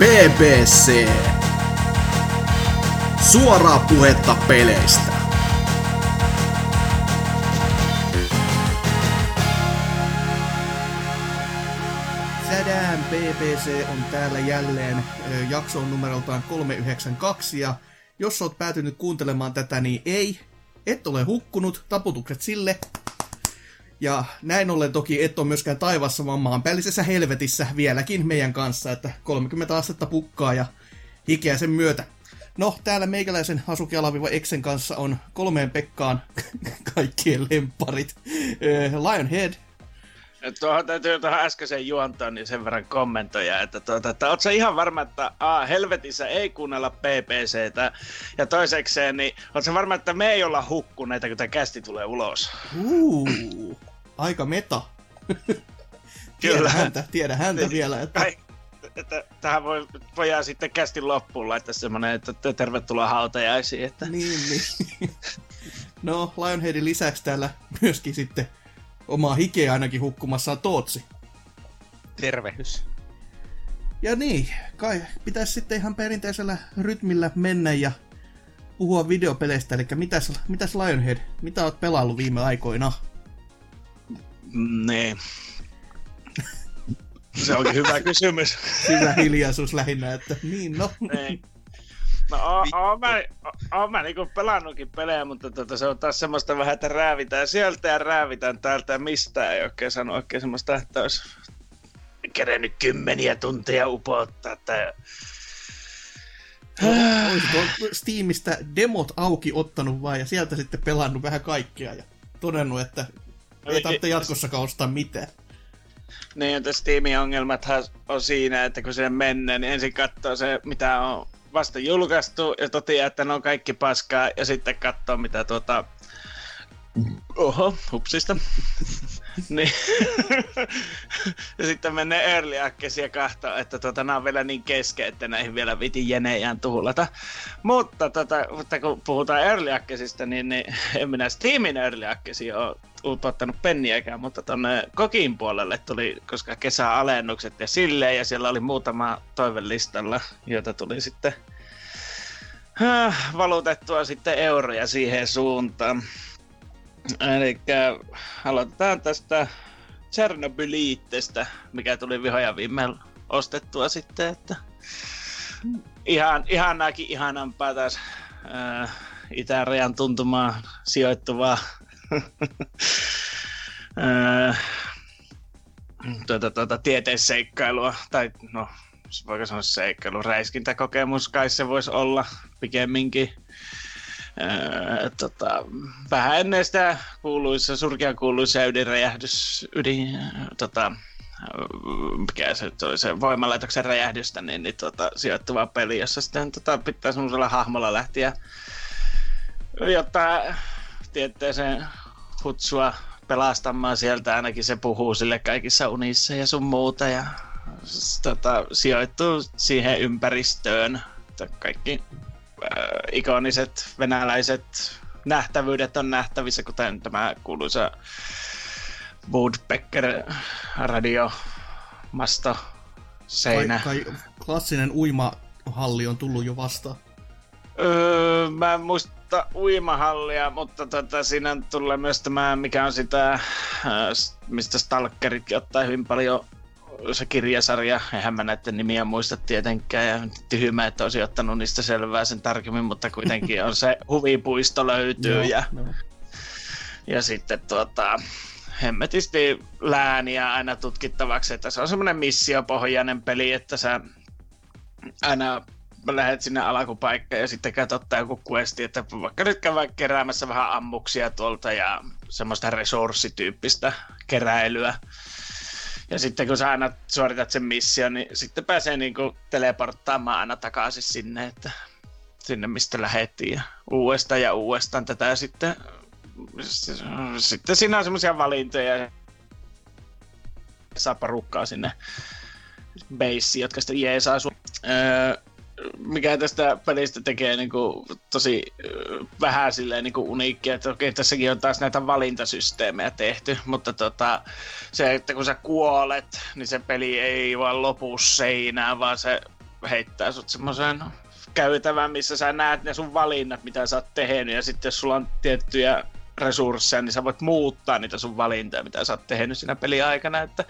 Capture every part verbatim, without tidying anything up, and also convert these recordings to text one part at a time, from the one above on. B B C. Suoraa puhetta peleistä. Sädään B B C on täällä jälleen. Jakso on numeroltaan kolmesataayhdeksänkymmentäkaksi ja jos oot päätynyt kuuntelemaan tätä, niin ei. Et ole hukkunut, taputukset sille. Ja näin ollen toki et ole myöskään taivassa, vaan maanpäällisessä helvetissä vieläkin meidän kanssa, että kolmekymmentä astetta pukkaa ja hikeä sen myötä. No, täällä meikäläisen Hasuki-Exen kanssa on kolmeen Pekkaan kaikkien lemparit. Lionhead. Tuohon täytyy tuohon äskeiseen juontoon niin sen verran kommentoja, että, tuota, että ootko sä ihan varma, että a, helvetissä ei kuunnella B B C:tä, ja toisekseen, niin ootko sä varma, että me ei olla hukkuneita, kun tää kästi tulee ulos? Uuu, aika meta. Tiedä kyllä. häntä, tiedä häntä niin, vielä. Että... Ai, että, tähän voi, voidaan sitten kästin loppuun laittaa semmonen, että tervetuloa hautajaisiin. Että... Niin, niin. No, Lionheadin lisäksi täällä myöskin sitten omaa hikeä ainakin hukkumassa Tootsi. Tervehys. Ja niin, kai pitäisi sitten ihan perinteisellä rytmillä mennä ja puhua videopeleistä. Eli mitäs, mitäs Lionhead, mitä oot pelaillut viime aikoina? Nee. Se onkin hyvä kysymys. Hyvä hiljaisuus lähinnä, että niin no. Nee. No oon mä, mä niinku pelannutkin pelejä, mutta tota, se on taas semmoista vähän, että räävitään sieltä ja räävitään täältä ja mistään ei oikein sano oikein semmoista, että olisi kerennyt kymmeniä tunteja upottaa. Tai... Olisiko Steamista demot auki ottanut vaan ja sieltä sitten pelannut vähän kaikkea ja todennut, että ei tarvitse jatkossakaan ostaa mitään. Niin, että Steamin ongelmathan on siinä, että kun sinne mennään, niin ensin katsoo se, mitä on vasta julkaistu ja toteaa, että ne on kaikki paskaa ja sitten katsoo mitä tuota... Oho, hupsista. Niin. Ja sitten menee early accessia kahtoo, että tuota, nämä on vielä niin kesken, että näihin vielä viti jenejään tuhlata. Mutta, tuota, mutta kun puhutaan early accessista, niin, niin en minä Steamin early accessia ole upottanut penniäkään, mutta tuonne Kokin puolelle tuli, koska kesäalennukset ja silleen, ja siellä oli muutama toivelistalla, jota tuli sitten äh, valutettua sitten euroja siihen suuntaan. Elikkä aloitetaan tästä Chernobyliittestä, mikä tuli vihoja viimein ostettua sitten, että ihan, ihan nääkin ihanampaa taas äh, itärajan tuntumaan sijoittuvaa äh, tuota, tuota, tieteisseikkailua, tai no voiko sanoa seikkailu, räiskintäkokemus kai se voisi olla pikemminkin. Öö, tota, vähän ennen sitä kuuluissa, surkean kuuluissa ydinräjähdys, ydin, tota, mikä se oli se voimalaitoksen räjähdystä, niin, niin tota, sijoittuva peli, jossa sitten tota, pitää semmoisella hahmolla lähteä jotain tieteeseen hutsua pelastamaan sieltä, ainakin se puhuu sille kaikissa unissa ja sun muuta ja tota, sijoittuu siihen ympäristöön, kaikki ikoniset venäläiset nähtävyydet on nähtävissä, kuten tämä kuuluisa Woodpecker Radio masto seinä. Kai, kai klassinen uimahalli on tullut jo vastaan. Öö, mä en muista uimahallia, mutta tota, siinä tulee myös tämä, mikä on sitä, mistä Stalkerit ottaa hyvin paljon. Se kirjasarja, eihän mä näiden nimiä muista tietenkään, ja tyhmä, että olisin ottanut niistä selvää sen tarkemmin, mutta kuitenkin on se huvipuisto löytyy, no, ja, no. ja sitten tuota, hemmetisti lääniä aina tutkittavaksi, että se on semmoinen missiopohjainen peli, että sä aina lähet sinne alakupaikkaan ja sitten katsot joku questi, että vaikka nyt käydään keräämässä vähän ammuksia tuolta ja semmoista resurssityyppistä keräilyä. Ja sitten kun sä aina suoritat sen mission, niin sitten pääsee niinku teleporttaamaan aina takaisin sinne, että sinne mistä lähettiin ja uudestaan ja uudestaan tätä ja sitten, sitten siinä on semmoisia valintoja ja saa porukkaa sinne baseen, jotka sitten jeesaa sun. Öö, mikä tästä pelistä tekee niinku tosi vähän silleen niinku uniikkia, että okei, tässäkin on taas näitä valintasysteemejä tehty, mutta tota, se, että kun sä kuolet, niin se peli ei vaan lopu seinään, vaan se heittää sut semmoiseen käytävään, missä sä näet ne sun valinnat, mitä sä oot tehnyt, ja sitten jos sulla on tiettyjä resursseja, niin sä voit muuttaa niitä sun valintoja, mitä sä oot tehnyt siinä peliaikana, että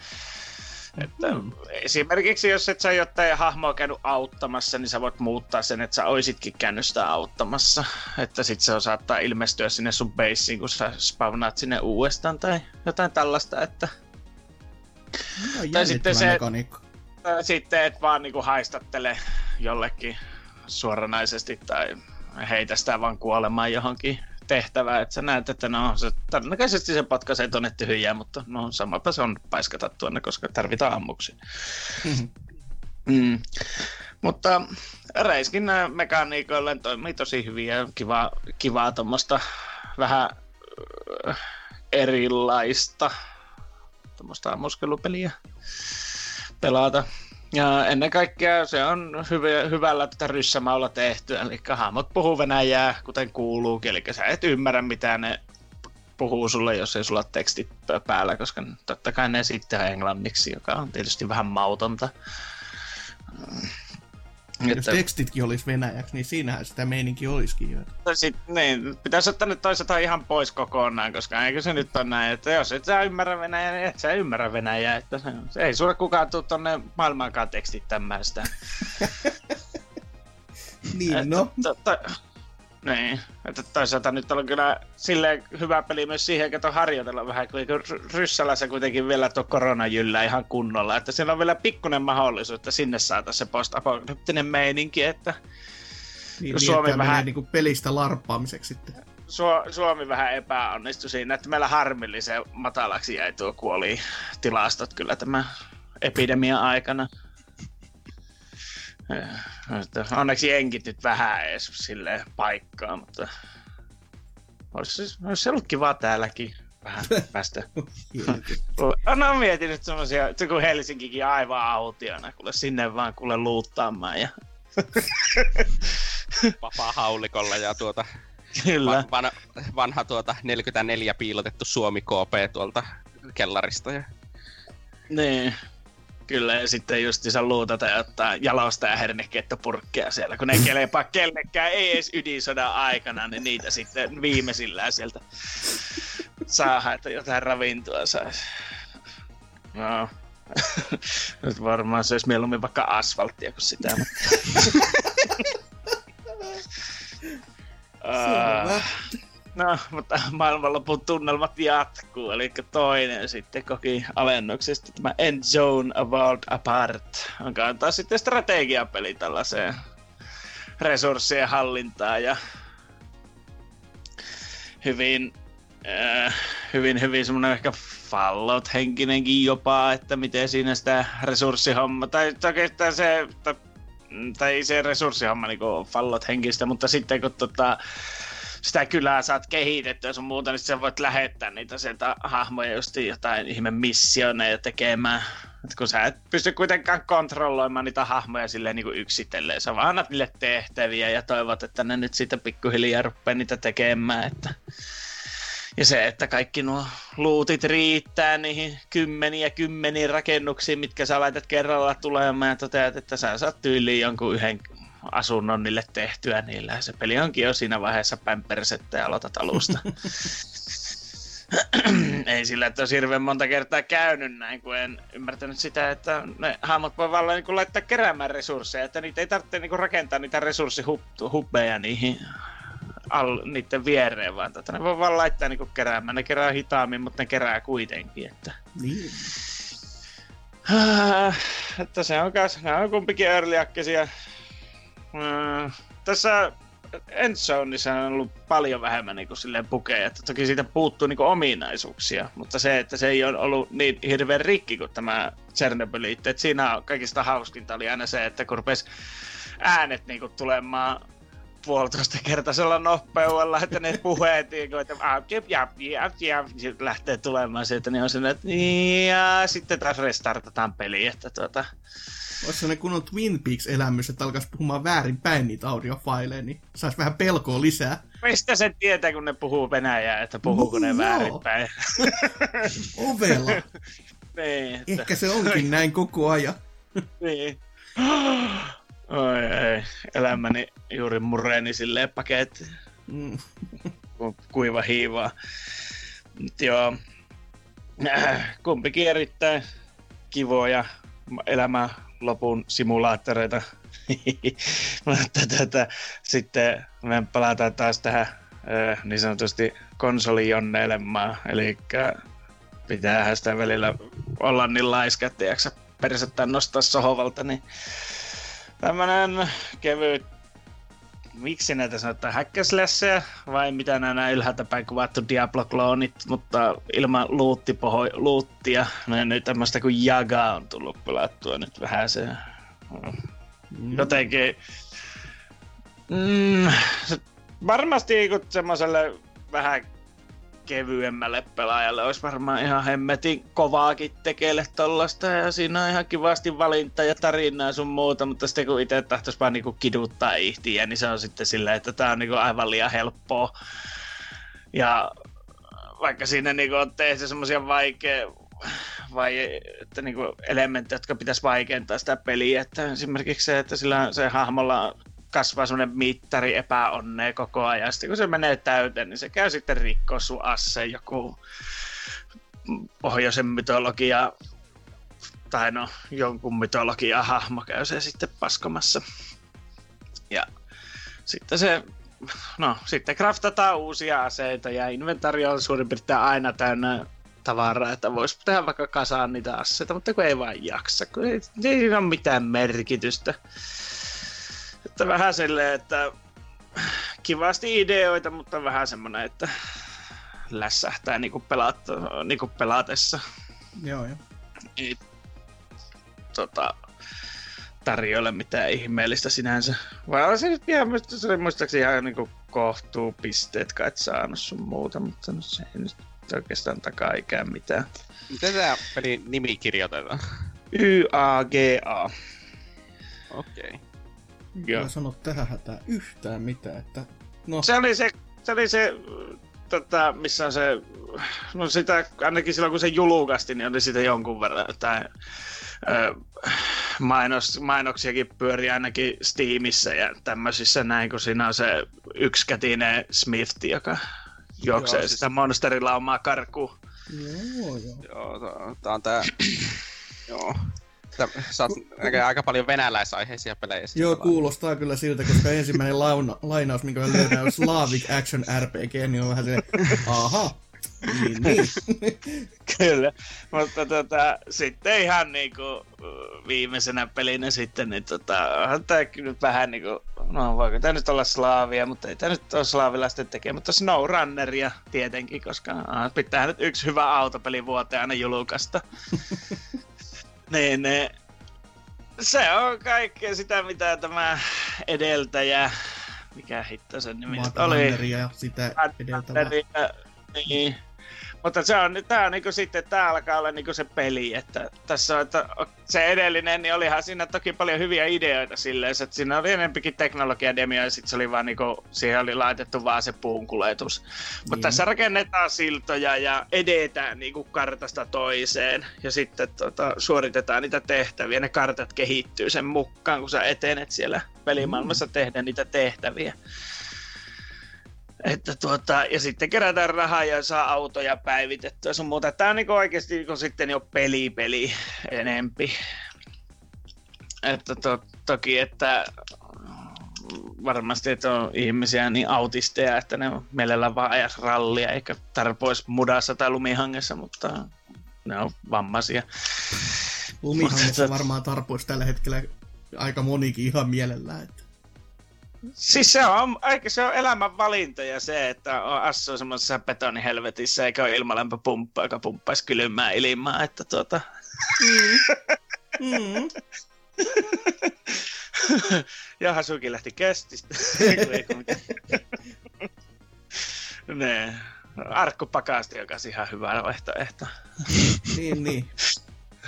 Että mm. esimerkiksi jos et sä jotain hahmoa käynyt auttamassa, niin sä voit muuttaa sen, että sä oisitkin käynyt sitä auttamassa. Että sit se saattaa ilmestyä sinne sun baseen, kun sä spawnaat sinne uudestaan tai jotain tällaista, että... No, tai sitten se, tai sitten et vaan niinku haistattele jollekin suoranaisesti tai heitä sitä vaan kuolemaan johonkin tehtävää, että sä näet, että no, se, tarvitseisesti se patkaisee tuonne tyhjään, mutta no samapa se on paiskata tuonne, koska tarvitaan ammuksia. mm. Mutta reiskin mekaniikoille toimii tosi hyvin ja kiva, kivaa tuommoista vähän erilaista tuommoista ammuskelupeliä pelata. Ja ennen kaikkea se on hyviä, hyvällä tätä ryssämaulla tehty, eli hahmot puhuu venäjää, kuten kuuluukin, eli sä et ymmärrä mitä ne puhuu sulle, jos ei sulla ole tekstit päällä, koska totta kai ne sitten englanniksi, joka on tietysti vähän mautonta. Jos että... tekstitkin olisi venäjäksi, niin siinähän sitä meininki olisikin jo. Sitten, niin, pitäisi ottaa nyt toisaalta ihan pois kokonaan, koska eikö se nyt ole näin, että jos et sä ymmärrä venäjää, niin et sä ymmärrä venäjää. Että se, se ei sulle kukaan tule tonne maailmankaan tekstittämään sitä. Niin että, no. To, to, niin, että toisaalta nyt on kyllä silleen hyvä peli myös siihen, että on harjoitella vähän, kun ryssällä se kuitenkin vielä tuo koronajyllä ihan kunnolla, että siellä on vielä pikkuinen mahdollisuus, että sinne saataisiin se post-apokalyptinen meininki, että niin, niin, Suomi vähän... Niin kuin pelistä larppaamiseksi sitten. Su- Suomi vähän epäonnistui siinä, että meillä harmillisen matalaksi jäi tuo kuoli tilastot kyllä tämän epidemian aikana. Onneksi jenkit nyt vähän edes silleen paikkaa, mutta olisi, olisi ollut kivaa täälläkin vähän päästä. Olen mietinyt semmosia, että kun Helsinkikin aivan autiona, kuule sinne vaan kuule luuttaamaan ja... Vapaa haulikolla ja tuota... Kyllä. Van, vanha tuota neljäkymmentäneljä piilotettu Suomi K P tuolta kellarista ja... Niin. Kyllä, ja sitten justiinsa luutata ja ottaa jalostaja hernekettopurkkeja siellä, kun ne kelepaa kellekään, ei edes ydinsodan aikana, niin niitä sitten viimeisillään sieltä saadaan, että jotain ravintoa saisi. No, nyt varmaan se olisi mieluummin vaikka asfalttia kuin sitä. uh, no, mutta maailmanlopun tunnelmat jatkuu, eli toinen sitten koki alennuksesta tämä End Zone a World Apart, joka antaa sitten strategiapeli tällaiseen resurssien hallintaan ja hyvin, äh, hyvin, hyvin semmoinen ehkä Fallout-henkinenkin jopa, että miten siinä sitä resurssihomma, tai oikeastaan se, tai, tai se resurssihomma niin kuin Fallout-henkistä, mutta sitten kun tota sitä kylää saat kehitettyä sun muuta, niin sä voit lähettää niitä sieltä hahmoja justiin jotain ihme missioneja tekemään. Et kun sä et pysty kuitenkaan kontrolloimaan niitä hahmoja silleen niin kuin yksitellen. Sä vaan annat niille tehtäviä ja toivot, että ne nyt siitä pikkuhiljaa ruppee niitä tekemään. Että... Ja se, että kaikki nuo luutit riittää niihin kymmeniä kymmeniä rakennuksiin, mitkä sä laitat kerralla tulemaan ja toteat, että sä saat tyyliin jonkun yhden... asunnon niille tehtyä niillä. Se peli onkin jo siinä vaiheessa pämpersettä ja aloitat alusta. Ei sillä, että olisi hirveän monta kertaa käynyt näin, kun en ymmärtänyt sitä, että ne hahmot voi vaan niin laittaa keräämään resursseja, että niitä ei tarvitse niin rakentaa niitä resurssihubbeja niihin al- niiden viereen, vaan tota, ne voi vaan laittaa niin keräämään. Ne kerää hitaammin, mutta ne kerää kuitenkin. Että... Niin. että se on kas, nämä on kumpikin early accessia. Mm, tässä End Zoneissa on ollut paljon vähemmän niinku silleen pukeja, että toki siitä puuttuu niinku ominaisuuksia, mutta se, että se ei ole ollut niin hirveän rikki kuin tämä Chernobyl, että siinä kaikista hauskinta oli aina se, että kun rupesi äänet niinku tulemaan puolitoista kertaisella nopeudella, että ne puheet niinku, että jap, jap, jap, jap, lähtee tulemaan sieltä, niin on sellainen, että ja sitten taas restartataan peli, että tuota... Olisi sellainen kunnon Twin Peaks-elämys, että alkaisi puhumaan väärinpäin niitä audiofaileja, niin saisi vähän pelkoa lisää. Mistä sen tietää, kun ne puhuu venäjää, että puhuuko no, ne väärinpäin? Ovela. Niin, että... Ehkä se onkin näin koko ajan. Niin. Oi ei, elämäni juuri mureeni silleen paketti. Mm. Kuiva hiivaa. Mut joo, kumpikin erittäin kivoja elämän lopun simulaattoreita. Mutta tätä sitten me palataan taas tähän niin sanotusti konsolijonneelemaan. Elikkä pitäähän sitä välillä olla niin laiska, että jaksa persettä nostaa sohovalta, niin tämmönen kevyt, miksi näitä sanotaan, häkkäslässejä vai mitä nämä ylhäältä päin kuvattu Diablo-kloonit, mutta ilman luuttipoho- luuttia, niin tämmöistä kuin Jaga on tullut pelattua nyt vähän se. Jotenkin, mm, varmasti kun semmoiselle vähän kevyemmälle pelaajalle olisi varmaan ihan hemmetin kovaakin tekele tollaista, ja siinä on ihan kivasti valinta ja tarinaa sun muuta, mutta sitten kun itse tahtoisi vaan niinku kiduttaa ihtiä, niin se on sitten silleen, että tää on niinku aivan liian helppoa. Ja vaikka siinä niinku on tehty semmosia vaikea vai, että niinku elementtejä, jotka pitäisi vaikentaa sitä peliä, että esimerkiksi se, että sillä se hahmolla kasvaa semmoinen mittari epäonnea koko ajan. Sitten kun se menee täyteen, niin se käy sitten rikkoa sun asseen joku pohjoisen mytologia, tai no jonkun mytologia hahmo käy se sitten paskomassa. Ja sitten se, no sitten craftataan uusia aseita ja inventaari on suurin piirtein aina täynnä tavaraa, että voisi tehdä vaikka kasaan niitä aseita, mutta kun ei vaan jaksa, kun ei, ei siinä ole mitään merkitystä. Että vähän silleen, että kivasti ideoita, mutta vähän semmoinen, että lässähtää niinku, pelata, niinku pelatessa. Joo, joo. Ei tota, tarjoile mitään ihmeellistä sinänsä. Vai olisi nyt ihan, muistaakseni ihan niinku kohtuupisteet kai saanut sun muuta, mutta no, se ei nyt oikeastaan takaa ikään mitään. Miten tää pelin nimi kirjoitetaan? Y A G A. Okei. Okay. Joo. Mä sanon tähän hätään yhtään mitään, että no. Se oli se, se, oli se tota, missä on se, no sitä ainakin silloin kun se julkasti, niin oli siitä jonkun verran jotain ö, mainos, mainoksiakin pyörii ainakin Steamissa ja tämmöisissä näin, kun siinä on se yksikätinen Smith, joka juoksee joo, sitä siis monsterilaumaa karkuun. Joo, joo. Joo, tää on tää, joo. Sä oot näköjään aika paljon venäläisaiheisia pelejä. Joo, kuulostaa kyllä siltä, koska ensimmäinen launa, lainaus, minkä mä löydän, on Slavic Action R P G, niin on vähän silleen, aha, niin, niin. Kyllä, mutta tota, sitten ihan niinku viimeisenä pelinä sitten, niin tota, onhan tää kyllä vähän niinku, no voiko tää nyt olla slaavia, mutta ei tää nyt ole slaavilaisten tekee, mutta SnowRunneria tietenkin, koska aha, pitää nyt yksi hyvä autopeli vuoteen aina julkaista. Niin, ne. Se on kaikkea sitä, mitä tämä edeltäjä, mikä hitto sen nimi oli, ja sitä edeltäjä, niin. Mutta se on, tää on niinku sitten, tää alkaa olla niinku se peli, että tässä on, että se edellinen, niin olihan siinä toki paljon hyviä ideoita silleen, että siinä oli enempikin teknologiademia ja sit se oli vaan niinku, siihen oli laitettu vaan se puunkuletus. Mutta niin. Tässä rakennetaan siltoja ja edetään niinku kartasta toiseen ja sitten tota, suoritetaan niitä tehtäviä, ne kartat kehittyy sen mukaan, kun sä etenet siellä pelimaailmassa mm. tehdä niitä tehtäviä. Että tuota, ja sitten kerätään rahaa ja saa autoja päivitettyä sun muuta. Tää on niinku oikeesti niinku sitten jo peli-peli enempi. Että to, toki, että varmasti, että on ihmisiä niin autisteja, että ne mielellään vaan ajas rallia, eikä tarpois mudassa tai lumihangessa, mutta ne on vammaisia. Lumihangessa varmaan tarpois tällä hetkellä aika monikin ihan mielellään, että siis se on, se on elämän valinta ja se, että on asuu semmoisessa betonihelvetissä eikä ole ilmalämpöpumppa, joka pumppaisi kylmää ilmaa, että tuota. Mm. Mm. Jaha, suikin lähti kästistä. Nee. Arkkupakasti, joka on ihan hyvä vaihtoehto. Niin, niin.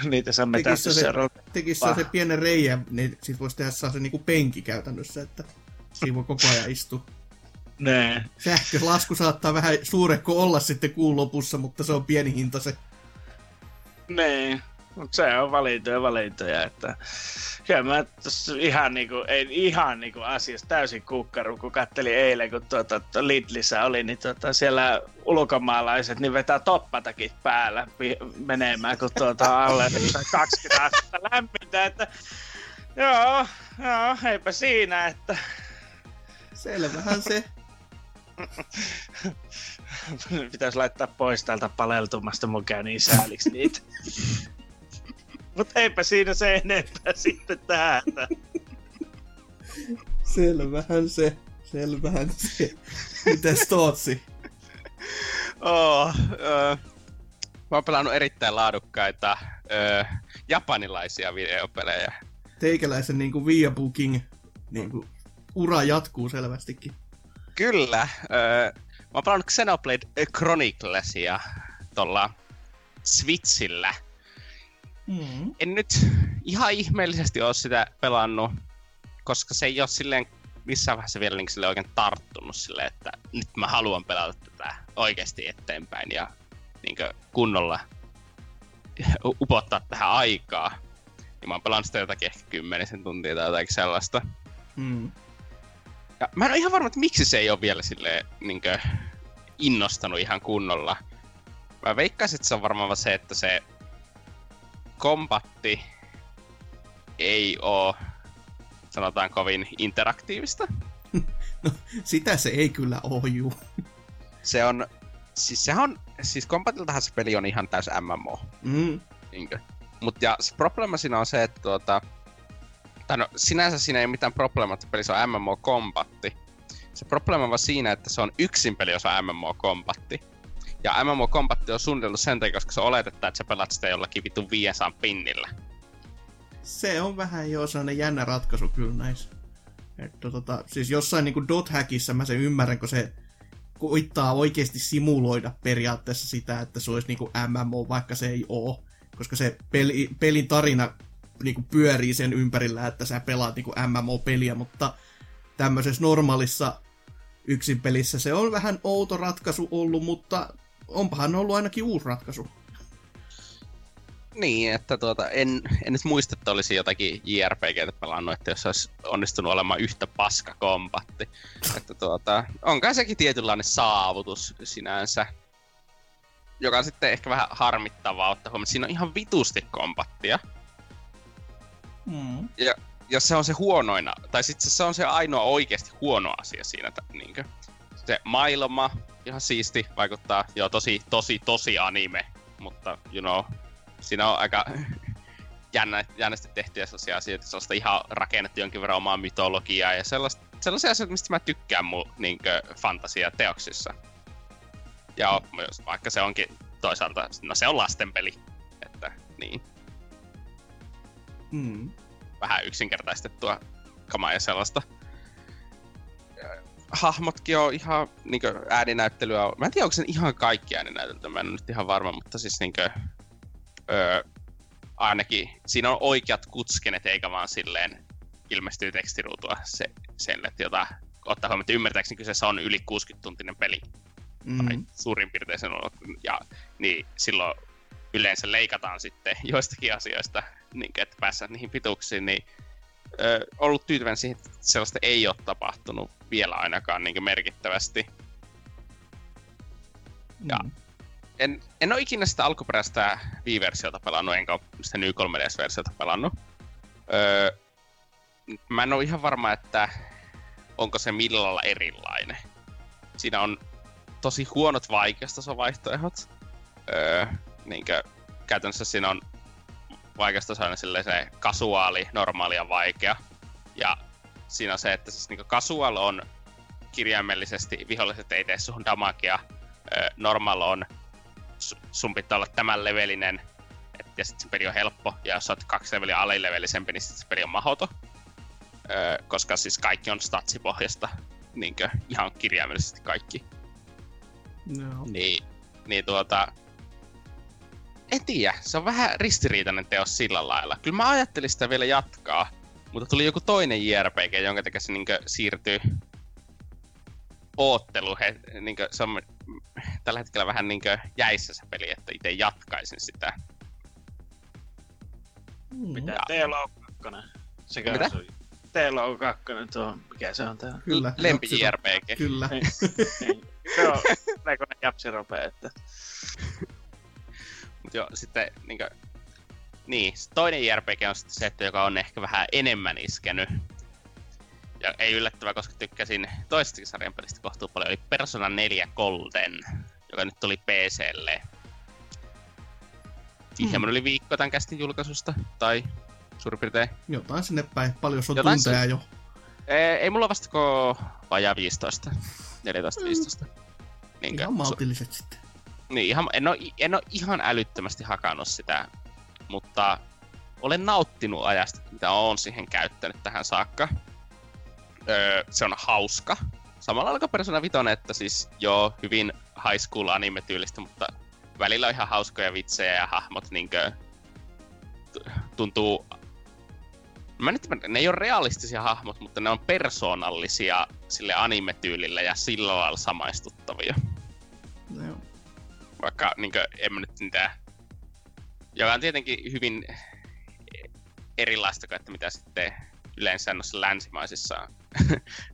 Niitä saa metästyä seuraavaksi. Tekis se se pienen reijän, niin sit voisi tehdä saa se niinku penki käytännössä, että siinä voi koko ajan istua. Nee. Sähkölasku saattaa vähän suurehko olla sitten kuun lopussa, mutta se on pieni hinta se. Nee. Mutta se on valintoja valintoja, että kyllä mä ihan niinku, ei ihan niinku asiassa täysin kukkaru, kun kattelin eilen, kun tuota, Lidlissä oli, niin tuota, siellä ulkomaalaiset niin vetää toppatakit päällä menemään, kun tuota alle kaksikymmentä astetta lämmintä, että joo, joo, eipä siinä, että... Selvähän se. Pitäis laittaa pois täältä paleltumasta, mun käy niin sääliksi niitä. Mut eipä siinä se enempää sitten täältä. Selvähän se, selvähän se. Mites Tootsi? Oo, oh, öö, mä oon pelannut erittäin laadukkaita öö, japanilaisia videopelejä. Teikäläisen niinku Viabuking niinku ura jatkuu selvästikin. Kyllä. Öö, mä oon pelannut Xenoblade Chroniclesia tuolla Switchillä. Mm. En nyt ihan ihmeellisesti oo sitä pelannut, koska se ei oo silleen missään vaiheessa vielä niin silleen oikein tarttunut silleen, että nyt mä haluan pelata tätä oikeesti eteenpäin ja niinkö kunnolla upottaa tähän aikaa. Ja mä oon pelannut sitä jotakin ehkä kymmenisen tuntia tai jotakin sellaista. Mm. Ja mä en oo ihan varma, että miksi se ei oo vielä silleen niinkö innostanut ihan kunnolla. Mä veikkaisin, että se on varmaan se, että se kombatti ei oo, sanotaan, kovin interaktiivista. No, sitä se ei kyllä oo, juu. Se on, siis sehän on, siis kombatiltahan se peli on ihan täys M M O. Mm. Niinkö? Mut ja se probleema siinä on se, että tuota, tai no sinänsä siinä ei mitään probleema, että peli se on M M O-kombatti. Se probleema on siinä, että se on yksin peli, osa M M O-kombatti. Ja M M O-kombatti on suunniteltu sen takia, koska se oletetaan, että sä pelat sitä jollakin vitun viidensadan pinnillä. Se on vähän joo sellainen jännä ratkaisu kyllä näissä. Että tota, siis jossain niinku Dot-hackissa mä sen ymmärrän, kun se koittaa oikeesti simuloida periaatteessa sitä, että se olisi niinku M M O, vaikka se ei oo. Koska se peli, pelin tarina niinku pyörii sen ympärillä, että sä pelaat niinku M M O-peliä, mutta tämmöisessä normaalissa yksin pelissä se on vähän outo ratkaisu ollut, mutta onpahan ollut ainakin uusi ratkaisu. Niin, että tuota, en, en nyt muista, että olisi jotakin J R P G:tä pelannut, että jos olisi onnistunut olemaan yhtä paska kombatti. Että tuota, onkaan sekin tietynlainen saavutus sinänsä, joka on sitten ehkä vähän harmittavaa ottaa huomioon, siinä on ihan vitusti kombattia. Mm. Ja jos se on se huonoina, tai sitten se on se ainoa oikeasti huono asia siinä, että niinkö. Se maailma, ihan siisti, vaikuttaa joo tosi, tosi, tosi anime, mutta you know, siinä on aika jännä, jännästi tehtyjä sellaisia asioita, sellaista ihan rakennettu jonkin verran omaa mytologiaa ja sellaista, sellaisia asioita, mistä mä tykkään mun niinkö fantasiateoksissa. Ja jos, vaikka se onkin toisaalta, no se on lastenpeli, että niin. Mm. Vähän yksinkertaistettua kamaa ja sellaista. Hahmotkin on ihan niinkö ääninäyttelyä. Mä en tiedä, onko sen ihan kaikki ääninäytelty, mä en ole nyt ihan varma, mutta siis niinkö... Öö, ainakin siinä on oikeat kutskenet, eikä vaan silleen ilmestyy tekstiruutua se, sen, että jota ottaa huomioon, että ymmärtääkseni kyseessä on yli kuusikymmentätuntinen peli. Mm-hmm. Tai suurin piirtein sen on, ja niin silloin yleensä leikataan sitten joistakin asioista, niin että päästään niihin pituuksiin, niin öö, ollut tyytyväinen siihen, että sellaista ei ole tapahtunut vielä ainakaan niin merkittävästi. Mm. Ja en, en ole ikinä sitä alkuperäistä Wii-versiota pelannut, enkä ole sitä New kolme D S-versiota pelannut. Öö, mä en ole ihan varma, että onko se millään lailla erilainen. Siinä on tosi huonot vaikeustasovaihtoehdot. Öö, niinkö, käytännössä siinä on vaikeustaso aina silleen se kasuaali, normaali ja vaikea. Ja siinä on se, että siis niinku kasuaali on kirjaimellisesti viholliset ei tee suhun damagea. Öö, normaali on sun pitää olla tämän levelinen, et, ja sit se peli on helppo, ja jos oot kaksi leveliä alilevelisempi, niin sit se peli on mahoto. Öö, koska siis kaikki on statsipohjasta, niinkö, ihan kirjaimellisesti kaikki. No. Niin, niin tuota... En tiedä, se on vähän ristiriitainen teos sillä lailla. Kyllä mä ajattelin sitä vielä jatkaa, mutta tuli joku toinen J R P G, jonka takia se niinkö siirtyi ootteluun. Niinkö, se on tällä hetkellä vähän niinkö jäissä se peli, että itse jatkaisin sitä. Mitä? Teillä on kakkonen. Sekä mitä? Teillä on kakkonen tuohon. Mikä se on tää? Kyllä. Lempi-J R P G. Kyllä. Se on leikonen japsiropea, että... Mut joo, sitten niinkö... Niin, toinen J R P G on sitten se, että joka on ehkä vähän enemmän iskenyt. Ja ei yllättävää, koska tykkäsin toisestakin sarjan pelistä kohtuu paljon, eli Persona neljä Golden, joka nyt tuli P C:lle. Hieman yli viikko tämän kästin julkaisusta, tai suurin piirtein. Jotain sinne päin, paljon sun tunteja sinne... jo. Ei, ei mulla vasta ko vajaa viisitoista, neljätoista viisitoista. Niinkö? Ihan maltilliset sitten. Niin, ihan, en, oo, en oo ihan älyttömästi hakannut sitä, mutta olen nauttinut ajasta, mitä oon siihen käyttänyt tähän saakka. Öö, se on hauska. Samalla alkaa Persona viisi, että siis joo, hyvin high school anime tyylistä, mutta välillä on ihan hauskoja vitsejä ja hahmot niinkö tuntuu... Mä nyt, ne ei oo realistisia hahmot, mutta ne on persoonallisia sille anime-tyylillä ja sillä lailla samaistuttavia. No joo. Vaikka niinkö, en mä nyt mitään... Joka on tietenkin hyvin erilaista, että mitä sitten yleensä noissa länsimaisissa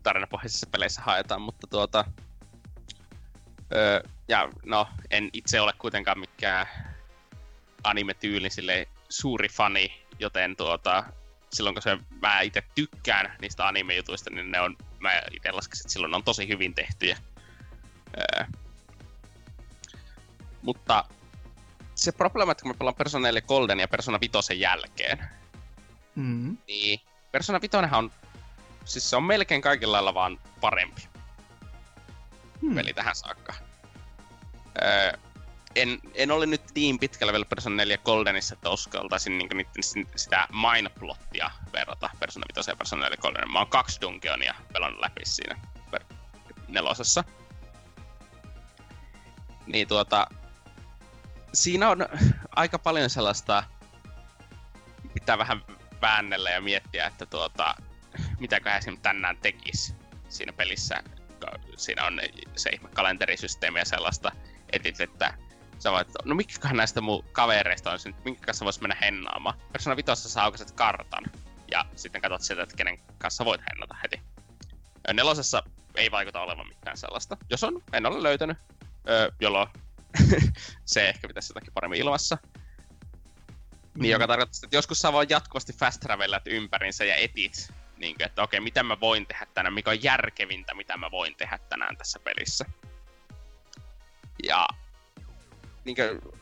tarinapohjaisissa peleissä haetaan, mutta tuota... Öö, ja no, en itse ole kuitenkaan mikään anime-tyylin silleen suuri fani, joten tuota... Silloin kun se, mä itse tykkään niistä anime-jutuista, niin ne on... Mä itse laskesin, että silloin ne on tosi hyvin tehtyjä. Öö, mutta... Se probleema, että kun me pelaan Persona neljä Golden ja Persona viisi jälkeen, mm. niin Persona viisi on, siis se on melkein kaikilla lailla vaan parempi mm. peli tähän saakka. Öö, en, en ole nyt niin pitkällä vielä Persona neljä Goldenissa, että uskaltaisin niinku niitten sitä mineplottia verrata Persona viisi ja Persona neljä Goldenin. Mä oon kaksi dungeonia pelannut läpi siinä nelosessa. Niin tuota... Siinä on aika paljon sellaista, pitää vähän väännellä ja miettiä, että tuota, mitäköhän se tänään tekisi siinä pelissä. Siinä on se ihme kalenterisysteemi ja sellaista, etit, että sä voit, no mikäköhän näistä mun kavereista on, minkä kanssa vois mennä hennaamaan. Persona vitossa sä aukaset kartan ja sitten katsot sieltä, että kenen kanssa voit hennata heti. Nelosessa ei vaikuta olevan mitään sellaista. Jos on, en ole löytänyt, jolloin... se ehkä pitäisi jotakin paremmin ilmassa. Mm-hmm. Niin, joka tarkoittaa, että joskus sä voi jatkuvasti fast travellat ympärinsä ja etit, niin kuin, että okei, okay, mitä mä voin tehdä tänään, mikä on järkevintä, mitä mä voin tehdä tänään tässä pelissä. Ja niin kuin,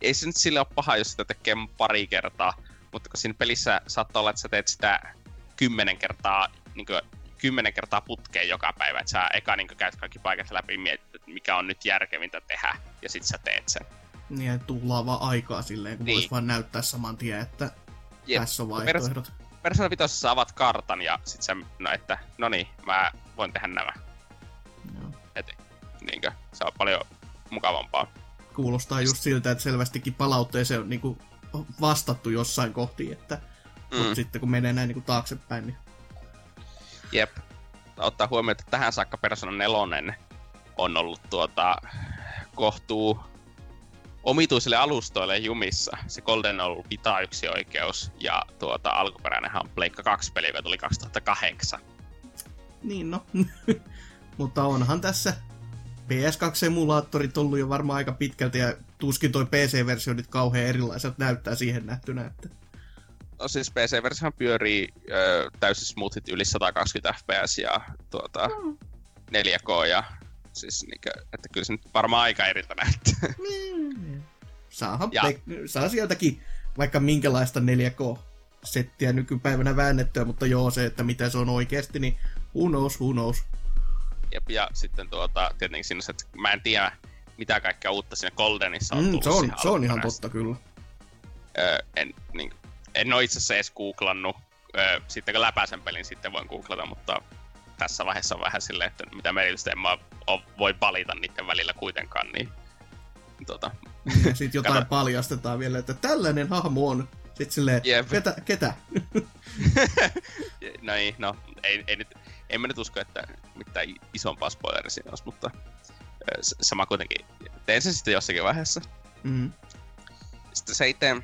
ei se nyt sille ole paha, jos sitä tekee pari kertaa, mutta kun siinä pelissä saattaa olla, että sä teet sitä kymmenen kertaa, niin kuin, kymmenen kertaa putkeen joka päivä, että sä eka niin käyt kaikki paikat läpi ja mietit, että mikä on nyt järkevintä tehdä, ja sit sä teet sen. Niin, että tuhlaa vaan aikaa silleen, kun niin. Vois vaan näyttää saman tien, että Jep. tässä on vaihtoehdot. Persona viisi sä avaat kartan ja sit sä, no että, no niin, mä voin tehdä nämä. No. Et, niinkö, se on paljon mukavampaa. Kuulostaa just siltä, että selvästikin palautteeseen on niinku vastattu jossain kohti, että mm. mut sitten kun menee näin niinku taaksepäin, niin... Jep. Ottaa huomioon, että tähän saakka Persona nelonen on ollut tuota, kohtuu omituisille alustoille jumissa. Se Golden on ollut vita yksi oikeus ja tuota, alkuperäinenhan on Pleikka kaksi peli, joka tuli kaksituhattakahdeksan. Niin no. Mutta onhan tässä P S kaksi-emulaattorit ollut jo varmaan aika pitkälti ja tuskin toi P C-versio nyt kauhean erilaiset näyttää siihen nähtynä. Että... No siis P C-versiohan pyörii ö, täysin smoothit yli sata kaksikymmentä F P S ja tuota, mm. neljä K ja siis niinkö, että kyllä se nyt varmaan aika eriltä näyttää. Mm. Saahan pe- saa sieltäkin vaikka minkälaista neljä K-settiä nykypäivänä väännettyä, mutta joo se, että mitä se on oikeesti, niin who knows, who knows. Jep, ja sitten tuota, tietenkin siinä se, että mä en tiedä mitä kaikkea uutta siinä Goldenissa on mm, tullut. Se on, se on ihan totta kyllä. Öö, en niinkö. En oo itseasiassa edes googlannut. Öö, sitten kun läpäisen pelin sitten voin googlata, mutta tässä vaiheessa on vähän silleen, että mitä merkitystä en mä o- voi valita niiden välillä kuitenkaan, niin... Tota... Ja sit jotain Kato... paljastetaan vielä, että tällainen hahmo on. Sit silleen, yep. ketä? ketä? No ei, no, ei, ei nyt, en mä nyt usko, että mitään isompaa spoileria siinä olisi, mutta... Sama kuitenkin. Teen sen sitten jossakin vaiheessa. Mm. Sitten se itse...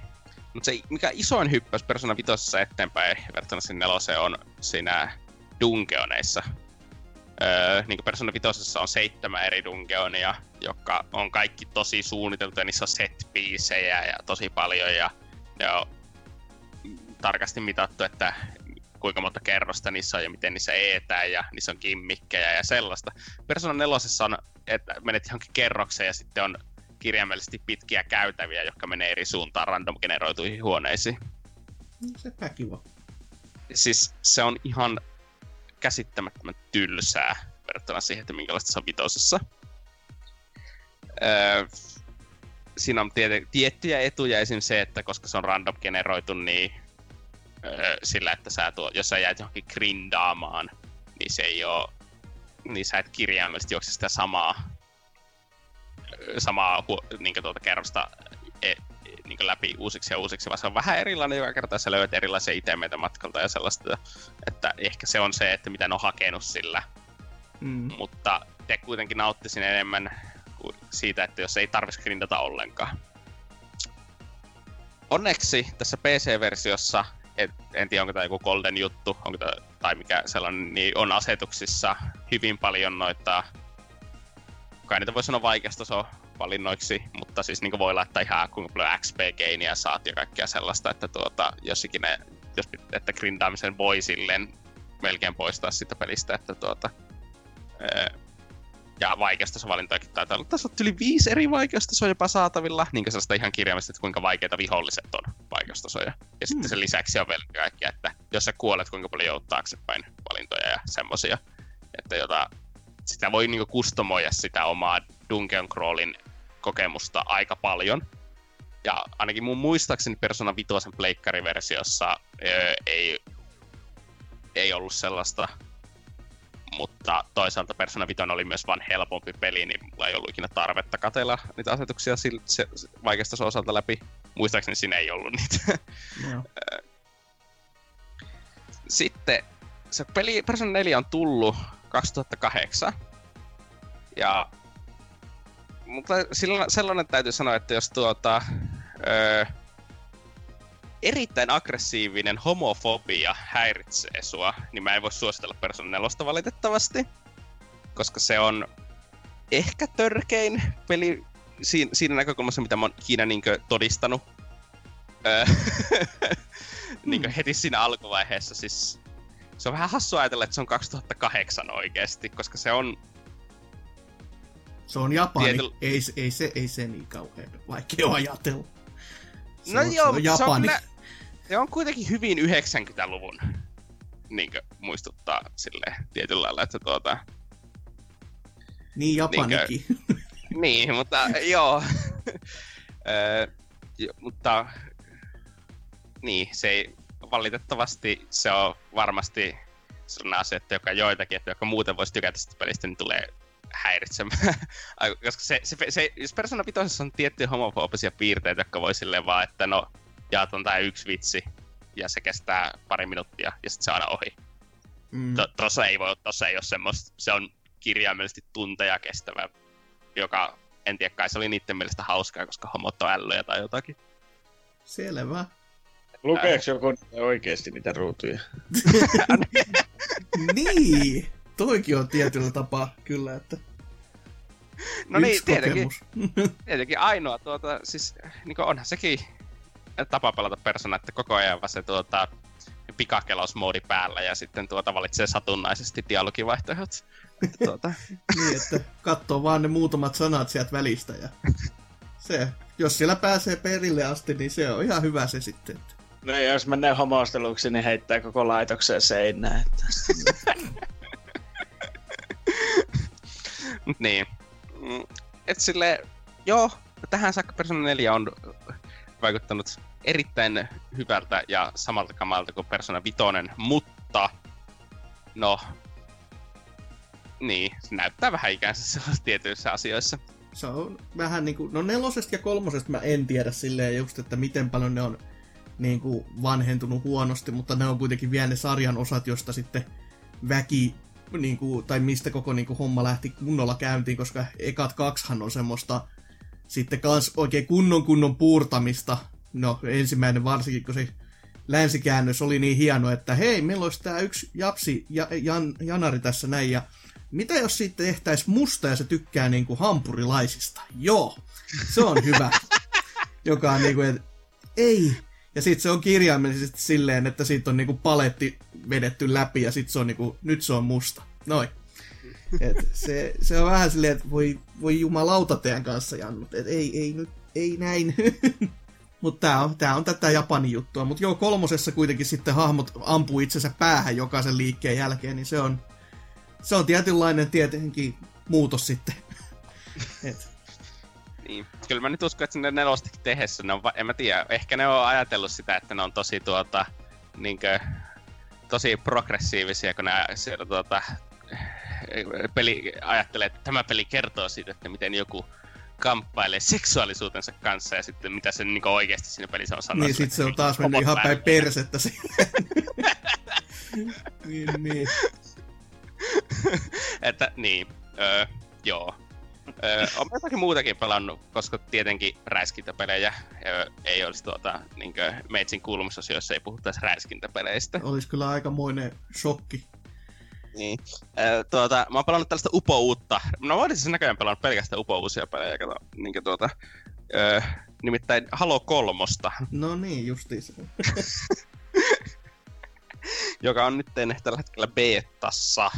Mutta se mikä isoin hyppäys Persona vitosessa eteenpäin verrattuna sinne neloseen on siinä dungeoneissa. Öö, niin kuin Persona vitosessa on seitsemän eri dungeonia, jotka on kaikki tosi suunniteltu ja niissä on set-biisejä ja tosi paljon ja ne on tarkasti mitattu, että kuinka monta kerrosta niissä on ja miten niissä eetään ja niissä on gimmikkejä ja sellaista. Persona nelosessa on, että menet johonkin kerrokseen ja sitten on kirjaimellisesti pitkiä käytäviä, jotka menee eri suuntaan random-generoituihin huoneisiin. Sepä kiva. Siis se on ihan käsittämättömän tylsää verrattuna siihen, että minkälaista se on vitosessa. Öö, siinä on tiety- tiettyjä etuja, esim. Se, että koska se on random-generoitu, niin öö, sillä, että sä tuo, jos sä jäät johonkin grindaamaan, niin se ei oo, niin sä et kirjaimellisesti juokse sitä samaa samaa niinku tuota kerrosta e, niinku läpi uusiksi ja uusiksi, vaan se on vähän erilainen joka kerta, sä löydät erilaisia itemeitä matkalta ja sellaista, että ehkä se on se, että mitä ne on hakenut sillä. Mm. Mutta te kuitenkin nauttisin enemmän siitä, että jos ei tarvitsisi grindata ollenkaan. Onneksi tässä P C-versiossa, et, en tiedä onko tää joku golden juttu, onko tää, tai mikä sellainen, niin on asetuksissa hyvin paljon noita. Kai niitä voi sanoa vaikeasta se on valinnoiksi, mutta siis niinku voi laittaa ihan kuinka paljon X P-gainiä saat ja kaikkea sellaista, että tuota, jos ikinä, jos että grindaamisen voi silleen melkein poistaa sitä pelistä, että tuota, öö, ja vaikeasta se valintojakin taitaa olla. Tässä on yli viisi eri vaikeustasoja jopa saatavilla, niinkö sellaista ihan kirjaimista, että kuinka vaikeita viholliset on vaikeustasoja. Ja sitten hmm. sen lisäksi on vielä kaikkia, että jos sä kuolet, kuinka paljon joudut taaksepäin valintoja ja semmosia, että jota sitä voi niinku kustomoida sitä omaa Dungeon Crawlin kokemusta aika paljon. Ja ainakin mun muistaakseni Persona vitosen pleikkariversiossa öö, ei, ei ollut sellaista. Mutta toisaalta Persona vitonen oli myös vaan helpompi peli, niin mulla ei ollut ikinä tarvetta katella niitä asetuksia vaikeasta osalta läpi. Muistaakseni siinä ei ollut niitä. No. Sitten se peli Persona neljä on tullut kaksituhattakahdeksan. Ja mutta silloin sellainen täytyy sanoa, että jos tuota öö, erittäin aggressiivinen homofobia häiritsee sua, niin mä en voi suositella Persona nelosta valitettavasti, koska se on ehkä törkein peli siinä, siinä näkökulmassa, mitä mä oon Kiina niinkö todistanut. Öö, mm. niinkö heti siinä alkuvaiheessa siis. Se on vähän hassua ajatella, että se on kaksituhattakahdeksan oikeesti, koska se on... Se on Japani. Tietyl... Ei, ei, se, ei se niin kauhean vaikea ajatella. Se no on, joo, se on Japani. Se on, se on kuitenkin hyvin yhdeksänkymmentäluvun niinkö, muistuttaa silleen tietyllä lailla, että tuota... Niin Japanikin. Niinkö... niin, mutta joo. Ö, mutta... Niin, se ei... Valitettavasti se on varmasti sellainen asia, että joka joitakin, että joka muuten voisi tykätä sitä pelistä, niin tulee häiritsemään. Koska se, se, se, jos Persona vitosessa on tiettyjä homofobisia piirteitä, jotka voi silleen vaan, että no jaetaan tää yksi vitsi ja se kestää pari minuuttia ja sit se aina ohi. Mm. To, tossa ei voi, tossa ei oo semmoista. Se on kirjaimellisesti tunteja kestävä, joka en tiedä kai se oli niitten mielestä hauskaa, koska homot on ällöjä tai jotakin. Selvä. Lukeeks joku oikeesti niitä ruutuja? Niin! Toikin on tietyllä tapaa kyllä, että... No niin, tietenkin, tietenkin ainoa tuota, siis niin onhan sekin tapa pelata Persona, että koko ajan vaan se tuota pikakelausmoodi päällä ja sitten tuota valitsee satunnaisesti dialogivaihtoehdot. Tuota. Niin, että katsoo vaan ne muutamat sanat sieltä välistä ja se, jos siellä pääsee perille asti, niin se on ihan hyvä se sitten. No jos menee homosteluksi, niin heittää koko laitokseen seinään. Niin. Et silleen, joo, tähän saakka Persona neljä on vaikuttanut erittäin hyvältä ja samalta kamalta kuin Persona viisi, mutta no, niin, se näyttää vähän ikänsä sellaisissa tietyissä asioissa. Se on vähän niinku, no nelosesta ja kolmosesta mä en tiedä silleen just, että miten paljon ne on niinku vanhentunut huonosti, mutta ne on kuitenkin vielä ne sarjan osat, josta sitten väki, niinku, tai mistä koko niinku homma lähti kunnolla käyntiin, koska ekat kaksihan on semmoista sitten kans oikein kunnon kunnon puurtamista no ensimmäinen varsinkin, kun se länsikäännös oli niin hieno, että hei, meillä olisi tämä yksi japsi ja, jan, janari tässä näin, ja mitä jos siitä tehtäisiin musta ja se tykkää niin kuin hampurilaisista? Joo, se on hyvä. Joka on niin kuin, että ei. Ja sitten se on kirjaimellisesti silleen, että siitä on niin kuin paletti vedetty läpi ja sit se on niin kuin, nyt se on musta. Noin. Et se, se on vähän silleen, että voi, voi jumalauta teidän kanssa, Jannut. Et ei, ei, nyt, ei näin. Mutta tää on, tää on tätä Japanin juttua. Mutta joo, kolmosessa kuitenkin sitten hahmot ampuu itsensä päähän jokaisen liikkeen jälkeen, niin se on, se on tietynlainen tietenkin muutos sitten. Et. Niin. Kyllä mä nyt uskon, että sinne nelostakin tehessä, ne on, en mä tiedä, ehkä ne on ajatellut sitä, että ne on tosi tuota, niinkö, tosi progressiivisia, kun ne siellä tuota, peli ajattelee, että tämä peli kertoo siitä, että miten joku kamppailee seksuaalisuutensa kanssa ja sitten mitä se niinku oikeesti siinä pelissä on sanonut. Niin sit se on taas mennyt ihan päin persettä siihen. niin, niin. että niin, öö, joo. Öö, on jotakin muutakin pelannut, koska tietenkin räiskintäpelejä öö, ei olisi tuota, niinkö meitsin kuulumisosioissa ei puhuttaisi räiskintäpeleistä. Olisi kyllä aikamoinen shokki. Niin. Öö, tuota, mä oon pelannut tällaista upouutta. No mä oon siis näköjään pelannut pelkästään upouusia pelejä, kato, niinkö tuota, öö, nimittäin Halo kolmosta. No niin, justiinsa. Joka on nyt tällä hetkellä beetassa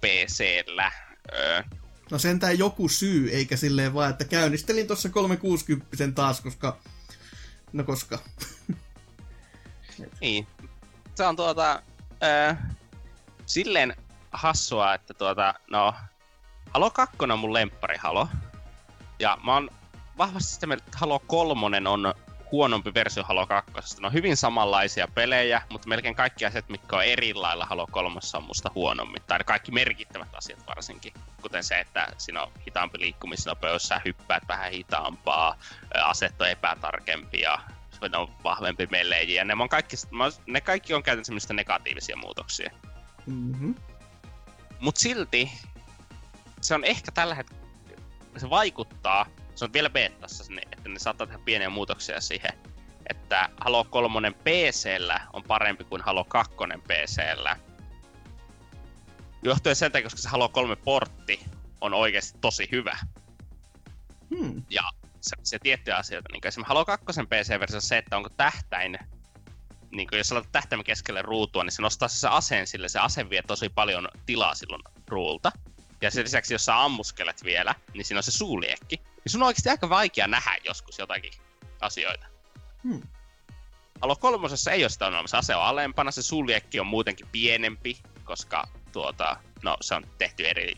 P C:llä. Öö, No sentään joku syy, eikä silleen vaan, että käynnistelin tossa kolmesataakuusikymmentä taas, koska... No koska. Niin. Se on tuota... Öö, silleen hassua, että tuota... No... Halo kaksi on mun lempparihalo. Ja mä oon vahvasti sitä mieltä, että Halo kolme on huonompi versio Halo kaksi. Ne on hyvin samanlaisia pelejä, mutta melkein kaikki asiat, mitkä on eri lailla Halo kolme on musta huonommin. Tai kaikki merkittävät asiat varsinkin. Kuten se, että siinä on hitaampi liikkumisnopeus, sä hyppäät vähän hitaampaa, aset on epätarkempia, ne on vahvempi melee. Ja ne on kaikki, ne kaikki on käytännössä semmoista negatiivisia muutoksia. Mm-hmm. Mut silti se on ehkä tällä hetkellä, se vaikuttaa. Se on vielä beetassa, että ne saattaa tehdä pieniä muutoksia siihen, että Halo kolme P C:llä on parempi kuin Halo kaksi P C:llä. Johtuen sieltä, koska se Halo kolme-portti on oikeasti tosi hyvä. Hmm. Ja se, se tiettyjä asioita, niin kuin esimerkiksi Halo kaksi P C versus se, että onko tähtäin, niin kuin jos laitat tähtäimen keskelle ruutua, niin se nostaa se aseen sille, se ase vie tosi paljon tilaa silloin ruulta. Ja sen lisäksi, jos sä ammuskelet vielä, niin siinä on se suuliekki. Niin sun on oikeesti aika vaikea nähdä joskus jotakin asioita. Hmm. Halo kolmosessa ei oo sitä ongelmaa. Se ase on alempana, se suuliekki on muutenkin pienempi, koska tuota, no, se on tehty eri,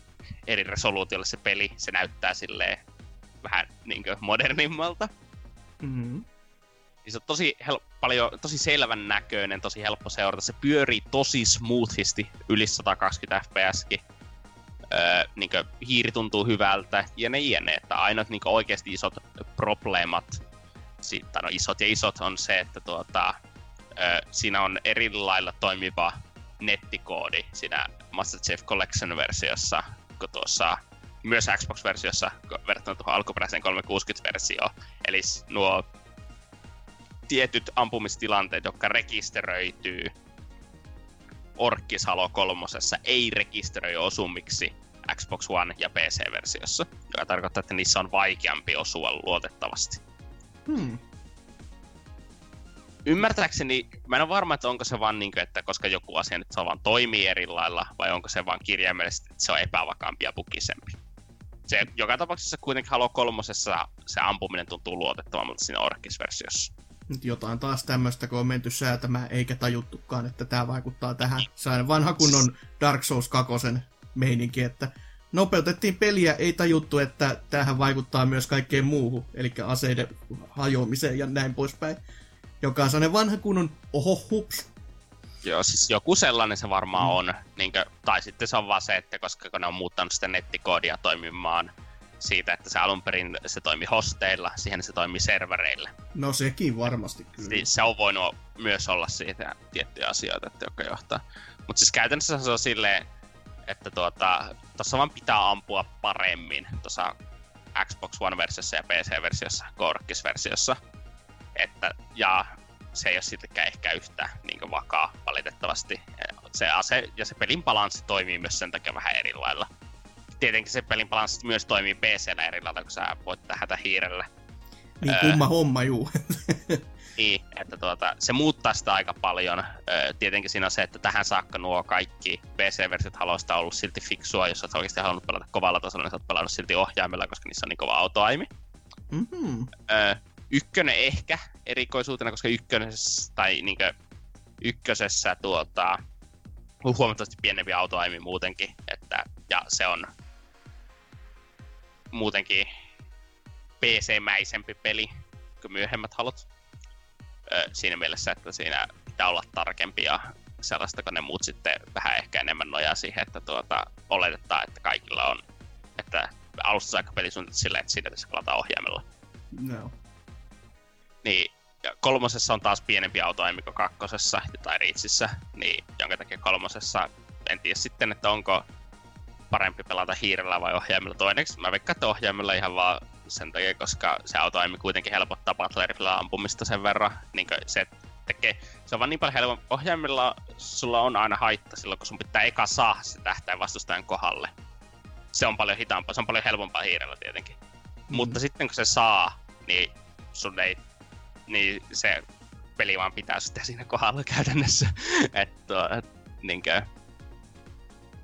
eri resoluutiolla se peli. Se näyttää silleen vähän niinkö modernimmalta. Hmm. Niin se on tosi, hel- paljon, tosi selvän näköinen, tosi helppo seurata. Se pyörii tosi smoothisti, yli sata kaksikymmentä F P S:kin. Öö, niinkö hiiri tuntuu hyvältä ja ne jne. Että ainoat niinkö oikeesti isot probleemat, tai no isot ja isot on se, että tuota, öö, siinä on eri lailla toimiva nettikoodi siinä Master Chief Collection-versiossa, kun tuossa myös Xbox-versiossa verrattuna tuohon alkuperäiseen kolmesataakuusikymmentä-versioon. Eli nuo tietyt ampumistilanteet, jotka rekisteröityy Orkkis Halo kolmosessa ei rekisteröi osumiksi Xbox One ja P C-versiossa, joka tarkoittaa, että niissä on vaikeampi osua luotettavasti. Hmm. Ymmärtääkseni, mä en ole varma, että onko se vaan niin kuin, että koska joku asia nyt vaan toimii eri lailla, vai onko se vaan kirjaimellisesti, että se on epävakaampi ja bugisempi. Se, joka tapauksessa kuitenkin Halo kolmosessa se ampuminen tuntuu luotettavammalta siinä Orkkis-versiossa. Nyt jotain taas tämmöstä, kun on menty säätämään, eikä tajuttukaan, että tää vaikuttaa tähän. Sain vanha kunnon Dark Souls kaksi meininki, että nopeutettiin peliä, ei tajuttu, että tämähän vaikuttaa myös kaikkeen muuhun, eli aseiden hajoamiseen ja näin poispäin. Joka on sellainen vanha kunnon oho hups. Joo, siis joku sellainen se varmaan mm. on, niinkö, tai sitten se on vaan se, että koska ne on muuttanut sitä nettikoodia toimimaan, siitä, että se alun perin se toimi hosteilla, siihen se toimii servereillä. No sekin varmasti kyllä. Siis se on voinut myös olla siitä tiettyjä asioita, jotka johtaa. Mutta siis käytännössä se on silleen, että tuota, tossa vaan pitää ampua paremmin tuossa Xbox One-versiossa ja P C-versiossa, Orkkis-versiossa. Että, ja se ei ole siltäkään ehkä yhtä niin vakaa valitettavasti. Se ase ja se pelin balanssi toimii myös sen takia vähän eri lailla. Tietenkin se pelin balanssi myös toimii P C-llä eri lailla, kun sä voit tähätä hiirellä. Niin kumma öö, homma, juu. Niin, että tuota, se muuttaa sitä aika paljon. Öö, tietenkin siinä on se, että tähän saakka nuo kaikki P C-versiot Halosta on ollut silti fiksua. Jos olet oikeasti halunnut pelata kovalla tasolla, niin sä oot pelannut silti ohjaimella, koska niissä on niin kova autoaimi. Mm-hmm. Öö, ykkönen ehkä erikoisuutena, koska ykkösessä, tai niinkö, ykkösessä tuota, on huomattavasti pienempi autoaimi muutenkin. Että, ja se on muutenkin P C-mäisempi peli kuin myöhemmät Halot. Öö, siinä mielessä, että siinä pitää olla tarkempi ja sellaista, kun ne muut sitten vähän ehkä enemmän nojaa siihen, että tuota, oletetaan, että kaikilla on, että alusta aika pelisuunniteltu silleen, että siinä tässä pelataan ohjaimella. No. Niin, ja kolmosessa on taas pienempi autoaimi kuin kakkosessa tai Reachissä, niin jonka takia kolmosessa en tiedä sitten, että onko parempi pelata hiirellä vai ohjaimella toineksi. Mä veikkaan, että ohjaimella ihan vaan sen takia, koska se autoaimi kuitenkin helpottaa Battle Royale ampumista sen verran. Niin se tekee, se on vaan niin paljon helpompi. Ohjaimilla sulla on aina haitta silloin, kun sun pitää eka saada se tähtäin vastustajan kohdalle. Se on paljon hitaampaa, se on paljon helpompaa hiirellä tietenkin. Mm. Mutta sitten kun se saa, niin sun ei, niin se peli vaan pitää sitä siinä kohdalla käytännössä. Että niinkö.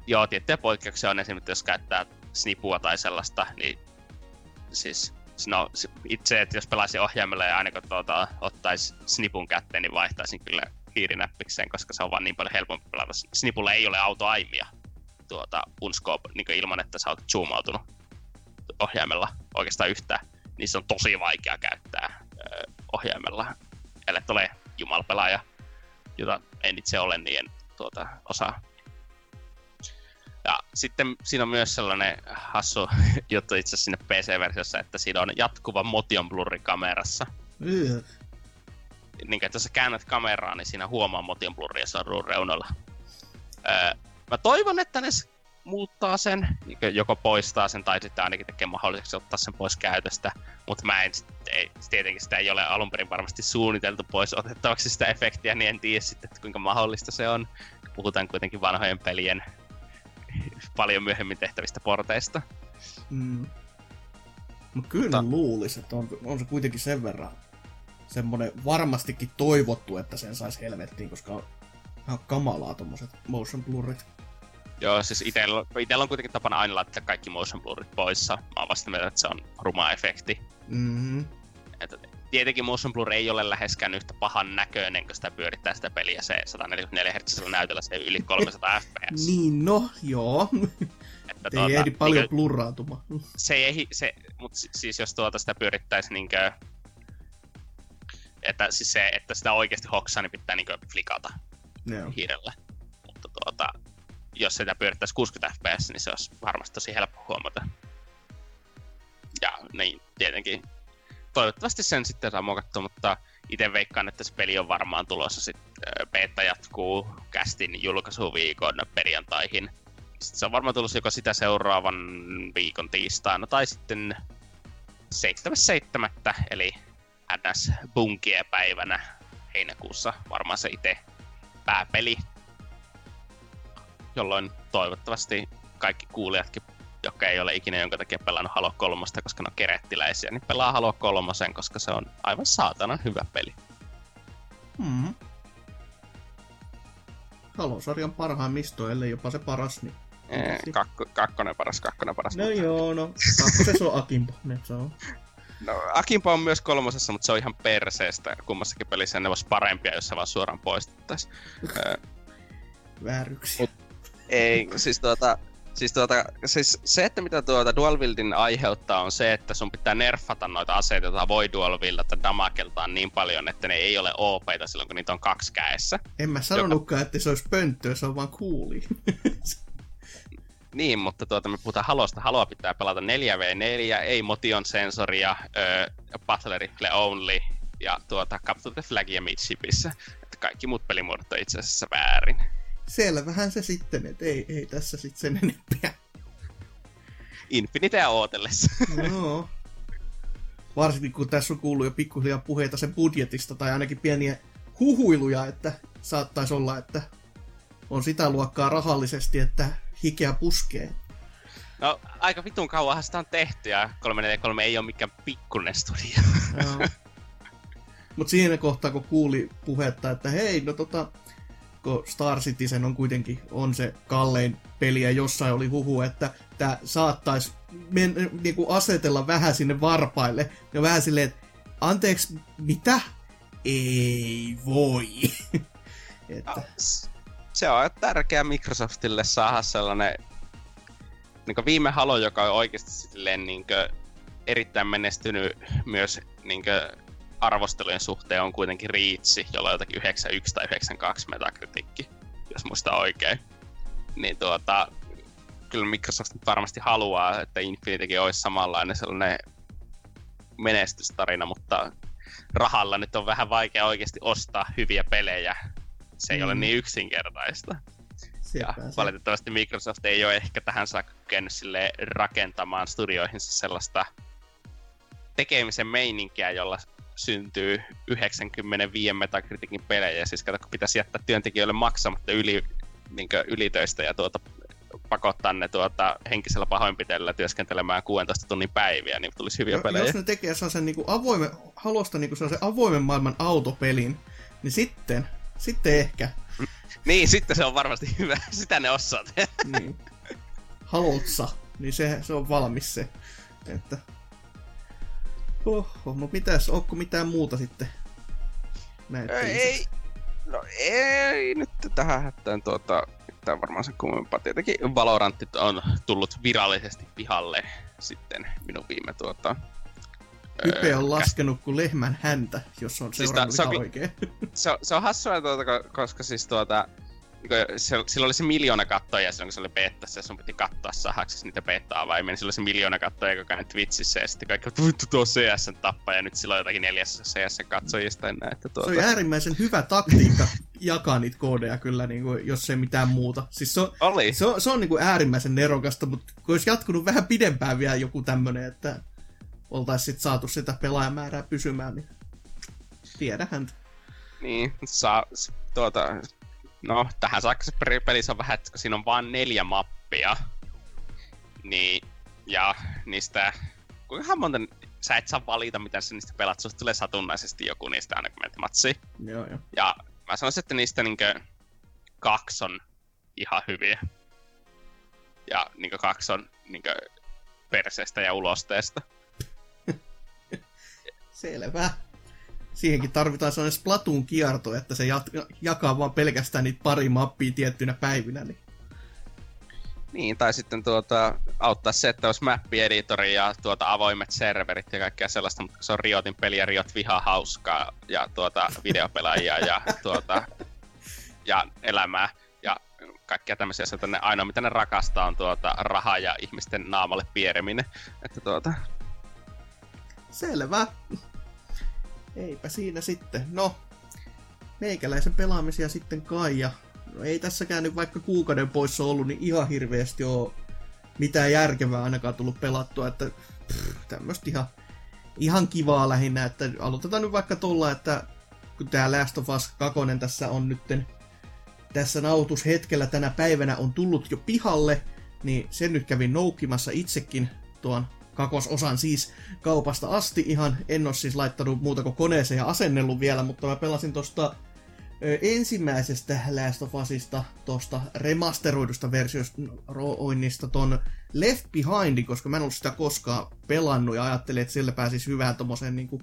Joo, tiettyjä poikkeuksia on esimerkiksi, jos käyttää snipua tai sellaista, niin siis no, itse, että jos pelaisi ohjaimella ja aina kun tuota, ottaisi snipun kätteen, niin vaihtaisin kyllä hiirinäppikseen, koska se on vaan niin paljon helpompi pelata. Snipulla ei ole autoaimia tuota, unscope, niin ilman, että sä oot zoomautunut ohjaimella oikeastaan yhtään. Niin se on tosi vaikea käyttää öö, ohjaimella, ellet ole jumalpelaaja, jota en itse ole, niin en tuota, osaa. Ja sitten siinä on myös sellainen hassu juttu itse asiassa siinä P C-versiossa, että siinä on jatkuva motion blurri kamerassa. Mm. Niin, että jos sä käännät kameraa, niin siinä huomaa motion blurria, se on ruudun reunoilla. Öö, mä toivon, että ne muuttaa sen, joko poistaa sen tai sitten ainakin tekee mahdolliseksi ottaa sen pois käytöstä. Mutta mä en, ei, tietenkin sitä ei ole alun perin varmasti suunniteltu pois otettavaksi sitä efektiä, niin en tiedä sitten, että kuinka mahdollista se on. Puhutaan kuitenkin vanhojen pelien paljon myöhemmin tehtävistä porteista. Mm. No kyllä Ta- luulis, että on, on se kuitenkin sen verran semmonen varmastikin toivottu, että sen sais helvettiin, koska on ihan kamalaa tommoset motion blurrit. Joo, siis itellä, itellä on kuitenkin tapana aina laittaa kaikki motion blurrit poissa. Mä oon vasta mieltä, että se on ruma efekti. Mm-hmm. Että tietenkin motion blur ei ole läheskään yhtä pahan näköinen, kun sitä pyörittää sitä peliä se sata neljäkymmentäneljä hertsiä näytöllä se yli kolmesataa F P S. Niin no, joo. Että tuota, ei ehdi paljon niinkö, blurraantumaan. Se ei, se, mut siis jos tuota sitä pyörittäisi niinkö, että siis se, että sitä oikeesti hoksaa, niin pitää niinkö flikata no. hiirellä. Mutta tuota, jos sitä pyörittäisi kuusikymmentä F P S, niin se olisi varmasti tosi helppo huomata. Ja niin, tietenkin. Toivottavasti sen sitten saa muokattua, mutta itse veikkaan, että se peli on varmaan tulossa sitten. Beta jatkuu kästin julkaisuviikon perjantaihin. Sitten se on varmaan tulossa joko sitä seuraavan viikon tiistaina tai sitten seitsemäs seitsemättä eli N S Bunkie-päivänä heinäkuussa varmaan se itse pääpeli. Jolloin toivottavasti kaikki kuulijatkin, joka ei ole ikinä jonka takia pelannut Halo kolme, koska ne on kerettiläisiä, niin pelaa Halo kolme, koska se on aivan saatanan hyvä peli. Hmm. Halo-sarjan parhaimmisto, ellei jopa se paras, niin... Ee, kakko, kakkonen paras, kakkonen paras. No mutta... joo, no kakkosessa on Akimbo, ne se on. No Akimbo on myös kolmosessa, mutta se on ihan perseestä. Kummassakin pelissä ne vois parempia, jos se vaan suoraan poistettaisiin. Vääryksiä. Mut, ei, siis tuota... Siis, tuota, siis se, että mitä tuota Dual Wieldin aiheuttaa, on se, että sun pitää nerfata noita aseita, joita voi Dual Wieldata damakeltaan niin paljon, että ne ei ole O P:tä silloin, kun niitä on kaksi kädessä. En mä sanonutkaan, joka... että se olisi pönttöä, se on vaan cooli. Niin, mutta tuota, me puhutaan Halosta. Haloa pitää pelata neljä vastaan neljä, ei motion sensoria, uh, battle rifle only ja tuota, capture the flagia midshipissä. Että kaikki muut pelimuodot on itse asiassa väärin. Selvähän se sitten, et ei, ei tässä sit sen enempää. Infiniteä ootellessa. No. Varsinkin kun tässä on kuullut jo pikkuhiljaa puheita sen budjetista, tai ainakin pieniä huhuiluja, että saattaisi olla, että on sitä luokkaa rahallisesti, että hikeä puskee. No, aika vitun kauanhan sitä on tehty, ja kolme neljä kolme ei ole mikään pikkunen studio. Mutta siinä kohtaa, kun kuuli puhetta, että hei, no tota, kun Star Citizen on kuitenkin on se kallein peli, ja jossain oli huhu, että tämä saattaisi men- niinku asetella vähän sinne varpaille, ja vähän silleen, että anteeksi, mitä? Ei voi. Että... Se on tärkeää Microsoftille saada sellainen niin viime Halo, joka on oikeasti silleen, niin erittäin menestynyt myös niin arvostelujen suhteen, on kuitenkin Reach, jolla on jotakin yhdeksänkymmentäyksi tai yhdeksänkymmentäkaksi metakritiikki, jos muistan oikein. Niin tuota, kyllä Microsoft varmasti haluaa, että Infinitykin olisi samanlainen sellainen menestystarina, mutta rahalla nyt on vähän vaikea oikeasti ostaa hyviä pelejä. Se ei mm. ole niin yksinkertaista. Ja valitettavasti Microsoft ei ole ehkä tähän saakka kykennyt rakentamaan studioihinsa sellaista tekemisen meininkiä, jolla syntyy yhdeksänkymmentäviisi metakritiikin pelejä. Siis kato, kun pitäisi jättää työntekijöille maksamatta yli, niin kuin ylitöistä ja tuota, pakottaa ne tuota, henkisellä pahoinpitelyllä työskentelemään kuusitoista tunnin päiviä, niin tulisi hyviä no, pelejä. Jos ne tekee sellaisen niin kuin avoimen, halosta niin kuin sellaisen avoimen maailman autopelin, niin sitten... Sitten ehkä. Niin, sitten se on varmasti hyvä. Sitä ne osaa tehdä. Niin. Halutsa, niin se, se on valmis se. Että... Oho, no mitäs, onko mitään muuta sitten? Näin ei, no ei nyt tähän hätään tuota, mitään varmaan sen kummempaa. Tietenkin Valorantti on tullut virallisesti pihalle sitten minun viime tuota... Ype on laskenut kuin lehmän häntä, jos on seurannut siis ta, se on, oikein. Se on, se on hassua, tuota, koska siis tuota, se, sillä oli se miljoona kattoja silloin, kun se oli beettassa, ja sun piti katsoa sahaksesi niitä beta-avaimia, niin sillä oli se miljoona kattoja joka käynyt Twitchissä, ja sitten kaikki on vittu tuo C S:n tappaja, ja nyt sillä on jotakin neljäs C S:n katsojista enää. Että tuota... Se on äärimmäisen hyvä taktiikka jakaa niitä koodeja kyllä, niin kuin, jos ei mitään muuta. Siis se on, oli. Se on, se on niin kuin äärimmäisen nerokasta, mutta olisi jatkunut vähän pidempään vielä joku tämmönen, että... Oltais sit saatu sitä pelaajamäärää pysymään, niin tiedä häntä. Niin, saa, tuota, no tähän saakka se pelissä on vähän, että siinä on vaan neljä mappia. Niin, ja niistä, kuinkahan monta, sä et saa valita mitä sä niistä pelat, susta tulee satunnaisesti joku niistä aina kun menet matsiin. Joo joo. Ja mä sanoisin, että niistä niinkö kaksi on ihan hyviä. Ja niinkö kaksi on niinkö perseestä ja ulosteesta. Selvä. Siihenkin tarvitaan sellainen Splatoon-kierto, että se jat- jakaa vaan pelkästään niitä pari mappia tiettynä päivinä. Niin, niin tai sitten tuota, auttaa se, että olisi mappi-editori ja tuota, avoimet serverit ja kaikkea sellaista, mutta se on Riotin peli ja Riot vihaa hauskaa ja tuota, videopelaajia ja, tuota, ja elämää ja kaikkea tämmöisiä. Sieltä ne, ainoa mitä ne rakastaa on tuota, rahaa ja ihmisten naamalle piereminen. Että, tuota... Selvä. Eipä siinä sitten. No, meikäläisen pelaamisia sitten kai. Ja no ei tässäkään nyt vaikka kuukauden poissa ollut, niin ihan hirveästi oo mitään järkevää ainakaan tullut pelattua. Että pff, tämmöstä ihan, ihan kivaa lähinnä. Että aloitetaan nyt vaikka tolla, että kun tää Last of Us kaksi tässä on nytten tässä nautushetkellä tänä päivänä on tullut jo pihalle, niin sen nyt kävin noukkimassa itsekin tuon kakososan siis kaupasta asti ihan, en oo siis laittanut muuta kuin koneeseen ja asennellut vielä, mutta mä pelasin tosta ö, ensimmäisestä Last of Usista, tosta remasteroidusta versioinnista ton Left Behindin, koska mä en ollut sitä koskaan pelannut ja ajattelin, että sillä pääsisi hyvään tommoseen niinku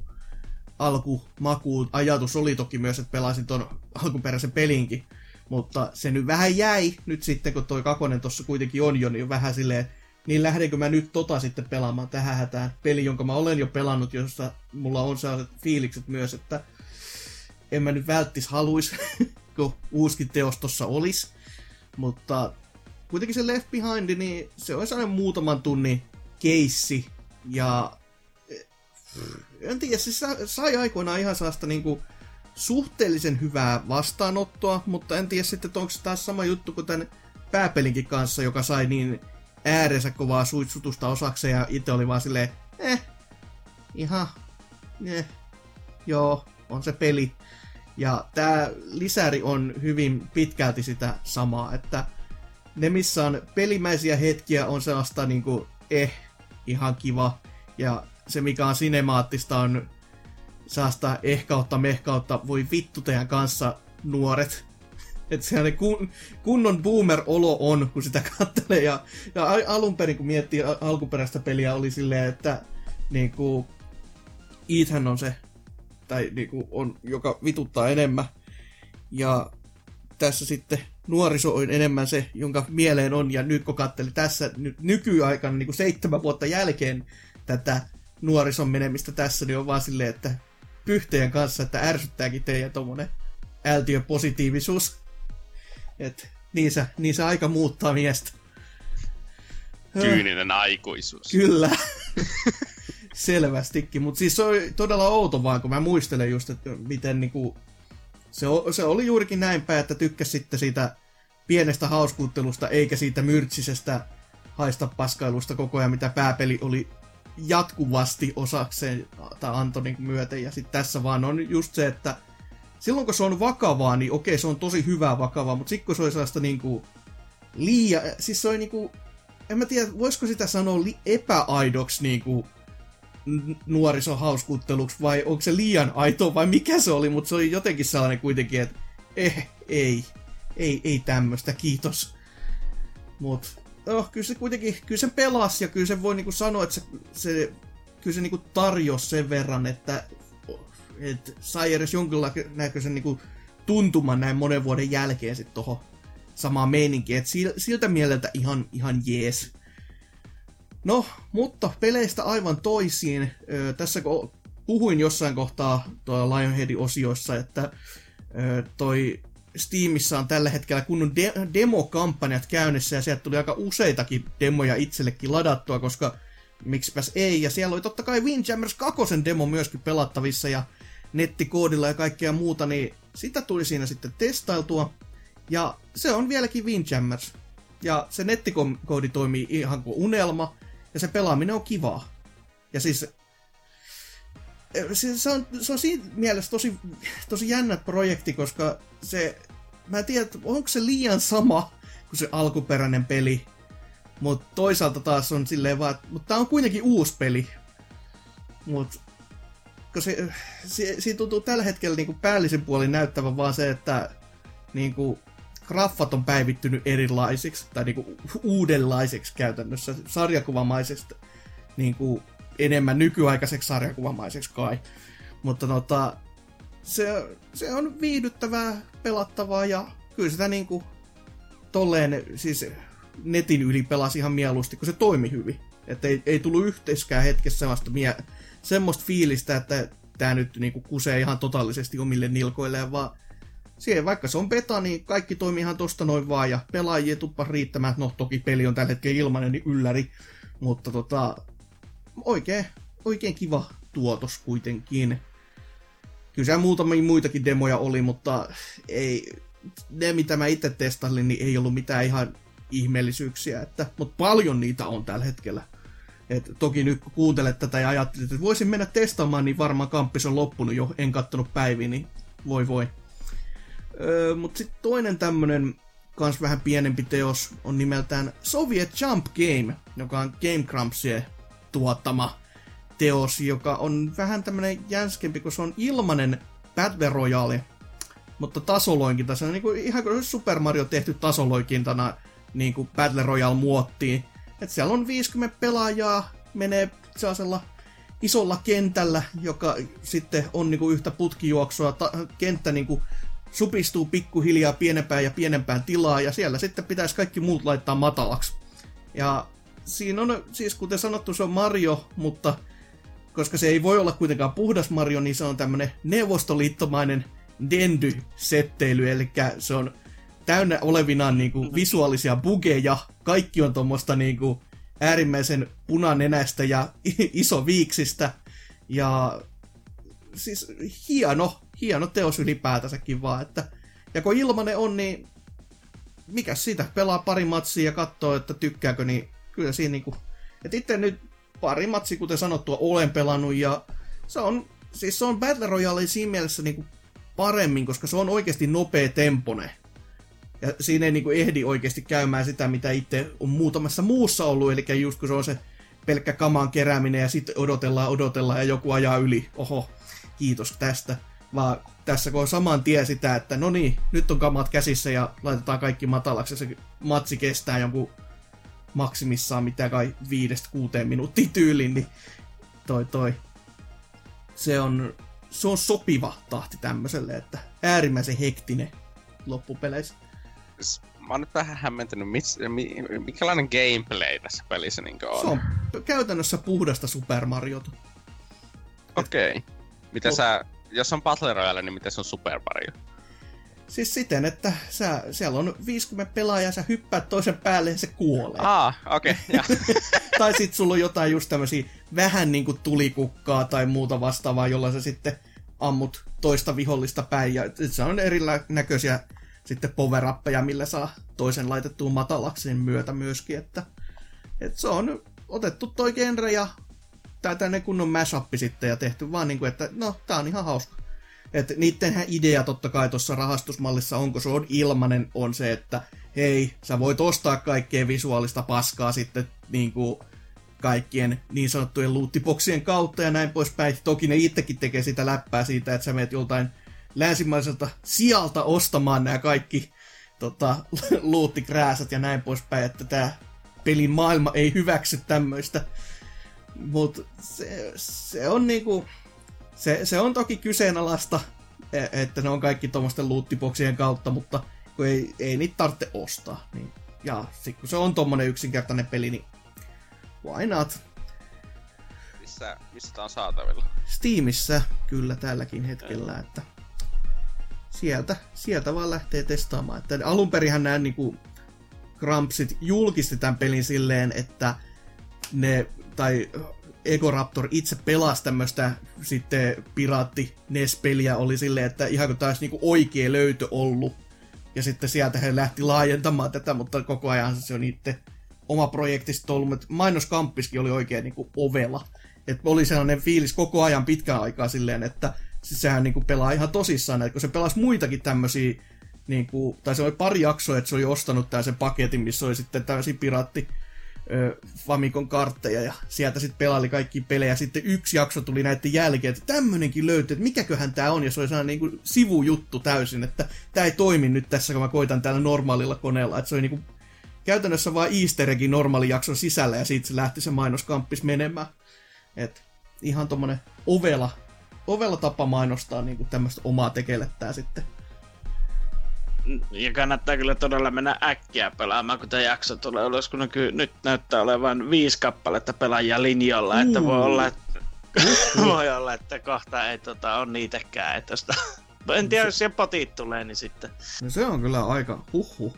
alkumakuun. Ajatus oli toki myös, että pelasin ton alkuperäisen pelinkin, mutta se nyt vähän jäi nyt sitten, kun toi kakonen tossa kuitenkin on jo, niin vähän silleen, niin lähdenkö mä nyt tota sitten pelaamaan tähän hätään. Peli, jonka mä olen jo pelannut, jossa mulla on sellaiset fiilikset myös, että en mä nyt välttis haluisi, kun uuskin teos tossa olisi. Mutta kuitenkin se Left Behind, niin se olisi aina muutaman tunnin keissi. Ja en tiedä, siis sai aikoinaan ihan sellaista niinku suhteellisen hyvää vastaanottoa, mutta en tiedä sitten, että onko se taas sama juttu kuin tän pääpelinkin kanssa, joka sai niin... äärensä kovaa suitsutusta osakseen ja itse oli vaan silleen, eh, ihan, eh, joo, on se peli. Ja tää lisäri on hyvin pitkälti sitä samaa, että ne missä on pelimäisiä hetkiä on sellaista niinku, eh, ihan kiva. Ja se mikä on sinemaattista on sellaista ehkautta mehkautta, voi vittu teidän kanssa nuoret. Että sellainen kun, kunnon boomer-olo on, kun sitä katselee. Ja, ja alun perin, kun miettii alkuperäistä peliä, oli silleen, että niinku, Ethan on se, tai niinku, on, joka vituttaa enemmän. Ja tässä sitten nuoriso on enemmän se, jonka mieleen on. Ja nyt kun katseli tässä nyt nykyaikana, niinku seitsemän vuotta jälkeen tätä nuorison menemistä tässä, niin on vaan silleen, että pyhtejen kanssa, että ärsyttääkin teidän tommonen ältiöpositiivisuus. Et niin se, niin se aika muuttaa miestä. Kyyninen aikuisuus. Kyllä. Selvästikin. Mutta siis se oli todella outo vaan, kun mä muistelen just, että miten niinku... Se, se oli juurikin näinpä, että tykkäs sitten siitä pienestä hauskuuttelusta, eikä siitä myrtsisestä haista paskailusta koko ajan, mitä pääpeli oli jatkuvasti osakseen tai Antonin myöten. Ja sitten tässä vaan on just se, että silloin kun se on vakavaa, niin okei, se on tosi hyvää vakavaa, mutta sitten kun se oli sellaista niinku liian... Siis se oli niinku... En mä tiedä, voisiko sitä sanoa li- epäaidoksi niinku nuorisohauskutteluksi, vai onko se liian aitoa, vai mikä se oli, mutta se oli jotenkin sellainen kuitenkin, että eh, ei, ei, ei tämmöstä, kiitos. Mut oh, kyllä se kuitenkin, kyllä sen pelasi, ja kyllä sen voi niinku sanoa, että se, se, kyllä se niinku tarjosi sen verran, että että sai edes jonkinnäköisen niinku tuntuman näin monen vuoden jälkeen sitten tohon samaan meininkiin. Et siltä mieleltä ihan, ihan jees. No, mutta peleistä aivan toisiin. Ö, tässä kun puhuin jossain kohtaa tuolla Lionheadin osioissa, että ö, toi Steamissa on tällä hetkellä kunnon de- demokampanjat käynnissä, ja sieltä tuli aika useitakin demoja itsellekin ladattua, koska miksipäs ei. Ja siellä oli totta kai Windjammers kakkosen demo myöskin pelattavissa, ja nettikoodilla ja kaikkea muuta, niin sitä tuli siinä sitten testailtua. Ja se on vieläkin Windjammers. Ja se nettikoodi toimii ihan kuin unelma, ja se pelaaminen on kivaa. Ja siis... Se on, se on siinä mielessä tosi, tosi jännä projekti, koska se... Mä en tiedä, onko se liian sama kuin se alkuperäinen peli. Mutta toisaalta taas on silleen vaan... Mutta tää on kuitenkin uusi peli. Mut... Se, se, siinä tuntuu tällä hetkellä niinku päällisin puolin näyttävän vaan se, että niinku, graffat on päivittynyt erilaisiksi, tai niinku, uudenlaisiksi käytännössä, sarjakuvamaisesta niinku, enemmän nykyaikaiseksi sarjakuvamaiseksi kai. Mutta nota, se, se on viihdyttävää, pelattavaa, ja kyllä sitä niinku, tolleen siis netin yli pelasi ihan mieluusti, kun se toimi hyvin. Että ei, ei tullut yhteiskään hetkessä sellaista mie- semmoista fiilistä, että tää nyt niinku kusee ihan totaalisesti omille nilkoilleen, vaan siihen, vaikka se on beta, niin kaikki toimii ihan tosta noin vaan, ja pelaajia tuppas riittämään. No toki peli on tällä hetkellä ilmainen, niin ylläri, mutta tota, oikein, oikein kiva tuotos kuitenkin. Kyllä siellä muutamia muitakin demoja oli, mutta ei, ne mitä mä itse testailin, niin ei ollut mitään ihan ihmeellisyyksiä, että, mutta paljon niitä on tällä hetkellä. Et toki nyt kun kuuntelet tätä ja ajattelet, että voisin mennä testaamaan, niin varmaan kamppis on loppunut jo, en kattonut päiviä, niin voi voi. Öö, mut sit toinen tämmönen, kans vähän pienempi teos, on nimeltään Soviet Jump Game, joka on Game Grumpsien tuottama teos, joka on vähän tämmönen jänskempi, kun se on ilmanen Battle Royale, mutta tasoloinkinta. Se on niinku ihan kuin Super Mario tehty tasoloikintana niinku Battle Royale -muottiin. Että siellä on viisikymmentä pelaajaa, menee sellaisella isolla kentällä, joka sitten on niinku yhtä putkijuoksua. Ta- kenttä niinku supistuu pikkuhiljaa pienempään ja pienempään tilaa, ja siellä sitten pitäisi kaikki muut laittaa matalaksi. Ja siinä on, siis kuten sanottu, se on Mario, mutta koska se ei voi olla kuitenkaan puhdas Mario, niin se on tämmönen neuvostoliittomainen dendy-setteily, eli se on täynnä olevinaan niinku visuaalisia bugeja. Kaikki on tuommoista niinku äärimmäisen punanenäistä ja isoviiksistä. Ja siis hieno, hieno teos ylipäätänsäkin vaan. Että, ja kun ilmanen on, niin mikäs siitä? Pelaa pari matsia ja katsoo, että tykkääkö, niin kyllä siinä niinku... Et itse nyt pari matsia, kuten sanottua, olen pelannut, ja se on, siis se on Battle Royale siinä mielessä niinku paremmin, koska se on oikeasti nopea tempone. Ja siinä ei niinku ehdi oikeasti käymään sitä, mitä itse on muutamassa muussa ollut, eli just kun se on se pelkkä kaman kerääminen ja sitten odotellaan, odotellaan ja joku ajaa yli. Oho, kiitos tästä. Vaan tässä kun on saman tien sitä, että no niin, nyt on kamat käsissä ja laitetaan kaikki matalaksi ja se matsi kestää jonkun maksimissaan mitä kai viidestä kuuteen minuuttia tyylin, niin toi toi. Se on, se on sopiva tahti tämmöiselle, että äärimmäisen hektinen loppupeleissä. Mä oon nyt vähän hämmentänyt, mis, mi, mikälainen gameplay tässä pelissä niinkö on? Se on käytännössä puhdasta Super Mariota. Okei. Okay. Mitä no. sä, jos on Battle Royale, niin miten se on Super Mario? Siis siten, että sä, siellä on viisikymmentä pelaajaa, sä hyppäät toisen päälle ja se kuolee. Ah, okei. Okay, tai sit sulla on jotain just tämmösiä vähän niinku tulikukkaa tai muuta vastaavaa, jolla sä sitten ammut toista vihollista päin. Ja se on erinäköisiä sitten power-appeja, millä saa toisen laitettua matalakseen myötä myöskin. Että, että se on otettu toi genre ja tää tämmönen kunnon mash-appi sitten ja tehty vaan niinku, että no tää on ihan hauska. Että niittenhän idea totta kai tuossa rahastusmallissa, onko se on ilmanen, on se, että hei, sä voit ostaa kaikkea visuaalista paskaa sitten niin kuin kaikkien niin sanottujen loottiboksien kautta ja näin poispäin. Toki ne itsekin tekee sitä läppää siitä, että sä menet joltain länsimaiselta sijalta ostamaan nämä kaikki tota, loottikrääsät ja näin poispäin, että tää pelin maailma ei hyväksy tämmöistä. Mut se, se on niinku... Se, se on toki kyseenalaista, että ne on kaikki tuommoisten loottiboksien kautta, mutta kun ei, ei niitä tarvitse ostaa. Niin. Ja sit kun se on tommonen yksinkertainen peli, niin why not? Missä, missä tää on saatavilla? Steamissä kyllä tälläkin hetkellä, mm. että sieltä, sieltä vaan lähtee testaamaan. Että alunperinhän nämä niinku Grumpsit julkisti tämän pelin silleen, että ne... tai Ego Raptor itse pelasi tämmöistä sitten piraatti-N E S-peliä, oli silleen, että ihan kun taisi niinku oikea löytö ollut. Ja sitten sieltä he lähti laajentamaan tätä, mutta koko ajan se on itse oma projektista ollut. Mainoskampiskin oli oikein niinku ovela. Et oli sellainen fiilis koko ajan pitkään aikaa silleen, että siis sehän niinku pelaa ihan tosissaan. Et kun se pelasi muitakin tämmöisiä, niinku, tai se oli pari jaksoa, että se oli ostanut tämän sen paketin, missä oli sitten tämmöisiä piraatti Famicom kartteja ja sieltä sitten pelaili kaikki pelejä. Sitten yksi jakso tuli näiden jälkeen, että tämmönenkin löytyy, että mikäköhän tää on, ja se oli sellainen niinku sivujuttu täysin, että tää ei toimi nyt tässä, kun mä koitan täällä normaalilla koneella. Että se oli niinku käytännössä vaan easter eggi normaali jakson sisällä, ja siitä se lähti se mainoskamppis menemään. Et ihan tommonen ovela, ovela tapa mainostaa niinku tämmöstä omaa tekelettää sitten. Ja kannattaa kyllä todella mennä äkkiä pelaamaan, kun tämä jakso tulee ulos, kun nyt näyttää olevan viisi kappaletta pelaajia linjolla, mm. että voi olla, että, mm. voi olla, että kohta ei tota, ole niitäkään. Että sitä, en tiedä, se, jos siellä potit tulee, niin sitten. No se on kyllä aika huhhuh.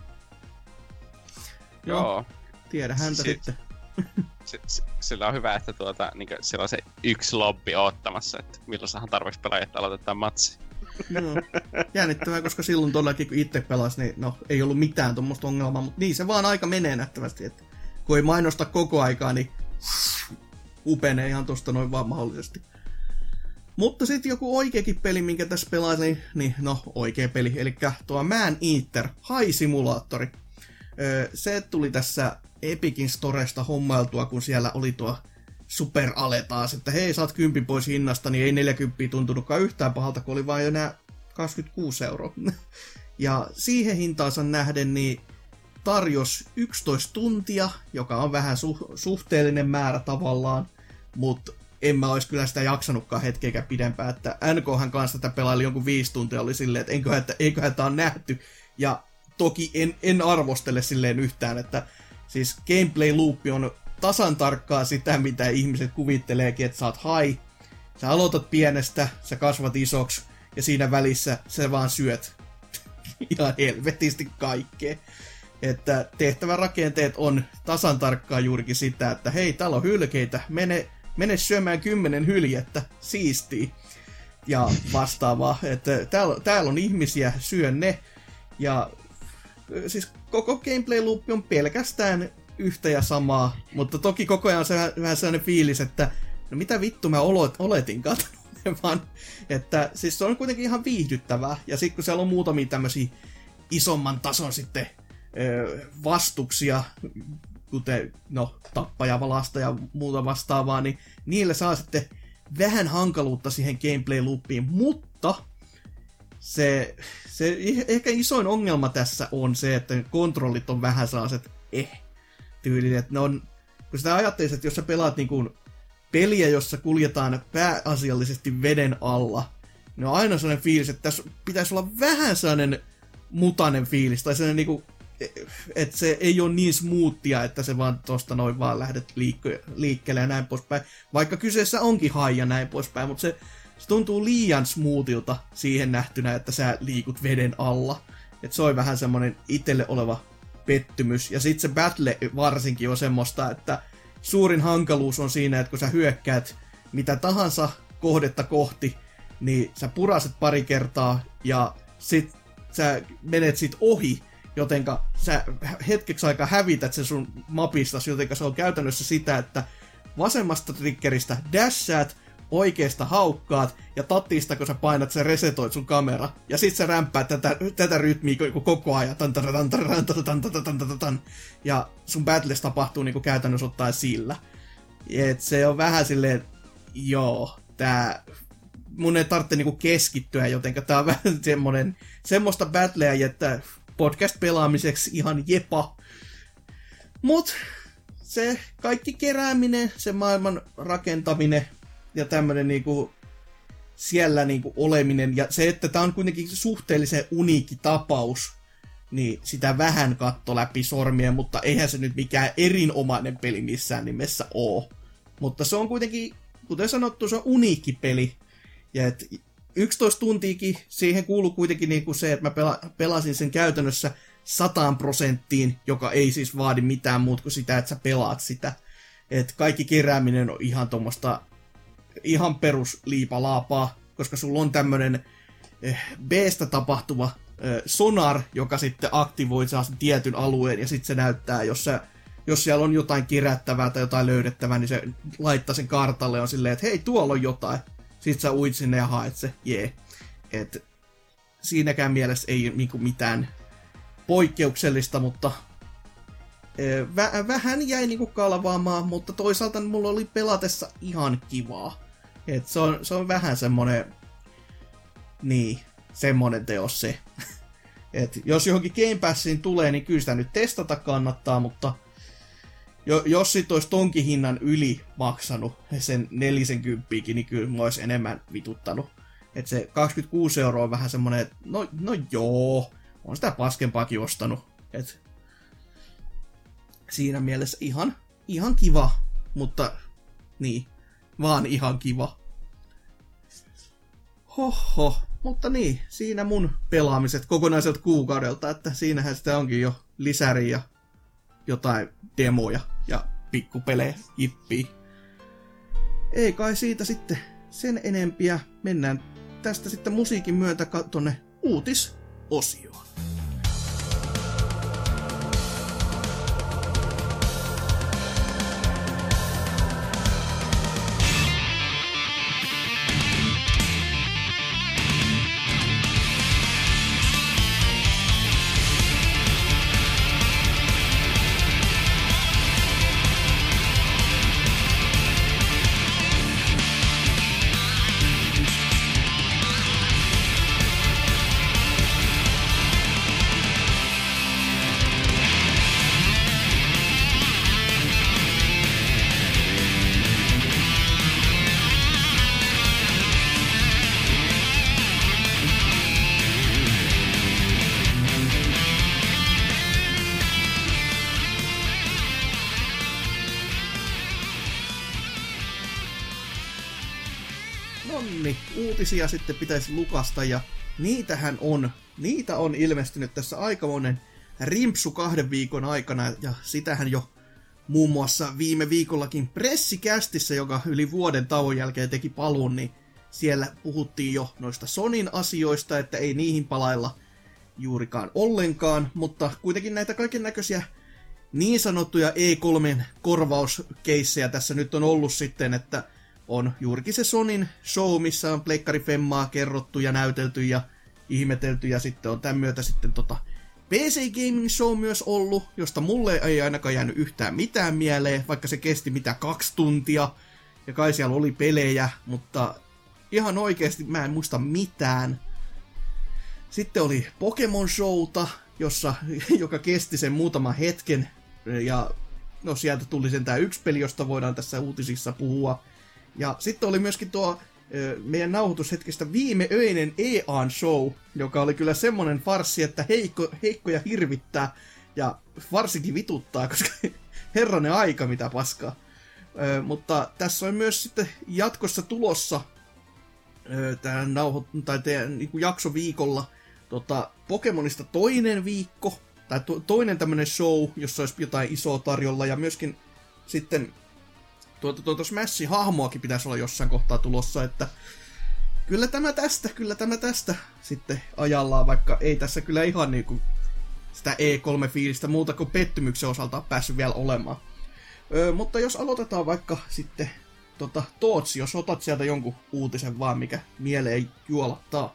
Joo. Joo. Tiedä häntä si- sitten. si- si- sillä on hyvä, että tuota, niin siellä on se yksi lobby odottamassa, että milloin saadaan tarpeeksi pelaajia, että aloitetaan matsi. No, jännittävää, koska silloin todellakin kun itse pelasi, niin no, ei ollut mitään tuommoista ongelmaa, mutta niin se vaan aika menee nähtävästi, että kun ei mainosta koko aikaa, niin upenee ihan tosta noin vaan mahdollisesti. Mutta sitten joku oikeakin peli, minkä tässä pelasi, niin, niin no oikea peli, eli tuo Man Eater, High-simulaattori. Öö, se tuli tässä Epicin Storesta hommailtua, kun siellä oli tuo Super Ale taas, että hei, saat kymppi pois hinnasta, niin ei neljäkymppiä tuntunutkaan yhtään pahalta, kun oli vaan jo nää kaksikymmentäkuusi euroa. Ja siihen hintaansa nähden, niin tarjos yksitoista tuntia, joka on vähän su- suhteellinen määrä tavallaan, mutta en mä ois kyllä sitä jaksanutkaan hetkeäkään pidempään, että N K:han kanssa tätä pelaili jonkun viisi tuntia, oli silleen, että enköhän, että, eiköhän tää on nähty, ja toki en, en arvostele silleen yhtään, että siis gameplay-loopi on tasan tarkkaa sitä, mitä ihmiset kuvitteleekin, että sä oot hai, sä aloitat pienestä, sä kasvat isoksi, ja siinä välissä sä vaan syöt ihan helvetisti kaikkea. Että tehtävärakenteet on tasan tarkkaa juurikin sitä, että hei, täällä on hylkeitä, mene, mene syömään kymmenen hyljettä, siistii. Ja vastaavaa, että täällä, täällä on ihmisiä, syö ne. Ja siis koko gameplay-loopi on pelkästään yhtä ja samaa, mutta toki koko ajan on se vähän sellainen fiilis, että no mitä vittu mä oletinkaan, vaan että siis se on kuitenkin ihan viihdyttävää, ja sitten kun siellä on muutamia tämmöisiä isomman tason sitten vastuksia, kuten no tappajavalasta ja muuta vastaavaa, niin niille saa sitten vähän hankaluutta siihen gameplay-loopiin, mutta se, se ehkä isoin ongelma tässä on se, että kontrollit on vähän sellaiset eh, tyylin, että ne on, kun sitä ajattelisi, että jos sä pelaat niin kuin peliä, jossa kuljetaan pääasiallisesti veden alla, niin on aina sellainen fiilis, että tässä pitäisi olla vähän sellainen mutainen fiilis, tai sellainen niinku, että se ei ole niin smoothia, että se vaan tosta noin vaan lähdet liikko- liikkeelle ja näin poispäin, vaikka kyseessä onkin haija näin poispäin, mutta se, se tuntuu liian smoothilta siihen nähtynä, että sä liikut veden alla. Että se on vähän semmoinen itselle oleva pettymys. Ja sit se battle varsinkin on semmoista, että suurin hankaluus on siinä, että kun sä hyökkäät mitä tahansa kohdetta kohti, niin sä puraset pari kertaa ja sit sä menet sit ohi, jotenka sä hetkeksi aikaa hävität sen sun mapistasi, jotenka se on käytännössä sitä, että vasemmasta triggeristä dashaat, oikeasta haukkaat, ja tattista, kun sä painat, sä resetoit sun kamera. Ja sit sä rämpäät tätä, tätä rytmiä koko ajan. Ja sun battles tapahtuu niinku käytännössä ottaen sillä. Et se on vähän silleen, joo, tää... mun ei tarvitse niinku keskittyä, jotenka tää on vähän semmonen... semmoista battleja, että podcast-pelaamiseksi ihan jepa. Mut se kaikki kerääminen, se maailman rakentaminen, ja tämmönen niinku siellä niinku oleminen, ja se, että tää on kuitenkin suhteellisen uniikki tapaus, niin sitä vähän katto läpi sormien, mutta eihän se nyt mikään erinomainen peli missään nimessä oo. Mutta se on kuitenkin, kuten sanottu, se on uniikki peli. Ja et yksitoista tuntiikin siihen kuuluu kuitenkin niinku se, että mä pela- pelasin sen käytännössä sataan prosenttiin, joka ei siis vaadi mitään muuta kuin sitä, että sä pelaat sitä. Et kaikki kerääminen on ihan tommoista ihan perus liipalaapaa, koska sulla on tämmönen B-stä tapahtuva sonar, joka sitten aktivoi saa sen tietyn alueen, ja sitten se näyttää, jos, se, jos siellä on jotain kerättävää tai jotain löydettävää, niin se laittaa sen kartalle ja on silleen, että hei, tuolla on jotain. Sitten sä uit sinne ja haet se, jee. Et siinäkään mielessä ei niinku mitään poikkeuksellista, mutta Vä- vähän jäi niinku kalvaamaan, mutta toisaalta mulla oli pelatessa ihan kivaa. Et se on, se on vähän semmonen... Niin, semmonen teos se. Et jos johonkin Game Passiin tulee, niin kyllä sitä nyt testata kannattaa, mutta... Jo, jos sit ois tonkin hinnan yli maksanut sen nelisenkymppiikin, niin kyllä mä ois enemmän vituttanut. Et se kaksikymmentäkuusi euroa on vähän semmonen, että no, no joo, on sitä paskempaakin ostanut. Et... Siinä mielessä ihan, ihan kiva, mutta niin, vaan ihan kiva. Hoho, mutta niin, siinä mun pelaamiset kokonaiselta kuukaudelta, että siinähän sitä onkin jo lisäri ja jotain demoja ja pikkupelejä, jippii. Ei kai siitä sitten sen enempiä, mennään tästä sitten musiikin myötä tonne uutisosioon. Uutisia sitten pitäisi lukasta, ja niitähän on, niitä on ilmestynyt tässä aikamoinen rimpsu kahden viikon aikana, ja sitähän jo muun muassa viime viikollakin pressikästissä, joka yli vuoden tauon jälkeen teki paluun, niin siellä puhuttiin jo noista Sonin asioista, että ei niihin palailla juurikaan ollenkaan, mutta kuitenkin näitä kaikennäköisiä niin sanottuja E kolme -korvauskeissejä tässä nyt on ollut sitten, että on juurikin se Sonin show, missä on pleikkarifemmaa kerrottu ja näytelty ja ihmetelty, ja sitten on tämän myötä sitten tota P C Gaming Show myös ollut, josta mulle ei ainakaan jäänyt yhtään mitään mieleen, vaikka se kesti mitä kaksi tuntia, ja kai siellä oli pelejä, mutta ihan oikeasti mä en muista mitään. Sitten oli Pokemon Showta, jossa, joka kesti sen muutaman hetken, ja no sieltä tuli sentään yksi peli, josta voidaan tässä uutisissa puhua. Ja sitten oli myöskin tuo meidän nauhoitushetkestä viimeöinen E A:n show, joka oli kyllä semmonen farssi, että heikko, heikkoja hirvittää ja varsinkin vituttaa, koska herranen aika mitä paskaa. Ö, mutta tässä on myös sitten jatkossa tulossa ö, tämän nauho- tai teidän, niin kuin jaksoviikolla tota, Pokemonista toinen viikko, tai to- toinen tämmönen show, jossa olisi jotain isoa tarjolla ja myöskin sitten Tuota, tuota Smash-hahmoakin pitäisi olla jossain kohtaa tulossa, että kyllä tämä tästä, kyllä tämä tästä sitten ajallaan, vaikka ei tässä kyllä ihan niinku sitä E kolme -fiilistä muuta kuin pettymyksen osalta päässyt vielä olemaan. Öö, mutta jos aloitetaan vaikka sitten tota, Tootsi, jos otat sieltä jonkun uutisen vaan, mikä mieleen juolattaa.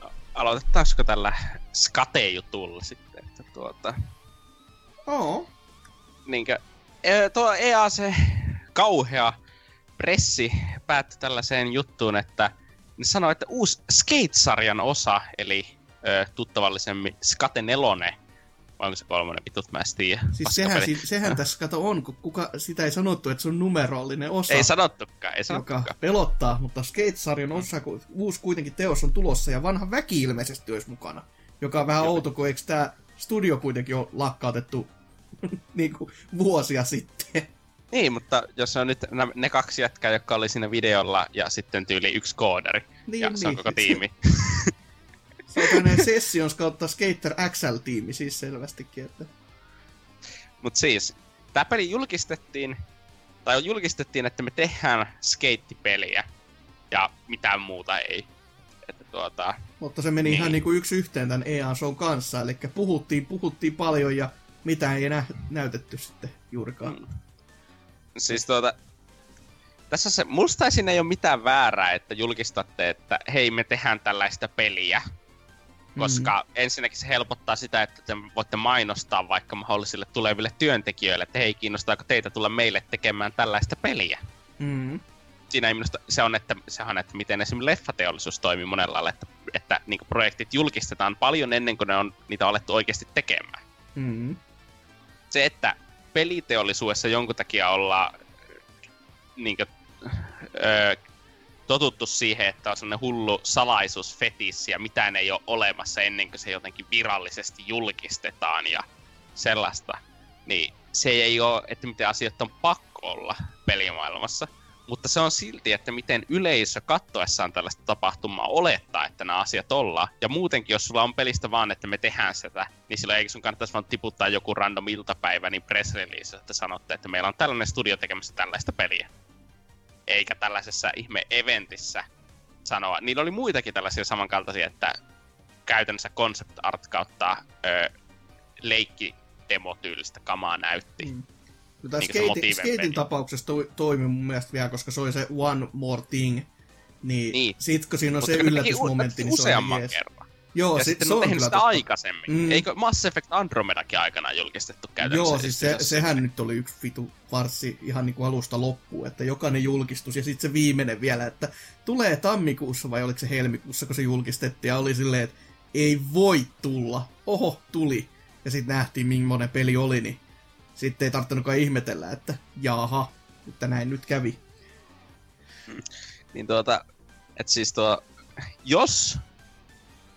No, aloitettaisiko tällä skate-jutulla sitten, että tuota... Oo. Niinkö... E, tuo E A se kauhea pressi päättyi tällaiseen juttuun, että ne sanoi, että uusi Skate-sarjan osa, eli ö, tuttavallisemmin Skate nelonen, vai onko se kolmonen, vitut mä en tiedä. Siis sehän, si- sehän tässä kato on, kun kuka, sitä ei sanottu, että se on numerollinen osa. Ei sanottukaan, ei sanottukaan. Joka pelottaa, mutta Skate-sarjan osa, kun uusi kuitenkin teos on tulossa ja vanha väki ilmeisesti olisi mukana, joka on vähän Jum. outo, kun eikö tää studio kuitenkin ole lakkautettu niinku vuosia sitten. Niin, mutta jos on nyt ne kaksi jätkää, jotka oli siinä videolla, ja sitten tyyli yksi koodari, niin, ja niin, se on koko tiimi. Se on tämmöinen Sessions kautta Skater X L-tiimi siis selvästikin. Että... Mut siis, tää peli julkistettiin, tai julkistettiin, että me tehdään skeittipeliä, ja mitään muuta ei. Että tuota, mutta se meni niin. ihan niinku yksi yhteen tän E A-shown kanssa, elikkä puhuttiin, puhuttiin paljon, ja mitä ei enää näytetty sitten juurikaan. Mm. Siis tuota... Tässä se... Musta siinä ei ole mitään väärää, että julkistatte, että hei, me tehdään tällaista peliä. Koska mm. ensinnäkin se helpottaa sitä, että te voitte mainostaa vaikka mahdollisille tuleville työntekijöille, että hei, kiinnostaako teitä tulla meille tekemään tällaista peliä. Mm. Siinä ei minusta... Se on, että, sehän, että miten esimerkiksi leffateollisuus toimii monella lailla, että, että niin kuin projektit julkistetaan paljon ennen kuin ne on, niitä on alettu oikeasti tekemään. Mm. Se, että peliteollisuudessa jonkun takia ollaan niinkö, öö, totuttu siihen, että on sellainen hullu salaisuusfetissi ja mitään ei ole olemassa ennen kuin se jotenkin virallisesti julkistetaan ja sellaista, niin se ei ole, että miten asioita on pakko olla pelimaailmassa, mutta se on silti, että miten yleisö katsoessaan tällaista tapahtumaa olettaa, että nämä asiat ollaan. Ja muutenkin, jos sulla on pelistä vaan, että me tehdään sitä, niin silloin eikö sun kannattaisi vaan tiputtaa joku random iltapäivä, niin press release, että sanotte, että meillä on tällainen studio tekemässä tällaista peliä. Eikä tällaisessa ihme-eventissä sanoa. Niillä oli muitakin tällaisia samankaltaisia, että käytännössä concept art kautta ö, leikkidemo-tyylistä kamaa näytti. Mm. No tämä skeitin, skeitin tapauksessa to, toimi mun mielestä vielä, koska se oli se one more thing, niin, niin. sit kun siinä on mutta se yllätysmomentti, u- niin se useamman on kerran. Joo, ja sit, sitten se on tehnyt sitä totta. aikaisemmin. Mm. Eikö Mass Effect Andromedakin aikanaan julkistettu käytännössä? Joo, siis se, sehän nyt oli yksi vitu farssi ihan niin kuin alusta loppuun, että jokainen julkistus ja sitten se viimeinen vielä, että tulee tammikuussa vai oliko se helmikuussa, kun se julkistettiin ja oli silleen, että ei voi tulla, oho, tuli. Ja sitten nähtiin, millainen peli oli, niin sitten ei tarvinnutkaan ihmetellä, että jaaha, että näin nyt kävi. Hmm. Niin tuota, että siis tuo, jos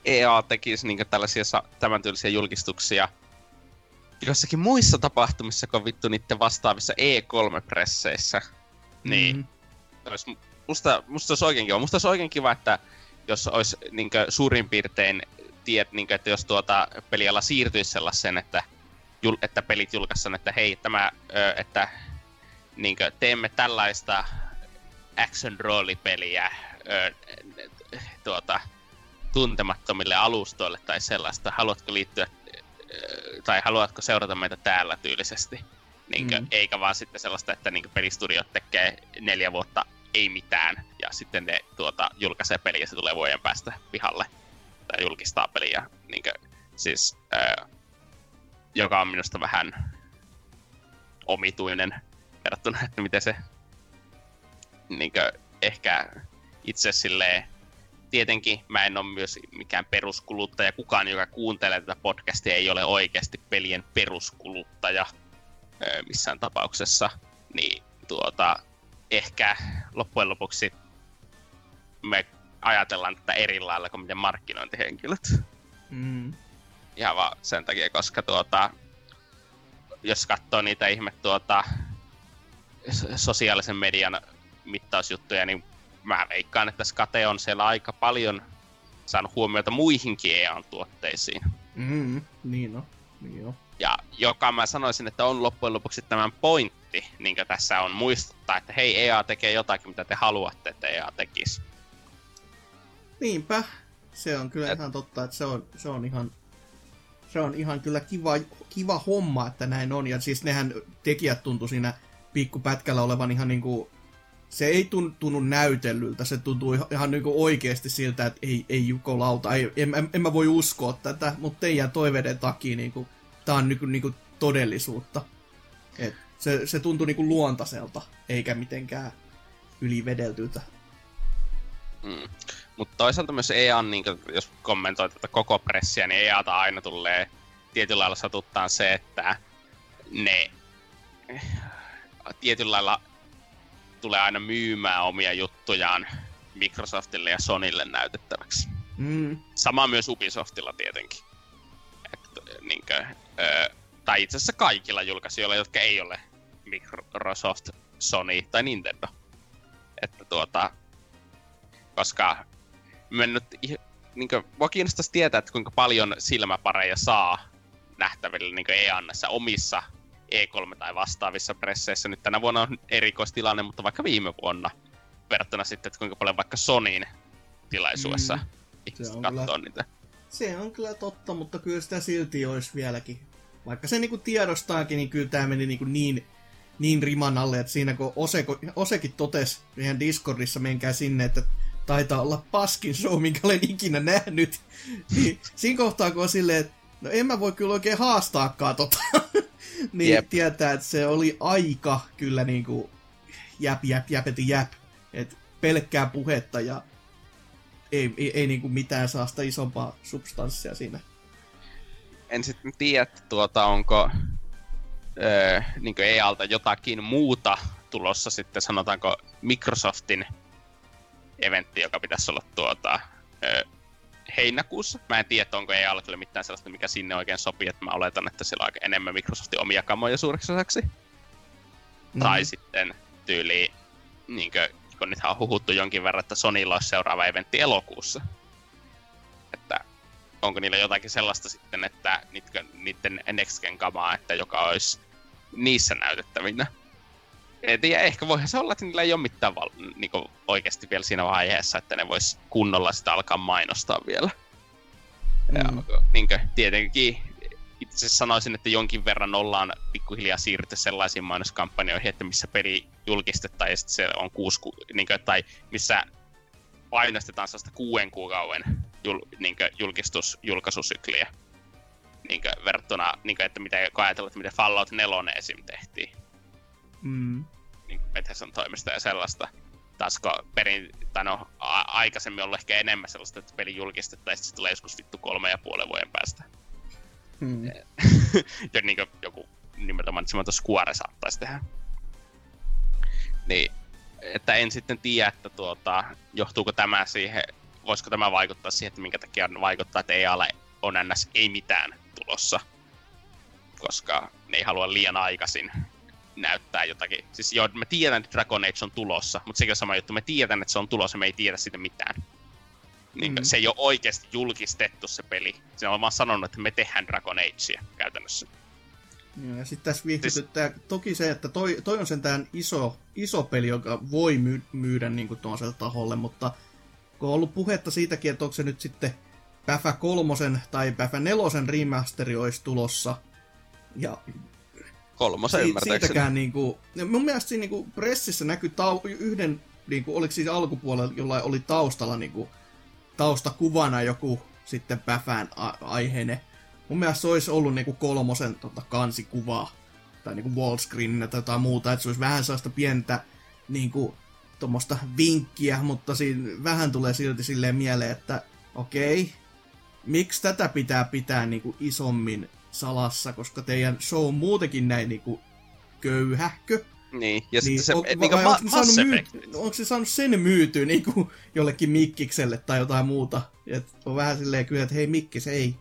E A tekisi niinku tällaisia tämän tyylisiä julkistuksia jossakin muissa tapahtumissa kuin vittu niiden vastaavissa E kolme -presseissä, mm-hmm. niin olisi, musta, musta olisi oikein kiva. Musta olisi oikein kiva, että jos olisi niinku suurin piirtein tiet, niinku, että jos tuota peliala siirtyisi sellaiseen, että että pelit julkaissaan, että hei, tämä, että niinkö, teemme tällaista action-roolipeliä tuota, tuntemattomille alustoille tai sellaista. Haluatko liittyä tai haluatko seurata meitä täällä tyylisesti. Niinkö, mm. Eikä vaan sitten sellaista, että niinkö pelistudiot tekee neljä vuotta ei mitään, ja sitten ne tuota, julkaisee peli ja se tulee vuoden päästä pihalle. Tai julkistaa peliä. Niinkö, siis, öö, joka on minusta vähän omituinen verrattuna, että miten se niinkö, ehkä itse silleen. Tietenkin mä en ole myös mikään peruskuluttaja. Kukaan, joka kuuntelee tätä podcastia, ei ole oikeasti pelien peruskuluttaja missään tapauksessa. Niin tuota, ehkä loppujen lopuksi me ajatellaan tätä eri lailla kuin miten markkinointihenkilöt. Mm. Ihan vaan sen takia, koska tuota, jos katsoo niitä ihme tuota, sosiaalisen median mittausjuttuja, niin mä veikkaan, että Skate on siellä aika paljon saanut huomiota muihinkin E A-tuotteisiin. Mm, niin on, niin on. Ja joka mä sanoisin, että on loppujen lopuksi tämän pointti, niin kuin tässä on muistuttaa, että hei, E A tekee jotakin, mitä te haluatte, että E A tekisi. Niinpä. Se on kyllä Et... ihan totta, että se on, se on ihan... Se on ihan kyllä kiva, kiva homma, että näin on. Ja siis nehän tekijät tuntui siinä pikkupätkällä olevan ihan niinku... Se ei tunnu näytellyltä, se tuntuu ihan niinku oikeesti siltä, että ei, ei jukolauta, ei, en, en, en mä voi uskoa tätä, mutta teidän toiveiden takia niinku, tää on niinku, niinku todellisuutta. Et se, se tuntuu niinku luontaiselta, eikä mitenkään ylivedeltyltä. Mm. Mutta toisaalta myös E A, niin jos kommentoi tätä koko pressiä, niin E A:ta aina tulee tietyllä lailla satuttaan se, että ne tietyllä lailla... tulee aina myymään omia juttujaan Microsoftille ja Sonylle näytettäväksi. Mm. Sama myös Ubisoftilla tietenkin. Et, niinkö, ö, tai itse asiassa kaikilla julkaisijoilla, jotka ei ole Microsoft, Sony tai Nintendo. Että tuota, koska mä nyt, niinkö, mua kiinnostaisi tietää, että kuinka paljon silmäpareja saa nähtävillä niinkö E A:ssa omissa E kolme tai vastaavissa presseissä. Nyt tänä vuonna on erikoistilanne, mutta vaikka viime vuonna verrattuna sitten, että kuinka paljon vaikka Sonyin tilaisuudessa mm, ihmiset katsoo kyllä, niitä. Se on kyllä totta, mutta kyllä sitä silti olisi vieläkin. Vaikka se niinku tiedostaakin, niin kyllä tämä meni niinku niin, niin riman alle, että siinä kun Ose, Osekin totesi ihan Discordissa, menkää sinne, että taitaa olla paskin show, minkä olen ikinä nähnyt. Niin siinä kohtaa, kun on silleen, että no en mä voi kyllä oikein haastaakaan tota. Niin jep. Tietää, että se oli aika kyllä niinku jäp, jäp, jäpeti jäp. Et pelkkää puhetta ja ei, ei, ei niinku mitään saa sitä isompaa substanssia siinä. En sitten tiedä, tuota, onko öö, niinku E A:lta jotakin muuta tulossa sitten, sanotaanko Microsoftin eventti, joka pitäisi olla tuota... Öö, heinäkuussa. Mä en tiedä, onko E A:lla kyllä mitään sellaista, mikä sinne oikein sopii, että mä oletan, että siellä on aika enemmän Microsoftin omia kamoja suureksi osaksi. Mm. Tai sitten tyyli, niinkö, kun nythän on huhuttu jonkin verran, että Sonylla olisi seuraava eventti elokuussa. Että onko niillä jotakin sellaista sitten, että niitkö, niiden Next Gen kamaa, että joka olisi niissä näytettävinä. En tiedä, ehkä voihan se olla, että niillä ei ole mitään val- niinku oikeasti vielä siinä vaiheessa, että ne vois kunnolla sitä alkaa mainostaa vielä. Mm. Ja, niinkö, tietenkin itse sanoisin, että jonkin verran ollaan pikkuhiljaa siirrytty sellaisiin mainoskampanjoihin, että missä peli julkistetaan ja sitten se on kuusi ku- niinkö, tai missä painostetaan sellaista kuuden kuukauden jul- niinkö, julkistus-julkaisusykliä. Niinkö, verrattuna, niinkö, että mitä ajatellaan, että miten Fallout neljä esim. Tehtiin. Mm. Niin Bethesdan toimesta ja sellaista. Taasko perin, tai no a- aikaisemmin ollut ehkä enemmän sellaista, että peli julkistetaan ja sitten se tulee joskus vittu kolme ja puolen vuoden päästä. Mm. Ja niin kuin joku nimeltä mainitsema tuossa Square saattaisi tehdä. Niin, että en sitten tiedä, että tuota, johtuuko tämä siihen, voisiko tämä vaikuttaa siihen, että minkä takia vaikuttaa, että E A:lla on ns. Ei mitään tulossa. Koska ne ei halua liian aikaisin näyttää jotakin. Siis joo, mä tiedän, että Dragon Age on tulossa, mutta sekin on sama juttu. Mä tiedän, että se on tulossa, me ei tiedä siitä mitään. Niin, mm. Se ei ole oikeasti julkistettu se peli. Siinä on vaan sanonut, että me tehdään Dragon Agea käytännössä. Joo, ja sitten tässä viihdytyttää siis... toki se, että toi, toi on sentään iso, iso peli, joka voi myydä niin kuin tuollaiselle taholle, mutta kun on ollut puhetta siitäkin, että onko se nyt sitten Päfä kolmosen tai Päfä nelosen remasteri olisi tulossa. Ja kolmosen si- ymmärtääkseni. Siitäkään niinku, mun mielestä siinä niinku pressissä näkyi tau- yhden, niinku, oliko siinä alkupuolella jollain oli taustalla niinku, taustakuvana joku sitten Päfään a- aiheinen. Mun mielestä se olisi ollut niinku kolmosen tota, kansikuvaa tai niinku wallscreen tai jotain muuta, että se olisi vähän sellaista pientä niinku tommoista vinkkiä, mutta siinä vähän tulee silti silleen mieleen, että okei, miksi tätä pitää pitää niinku isommin salassa, koska teidän show on muutenkin näin niinku köyhähkö. Niin, ja niin, sitten se on, niinku ma- Mass Effect. Myy- onko se saanut sen myytyä niinku jollekin Mikkikselle tai jotain muuta? Et on vähän silleen kyllä, että hei Mikkis, ei,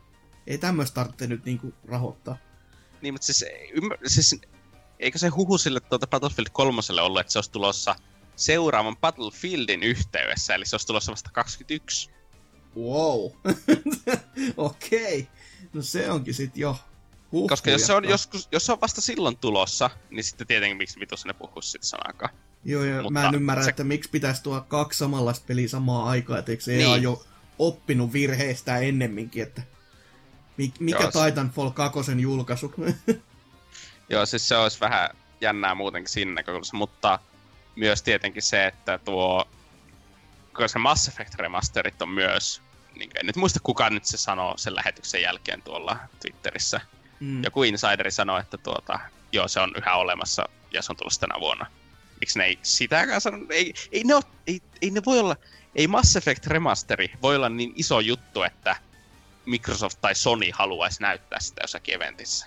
ei tämmöistä tarvitse nyt niinku rahoittaa. Niin, mutta siis, ymmär- siis eikö se huhu sille tuolta Battlefield kolmoselle ollut, että se olisi tulossa seuraavan Battlefieldin yhteydessä, eli se olisi tulossa vasta kaksikymmentäyksi. Wow. Okei. Okay. No se onkin sit jo huhkuja. Koska jos se on, joskus, jos se on vasta silloin tulossa, niin sitten tietenkin miksi vitus ne puhuis sit sanakaan. Joo, ja mutta mä en ymmärrä, se... että miksi pitäisi tuoda kaksi samanlaista peliä samaan aikaan, et eikö se niin. E A jo oppinut virheistä ennemminkin, että Mik, mikä Joo, Titanfall kakkosen julkaisu? Joo, siis se olisi vähän jännää muutenkin siinä näkökulmassa, mutta myös tietenkin se, että tuo koska Mass Effect remasterit on myös, niin en nyt muista kuka nyt se sanoo sen lähetyksen jälkeen tuolla Twitterissä. Mm. Joku insideri sanoi, että tuota, joo se on yhä olemassa ja se on tullut tänä vuonna. Miksi ne ei sitäkään sanonut? Ei, ei, ne, ole, ei, ei ne voi olla, ei Mass Effect remasteri voi olla niin iso juttu, että Microsoft tai Sony haluaisi näyttää sitä jossakin eventissä.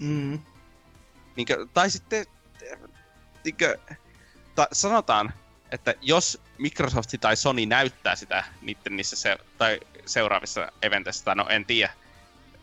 Mm. Niinkö, tai sitten, niinkö, ta, sanotaan, että jos Microsoft tai Sony näyttää sitä niitten niissä se, tai seuraavissa eventeissä, tai no en tiedä,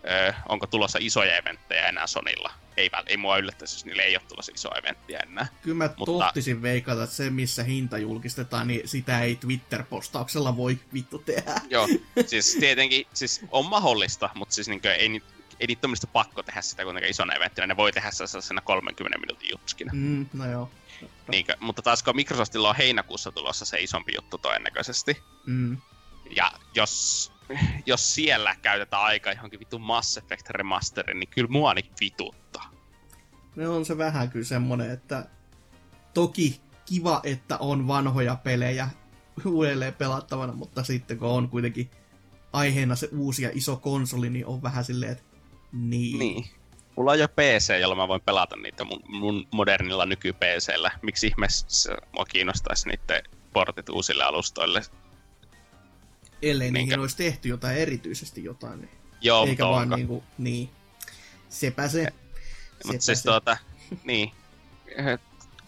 ö, onko tulossa isoja eventtejä enää Sonylla. Ei, ei mua yllättäisi, jos niillä ei ole tulossa isoja eventtejä enää. Kyllä mä Mutta... tohtisin veikata, että se missä hinta julkistetaan, niin sitä ei Twitter-postauksella voi vittu tehdä. Joo, siis tietenkin siis on mahdollista, mutta siis niin kuin, ei niitä ei niit tommoista pakko tehdä sitä kuitenkaan isona eventtinä. Ne voi tehdä sellaisena kolmenkymmenen minuutin jutskina. Mm, no joo. Niinkö, mutta taas kun Microsoftilla on heinäkuussa tulossa se isompi juttu todennäköisesti. Mm. Ja jos, jos siellä käytetään aikaa johonkin vittu Mass Effect remasterin, niin kyllä mua niin vituttaa. No on se vähän kyllä semmonen, että toki kiva, että on vanhoja pelejä uudelleen pelattavana, mutta sitten kun on kuitenkin aiheena se uusi ja iso konsoli, niin on vähän silleen, että niin. niin. Mulla on jo P C, jolla mä voin pelata niitä mun, mun modernilla nyky-PCllä. Miksi ihmeessä mua kiinnostaisi niiden portit uusille alustoille? Ellei niihin olisi tehty jotain erityisesti jotain. Niin. Joo, eikä vaan onko. Niinku, niin. Sepä se. Sepä Mut siis se. Tuota, niin.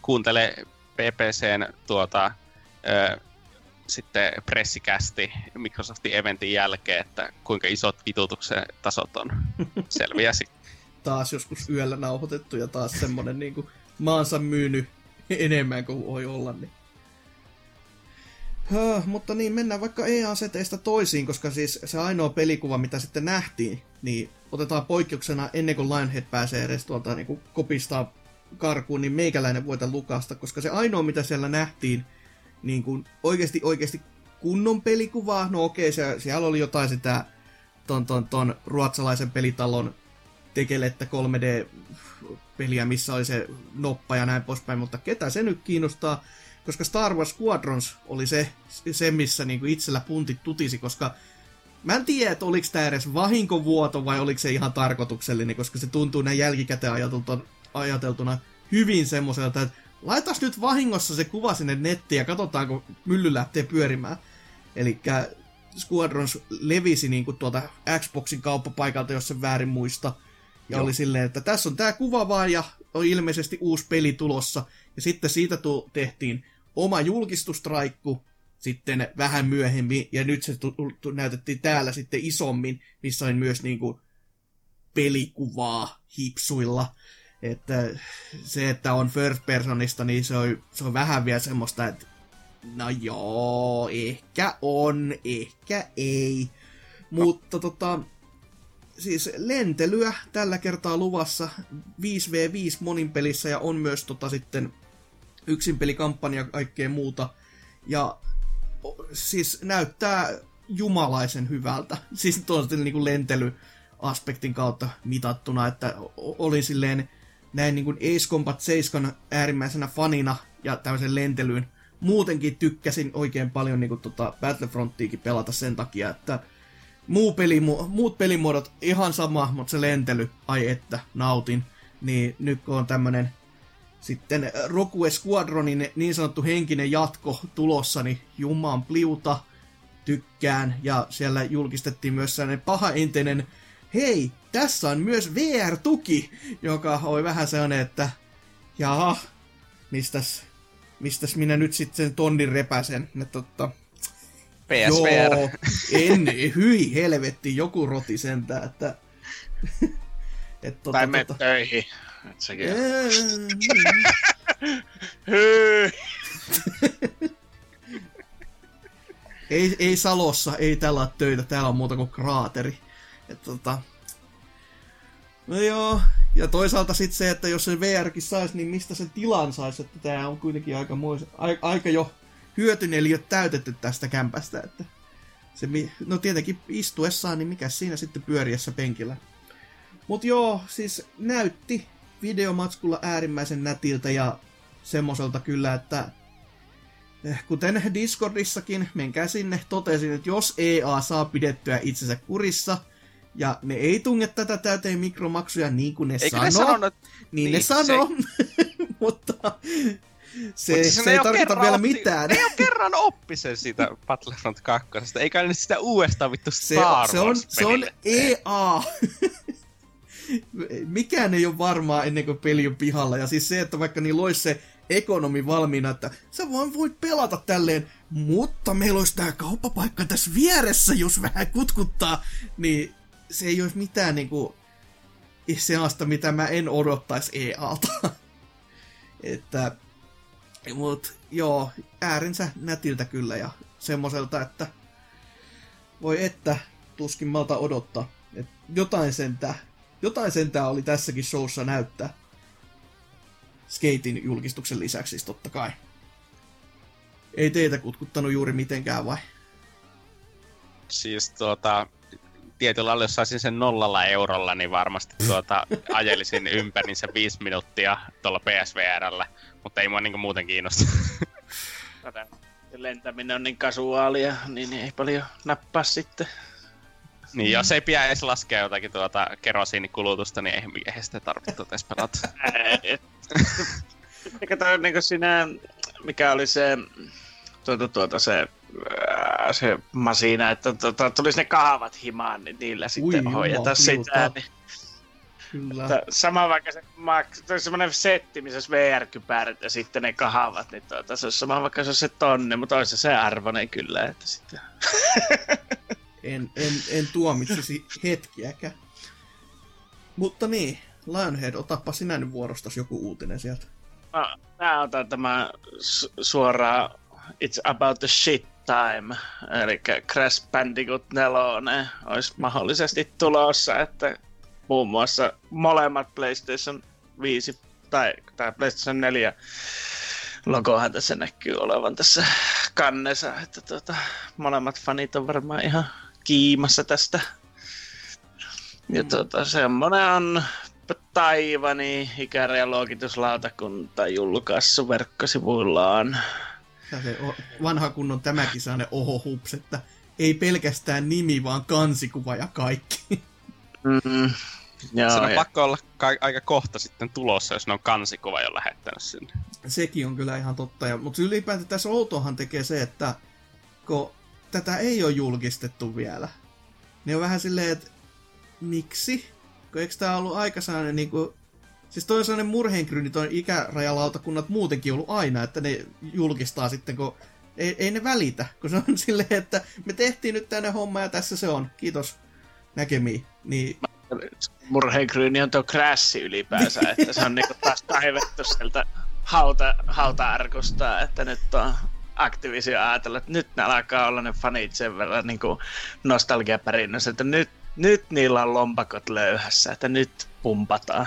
Kuuntele B B C:n tuota, ö, sitten pressikästi Microsoftin eventin jälkeen, että kuinka isot vitutuksen tasot on. Selviä sitten. Taas joskus yöllä nauhoitettu ja taas semmonen niinku maansa myynyt enemmän kuin voi olla, niin. Höh, mutta niin, mennään vaikka E A-seteistä toisiin, koska siis se ainoa pelikuva, mitä sitten nähtiin, niin otetaan poikkeuksena ennen kuin Lionhead pääsee edes tuolta niinku kopistaa karkuun, niin meikäläinen voita lukasta, koska se ainoa, mitä siellä nähtiin, niin kuin oikeesti, oikeesti kunnon pelikuvaa, no okei, se, siellä oli jotain sitä ton, ton, ton ruotsalaisen pelitalon tekelettä kolme D-peliä, missä oli se noppa ja näin poispäin, mutta ketä se nyt kiinnostaa, koska Star Wars Squadrons oli se, se missä niinku itsellä puntit tutisi, koska mä en tiedä, että oliko tämä edes vahinkovuoto vai oliko se ihan tarkoituksellinen, koska se tuntuu näin jälkikäteen ajateltuna hyvin semmoiselta, että laitas nyt vahingossa se kuva sinne nettiin ja katsotaan, kun mylly lähtee pyörimään. Elikkä Squadrons levisi niinku tuolta Xboxin kauppapaikalta, jos sen väärin muista. Ja Joo. oli silleen, että tässä on tää kuva vaan ja on ilmeisesti uusi peli tulossa. Ja sitten siitä tu- tehtiin oma julkistustraikku sitten vähän myöhemmin. Ja nyt se tu- tu- näytettiin täällä sitten isommin, missä on myös niinku pelikuvaa hipsuilla. Että se, että on first personista, niin se on, se on vähän vielä semmoista, että no joo, ehkä on, ehkä ei. Mutta no. tota... Siis lentelyä tällä kertaa luvassa viisi vastaan viisi monin pelissä ja on myös tota sitten yksinpelikampanja ja kaikkea muuta. Ja siis näyttää jumalaisen hyvältä. Siis tuosta niin kuin lentelyaspektin kautta mitattuna, että oli silleen näin niin kuin Ace Combat seitsemän äärimmäisenä fanina ja tämmöisen lentelyyn. Muutenkin tykkäsin oikein paljon niin kuin tota Battlefrontiakin pelata sen takia, että muu peli, muut pelimuodot ihan sama, mutta se lentely, ai että, nautin. Niin nyt kun on tämmönen sitten Rogue Squadronin niin sanottu henkinen jatko tulossa, niin juman pliuta, tykkään. Ja siellä julkistettiin myös sellainen pahaenteinen, hei, tässä on myös V R-tuki, joka oli vähän sellainen, että jaha, mistäs, mistäs minä nyt sitten sen tonnin repäsen, että totta. P S V R. Joo, en, hyi helvetti, joku roti sentään, että... Et, tota, tai mene tota... töihin, et sekin on. Hyi! ei, ei Salossa, ei täällä ole töitä, täällä on muuta kuin kraateri. Et, tota... No joo, ja toisaalta sit se, että jos se V R:kin saisi, niin mistä sen tilan saisi, että tää on kuitenkin aika, muista, aika, aika jo... hyötyneliöt täytetty tästä kämpästä, että se, no tietenkin istuessaan, niin mikä siinä sitten pyöriessä penkillä. Mut joo, siis näytti videomatskulla äärimmäisen nätiltä ja semmoiselta kyllä, että kuten Discordissakin, menkää sinne, totesin, että jos E A saa pidettyä itsensä kurissa, ja ne ei tunge tätä täyteen mikromaksuja niin kuin ne sanoo, sano, että... niin, niin ne sanoo, mutta... Se, siis se ei tarkoita vielä otti, mitään. Ne ei ole kerran oppi sen siitä Battlefront kaksi. Eikä ne sitä uudestaan vittu Star se, Wars se on, se on E A. Mikään ei ole varmaa ennen kuin peli on pihalla. Ja siis se, että vaikka niillä olisi se ekonomi valmiina, että sä vaan voit pelata tälleen, mutta meillä olisi tää kauppapaikka tässä vieressä, jos vähän kutkuttaa. Niin se ei olisi mitään niinku sellaista, mitä mä en odottaisi E A:lta. Että... Mut joo, äärinsä nätiltä kyllä ja semmoselta, että voi että tuskin malta odottaa. Et jotain sentää, jotain sentää oli tässäkin showssa näyttää. Skatein julkistuksen lisäksi siis totta kai. Ei teitä kutkuttanut juuri mitenkään vai? Siis tuota, tietyllä lailla jos saisin sen nollalla eurolla, niin varmasti tuota ajelisin ympärinsä viisi minuuttia tuolla P S V R:llä. Mutta ei mua niinku muuten kiinnosta. Tätä lentäminen on niin kasuaalia, niin ei paljon nappaa sitten. Niin jos ei pidä edes laskea jotakin tuota kerosiinikulutusta, niin eihän, eihän sitä tarvitse edes pelata. Eikä toi niinku sinä, mikä oli se, tuota, tuota, se, ää, se masina, että tuota, tulisi ne kahvat himaan, niin niillä sitten hoideta sitä. Niin. Kyllä. Sama vaikka se maks... Tuo semmonen setti, missä V R-kypärät ja sitten ne kahvat, niin tuota, se olisi sama vaikka se on se tonni, mutta olisi se arvoinen kyllä, että sitten... en, en, en tuomitsisi hetkiäkään. Mutta niin, Lionhead, otappa sinä nyt vuorostasi joku uutinen sieltä. No, mä otan tämä su- suoraan It's About the Shit Time, eli Crash Bandicoot neljä olisi mahdollisesti tulossa, että... Muun muassa molemmat PlayStation viisi tai, tai PlayStation neljä logohan tässä näkyy olevan tässä kannessa, että tuota, molemmat fanit on varmaan ihan kiimassa tästä. Ja tuota, semmonen on Taivani ikäraja luokituslautakunta julkaissut verkkosivuillaan. Vanha kunnon tämäkin saane oho hups, että ei pelkästään nimi vaan kansikuva ja kaikki. Mm, joo, se on ja... pakko olla ka- aika kohta sitten tulossa, jos ne on kansikuva jo lähettänyt sinne. Sekin on kyllä ihan totta. Mutta ylipäätään tässä outohan tekee se, että kun tätä ei ole julkistettu vielä, niin on vähän silleen, että miksi? Kun eikö tämä ollut aika sellainen niinku... Siis toi on sellainen murheenkryyni, toi ikärajalautakunnat muutenkin ollut aina, että ne julkistaa sitten, kun ei, ei ne välitä. Kun se on silleen, että me tehtiin nyt tänne homma ja tässä se on. Kiitos. Näkemiin, niin... Murheenkryyni on tuo Crash ylipäänsä, että se on niinku taas taivettu sieltä hauta, hauta-arkustaa, että nyt on Activision ajatella, että nyt ne alkaa olla ne fanit sen verran niinku nostalgiaperinnössä, että nyt, nyt niillä on lompakot löyhässä, että nyt pumpataan.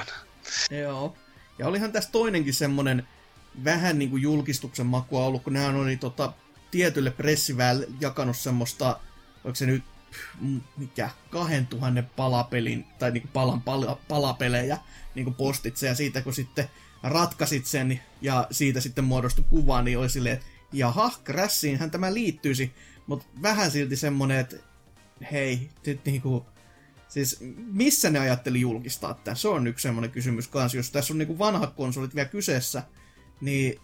Joo, ja olihan tässä toinenkin semmonen vähän niinku julkistuksen makua ollut, kun nehän oli tota tietylle pressiväelle jakanut semmoista onko se nyt mikä, kahdentuhannen palapelin, tai niinku palan pala, palapelejä niinku postitse, ja siitä kun sitten ratkasit sen, ja siitä sitten muodostui kuva, niin oli silleen, että jaha, Crashiinhän tämä liittyisi, mutta vähän silti semmonen, että hei, nyt niinku, siis missä ne ajatteli julkistaa tämän? Se on yksi semmonen kysymys kanssa, jos tässä on niinku vanhat konsolit vielä kyseessä, niin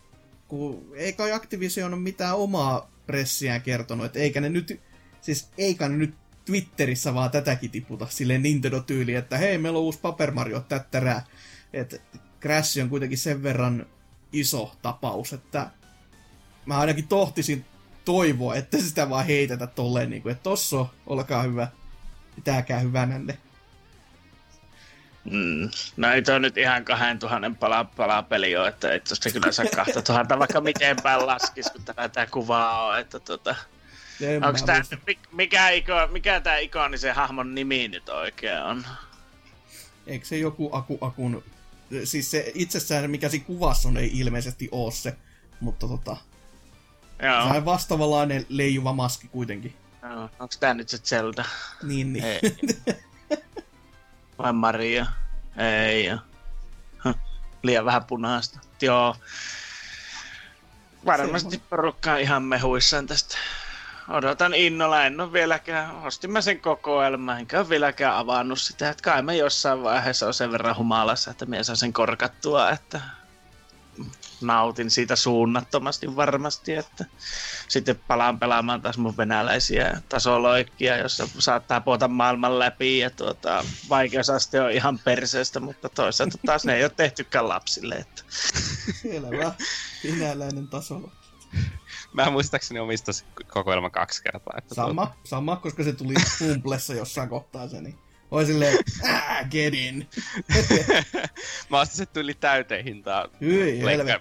kun ei kai Activision ole mitään omaa pressiään kertonut, että eikä ne nyt, siis eikä ne nyt Twitterissä vaan tätäkin tiputa silleen Nintendo-tyyliin, että hei, meillä on uusi Paper Mario tättärää, että Crash on kuitenkin sen verran iso tapaus, että mä ainakin tohtisin toivoa, että sitä vaan heitetä tolleen, niin kuin, että tossa olkaa hyvä, pitääkää hyvänänne. Mm. No ei toi nyt ihan kahdentuhannen pala, pala peli ole, että et tosta kyllä saa kahta tuhatta vaikka miten päin laskis, kun tätä kuvaa on, että tota... Onks tää, mikä, iko, mikä tää ikonisen hahmon nimi nyt oikein on? Eikö se joku Aku Akun... Siis se itsessään, mikä siinä kuvassa on, ei ilmeisesti oo se, mutta tota... Joo. Vähän vastaavanlainen leijuva maski kuitenkin. Joo, onks tää nyt se Zelda? Niin, niin. Ei. Vai Maria? Ei joo. Liian vähän punaista. Joo. Varmasti porukka on ihan mehuissaan tästä. Odotan innolla, en ole vieläkään, ostin mä sen kokoelman, enkä ole vieläkään avannut sitä, että kai mä jossain vaiheessa on sen verran humalassa, että mä saan sen korkattua, että nautin siitä suunnattomasti varmasti, että sitten palaan pelaamaan taas mun venäläisiä tasoloikkia, jossa saattaa puota maailman läpi ja tuota, vaikeusaste on ihan perseestä, mutta toisaalta taas ne ei ole tehtykään lapsille, että... Selvä, venäläinen tasoloikki. Mä muistaakseni omistasin kokoelman kaksi kertaa. Että sama, tuota... sama, koska se tuli Humblessa jossain kohtaa se, niin oli silleen, ää, get in. Mä ostin se tuli täyteen hintaan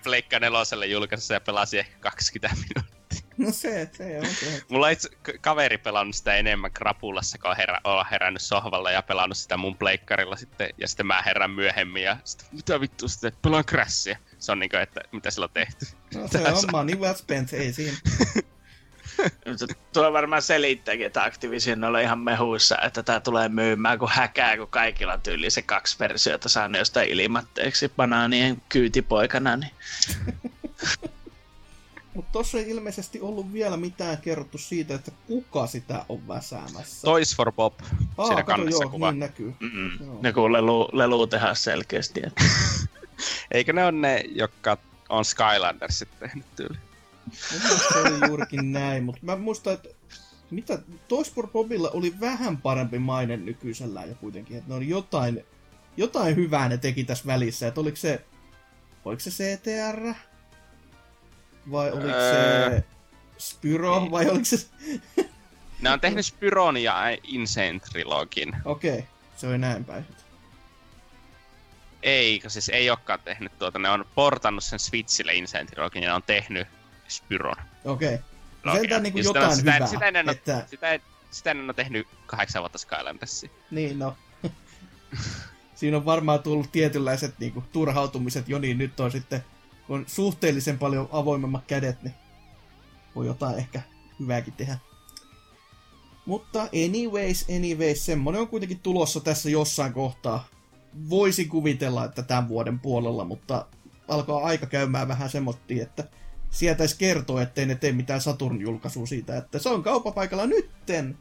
Pleikka neloselle julkaisessa ja pelasin ehkä kaksikymmentä minuuttia. No se, se ei ole. Okay. Mulla itse kaveri pelannut sitä enemmän krapulassa, kun on herä, olla herännyt sohvalla ja pelannut sitä mun pleikkarilla sitten. Ja sitten mä herän myöhemmin ja sitten mitä vittua sitten, pelaan Crashia. Se on niinku, että mitä sillä on tehty. No se on money well spent, ei siinä. Tuo varmaan selittääkin, että Activision on ihan mehuissa, että tää tulee myymään kun häkää, kun kaikilla on tyyliin se kaksi versiota saanut jostain ilmatteeksi banaanien kyytipoikana. Niin. Mut tossa ei ilmeisesti ollut vielä mitään kerrottu siitä, että kuka sitä on väsäämässä. Toys for Bob. Aa, siinä kato, kannessa joo, kuva. Niin näkyy. Ne kun lelu, lelu tehdään selkeästi. Että... Eikö ne ole ne, jotka on Skylandersit tehnyt tyyli? Se oli juurikin näin, mutta mä muistan, että mitä, Toys for Bobilla oli vähän parempi maine nykyisellään jo kuitenkin, että ne on jotain, jotain hyvää ne teki tässä välissä, että oliko se, oliko se C T R? Vai oliko öö... se Spyro, vai oliko se... Ne on tehnyt Spyron ja Insane Trilogin. Okei, okay, se oli näin päin. Ei, siis ei olekaan tehnyt tuota. Ne on portannut sen Switchille Insane Trilogin ja ne on tehnyt Spyron. Okei. Okay. Sentään niinku jotain sitä, hyvää. Sitä ennen, että... on, sitä, sitä ennen on tehnyt kahdeksan vuotta Skylandersia. Niin no. Siinä on varmaan tullut tietynlaiset niinku turhautumiset. Joni, nyt on sitten on suhteellisen paljon avoimemmat kädet, niin voi jotain ehkä hyvääkin tehdä. Mutta anyways, anyways, semmonen on kuitenkin tulossa tässä jossain kohtaa. Voisi kuvitella, että tämän vuoden puolella, mutta alkaa aika käymään vähän semmoittiin, että sieltä edes kertoa, ettei ne tee mitään Saturn-julkaisua siitä, että se on kauppapaikalla nytten!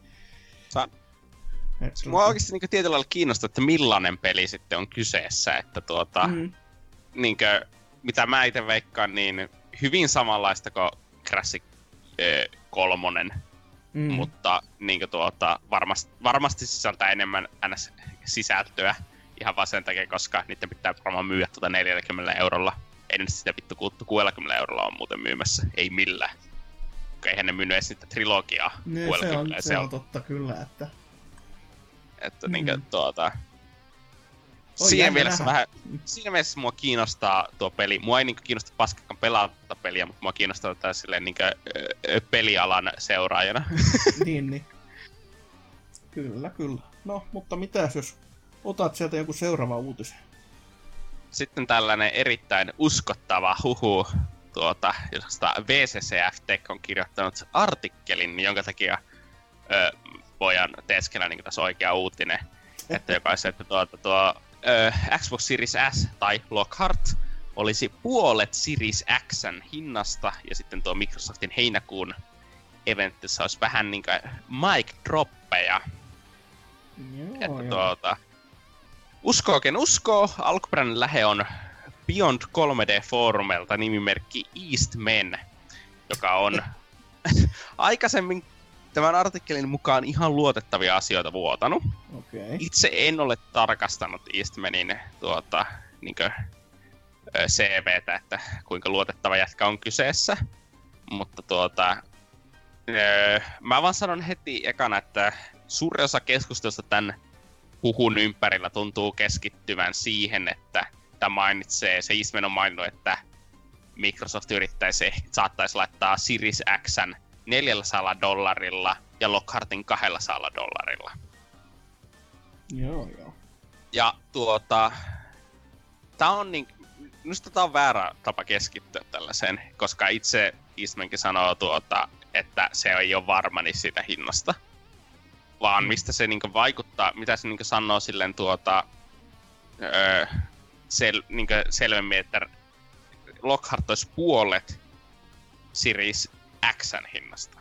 Saan. Mua oikeasti niin tietyllä lailla kiinnostaa, että millainen peli sitten on kyseessä, että tuota, mm. niin kuin, mitä mä itse veikkaan, niin hyvin samanlaista kuin Crash kolmonen, mm. mutta niin kuin, tuota, varmasti, varmasti sisältää enemmän N S-sisältöä. Ihan vaan sen takia, koska niiden pitää varmaan myydä tuota neljälläkymmenellä eurolla. Ei nyt sitä vittu kuuttu kuudellakymmenellä eurolla on muuten myymässä. Ei millään. Eihän ne myynyt edes niitä trilogiaa. Ne, se, on, se on totta kyllä, että... Että mm. niinkö tuota... Oi, siinä mielessä vähän... Siinä mielessä mua kiinnostaa tuo peli. Mua ei niinkö kiinnosta paskakaan pelata peliä, mutta mua kiinnostaa tätä silleen niinkö öö, pelialan seuraajana. Niin, niin. Kyllä, kyllä. No, mutta mitäs jos... Otat sieltä joku seuraava uutisen. Sitten tällainen erittäin uskottava huhu, tuota, josta V C C F Tech on kirjoittanut artikkelin, jonka takia ö, pojan teskellä niinku tässä oikea uutinen. Että joka se, että tuo, tuo ö, Xbox Series S tai Lockhart olisi puolet Series X:n hinnasta, ja sitten tuo Microsoftin heinäkuun eventissä olisi vähän niinku mic droppeja. Joo, että tuota, uskoo ken uskoo, alkuperäinen lähe on Beyond kolme D-foorumelta nimimerkki Eastman, joka on aikaisemmin tämän artikkelin mukaan ihan luotettavia asioita vuotanut. Okay. Itse en ole tarkastanut Eastmanin tuota, niinkö, C V:tä, että kuinka luotettava jätkä on kyseessä, mutta tuota, öö, mä vaan sanon heti ekana, että suurin osa keskustelusta tämän huhun ympärillä tuntuu keskittyvän siihen, että tämä mainitsee, se Eastman on maininnut, että Microsoft yrittäisi, saattaisi laittaa Series X:n neljällä sadalla dollarilla ja Lockhartin kahdella sadalla dollarilla. Joo, joo. Ja tuota, tää on niin, minusta tää on väärä tapa keskittyä tällaiseen, koska itse Eastmankin sanoo tuota, että se ei ole varma niin siitä hinnasta. Vaan mistä se niinku vaikuttaa, mitä se niinku sanoo silleen tuota, öö, sel, niinku selvemmin, että Lockhart olisi puolet Series X:n hinnasta.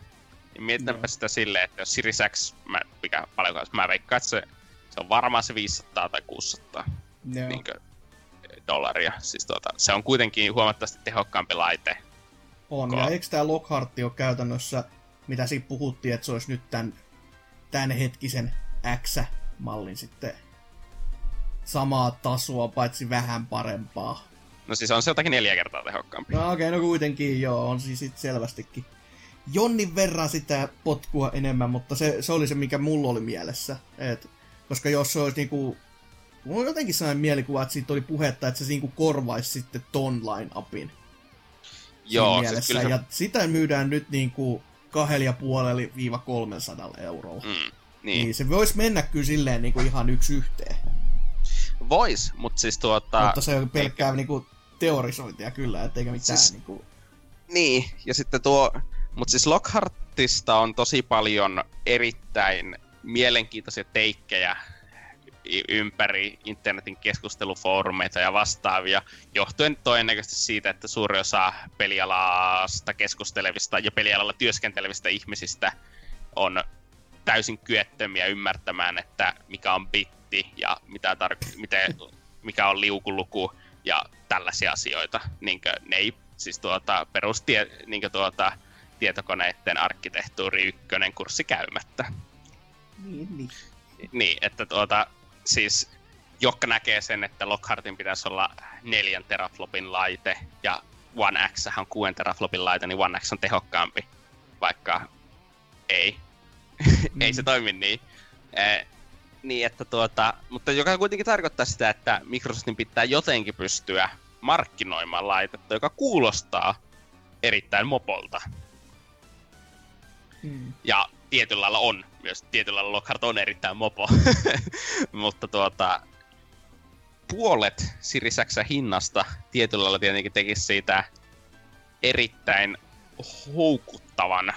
Ja mietitäänpä no. sitä silleen, että jos Series X, mä, mikä paljonkaan, mä veikkaan, että se, se on varmaan se viisisataa tai kuusisataa no. niinku, dollaria. Siis tuota, se on kuitenkin huomattavasti tehokkaampi laite. On, kun... ja eikö tää Lockhart ole käytännössä, mitä siinä puhuttiin, että se olisi nyt tän tämänhetkisen X-mallin sitten samaa tasoa, paitsi vähän parempaa. No siis on se jotakin neljä kertaa tehokkaampi. No okei, okay, no kuitenkin joo, on siis sit selvästikin jonnin verran sitä potkua enemmän, mutta se, se oli se, mikä mulla oli mielessä. Et, koska jos se olisi niinku... Mulla on jotenkin sellainen mielikuva, että siitä oli puhetta, että se niinku korvaisi sitten ton line-upin. Joo, siis kyllä... Ja sitä myydään nyt niinku... kahdesta ja puolesta kolmeensataan euroa. Mm, niin. niin. Se vois mennä kyllä silleen niinku ihan yksi yhteen. Vois, mut siis tuota... Mutta se on pelkkää eikä... niinku teorisointia kyllä, etteikä mitään siis... niinku... Niin, ja sitten tuo... Mut siis Lockhartista on tosi paljon erittäin mielenkiintoisia teikkejä ympäri internetin keskustelufoorumeita ja vastaavia, johtuen todennäköisesti siitä, että suuri osa pelialasta keskustelevista ja pelialalla työskentelevistä ihmisistä on täysin kyettömiä ymmärtämään, että mikä on bitti ja mitä tarko- miten, mikä on liukuluku ja tällaisia asioita. Niinkö, ne ei siis tuota, perustie, niinkö tuota, tietokoneiden arkkitehtuuri ykkönen kurssi käymättä. Niin, niin. Niin, että tuota, siis joka näkee sen, että Lockhartin pitäisi olla neljän teraflopin laite, ja One X on kuuden teraflopin laite, niin One X on tehokkaampi, vaikka ei. Mm. Ei se toimi niin. Eh, niin että tuota, mutta joka kuitenkin tarkoittaa sitä, että Microsoftin pitää jotenkin pystyä markkinoimaan laitetta, joka kuulostaa erittäin mopolta. Mm. Ja tietyllä lailla on. Myös tietyllä lailla Lockhart on erittäin mopo. Mutta tuota, puolet Series X:n hinnasta tietyllä lailla tietenkin tekisi siitä erittäin houkuttavan.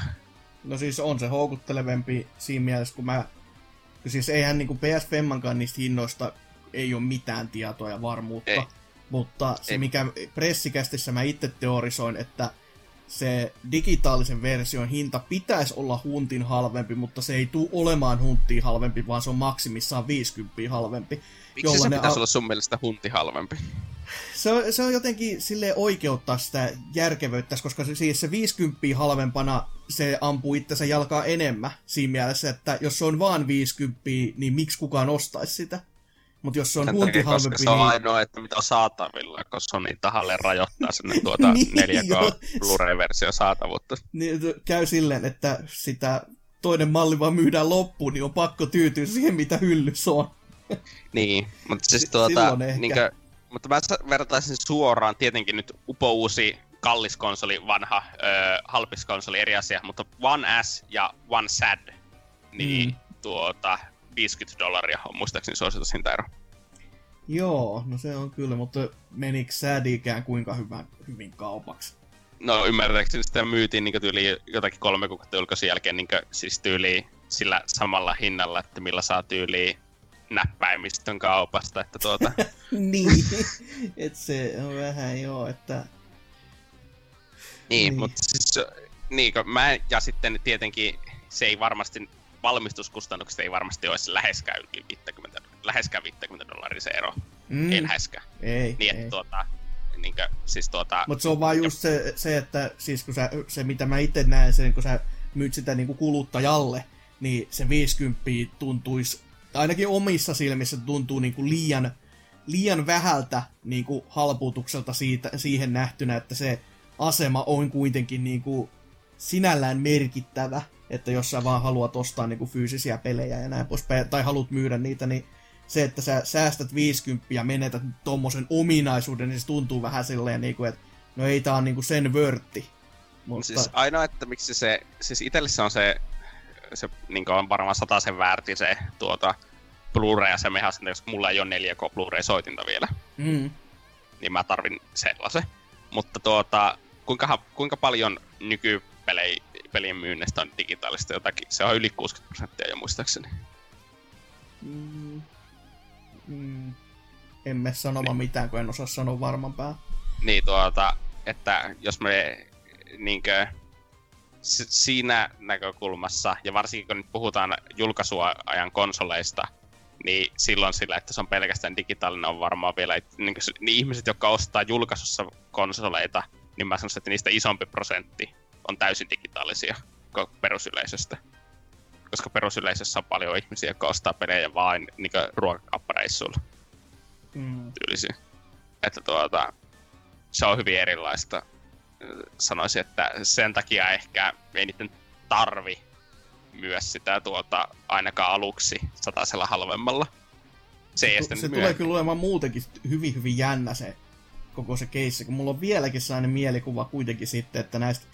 No siis on se houkuttelevempi siinä mielessä, kun mä... Siis eihän niinku P S viitosenkaan niistä hinnoista ei ole mitään tietoa ja varmuutta. Ei. Mutta se ei. Mikä pressikästissä mä itse teorisoin, että... Se digitaalisen version hinta pitäisi olla huntin halvempi, mutta se ei tule olemaan huntin halvempi, vaan se on maksimissaan viisikymmentä halvempi. Miksi se pitäisi al... olla sun mielestä huntin halvempi? Se on, se on jotenkin silleen oikeuttaa sitä järkevyyttä, koska se, siis se viisikymmentä halvempana se ampuu itsensä jalkaa enemmän siinä mielessä, että jos se on vaan viisikymmentä, niin miksi kukaan ostaisi sitä? Mut jos se on hunti halvempi, niin... Se on ainoa, että mitä on saatavilla, koska Sony tahalleen rajoittaa sinne tuota niin, neljä K Blu-ray-version saatavuutta. Niin, käy silleen, että sitä toinen malli vaan myydään loppuun, niin on pakko tyytyä siihen, mitä hyllyssä on. Niin, mutta siis tuota... Niinkö, mutta mä vertaisin suoraan tietenkin nyt upouusi kallis konsoli, vanha öö, halpis konsoli, eri asia, mutta One S ja One Sad, niin mm. tuota... viisikymmentä dollaria on muistaakseni suositushintaero. Joo, no se on kyllä, mutta menikö sad ikään kuinka hyvän, hyvin kaupaksi? No ymmärtääkseni sitä myytiin niin tyyliin jotakin kolme kuukautta julkaisun jälkeen niin kuin, siis tyyliin sillä samalla hinnalla, että millä saa tyyliin näppäimistön kaupasta, että tuota... niin, että se on vähän joo, että... Niin, niin. Mutta siis... Niin, mä, ja sitten tietenkin se ei varmasti... Valmistuskustannukset ei varmasti olisi läheskään yli viisikymmentä, läheskään viisikymmentä dollaria se ero. Mm. Ei läheskään. Ei, niin, ei. Tuota, niin kuin, siis tuota... Mutta se on vaan just se, se että siis kun sä, se mitä mä itse näen, se kun sä myyt sitä niin kuin kuluttajalle, niin se viisikymmentä tuntuisi, ainakin omissa silmissä tuntuu niin kuin liian, liian vähältä niin kuin halpuutukselta siitä, siihen nähtynä, että se asema on kuitenkin niin kuin sinällään merkittävä. Että jos sä vaan haluat ostaa niinku fyysisiä pelejä ja näin poispäin, tai haluat myydä niitä, niin se, että sä säästät viisikymmentä ja menetät tommosen ominaisuuden, niin se tuntuu vähän silleen niinku, että no ei tää on niinku sen vörtti. Mutta... Siis ainoa, että miksi se, siis itsellessä on se, se niinku on varmaan satasen väärti se tuota Blu-ray-asemihan, koska mulla ei oo neljä koo Blu-ray-soitinta vielä. Mm. Niin mä tarvin sellaisen. Mutta tuota, kuinka, kuinka paljon nykypelejä pelien myynnistä on digitaalista jotakin. Se on yli kuusikymmentä prosenttia jo muistaakseni. Mm, mm, en mä sanoma niin. mitään, kun en osaa sanoa varman pää. Niin tuota, että jos me niinkö siinä näkökulmassa, ja varsinkin kun nyt puhutaan julkaisuajan konsoleista, niin silloin sillä, että se on pelkästään digitaalinen, on varmaan vielä niin, kuin, niin ihmiset, jotka ostaa julkaisussa konsoleita, niin mä sanoisin, että niistä isompi prosentti on täysin digitaalisia perusyleisöstä. Koska perusyleisössä on paljon ihmisiä, jotka ostaa pelejä vain niinku ruokakauppareissuilla. Mm. Tyylisiä. Että tuota, se on hyvin erilaista. Sanoisin, että sen takia ehkä ei niiden tarvi myös sitä tuota ainakaan aluksi satasella halvemmalla. Se, se, tu- se tulee kyllä olemaan muutenkin hyvin hyvin jännä se koko se keissi, kun mulla on vieläkin sellainen mielikuva kuitenkin sitten, että näistä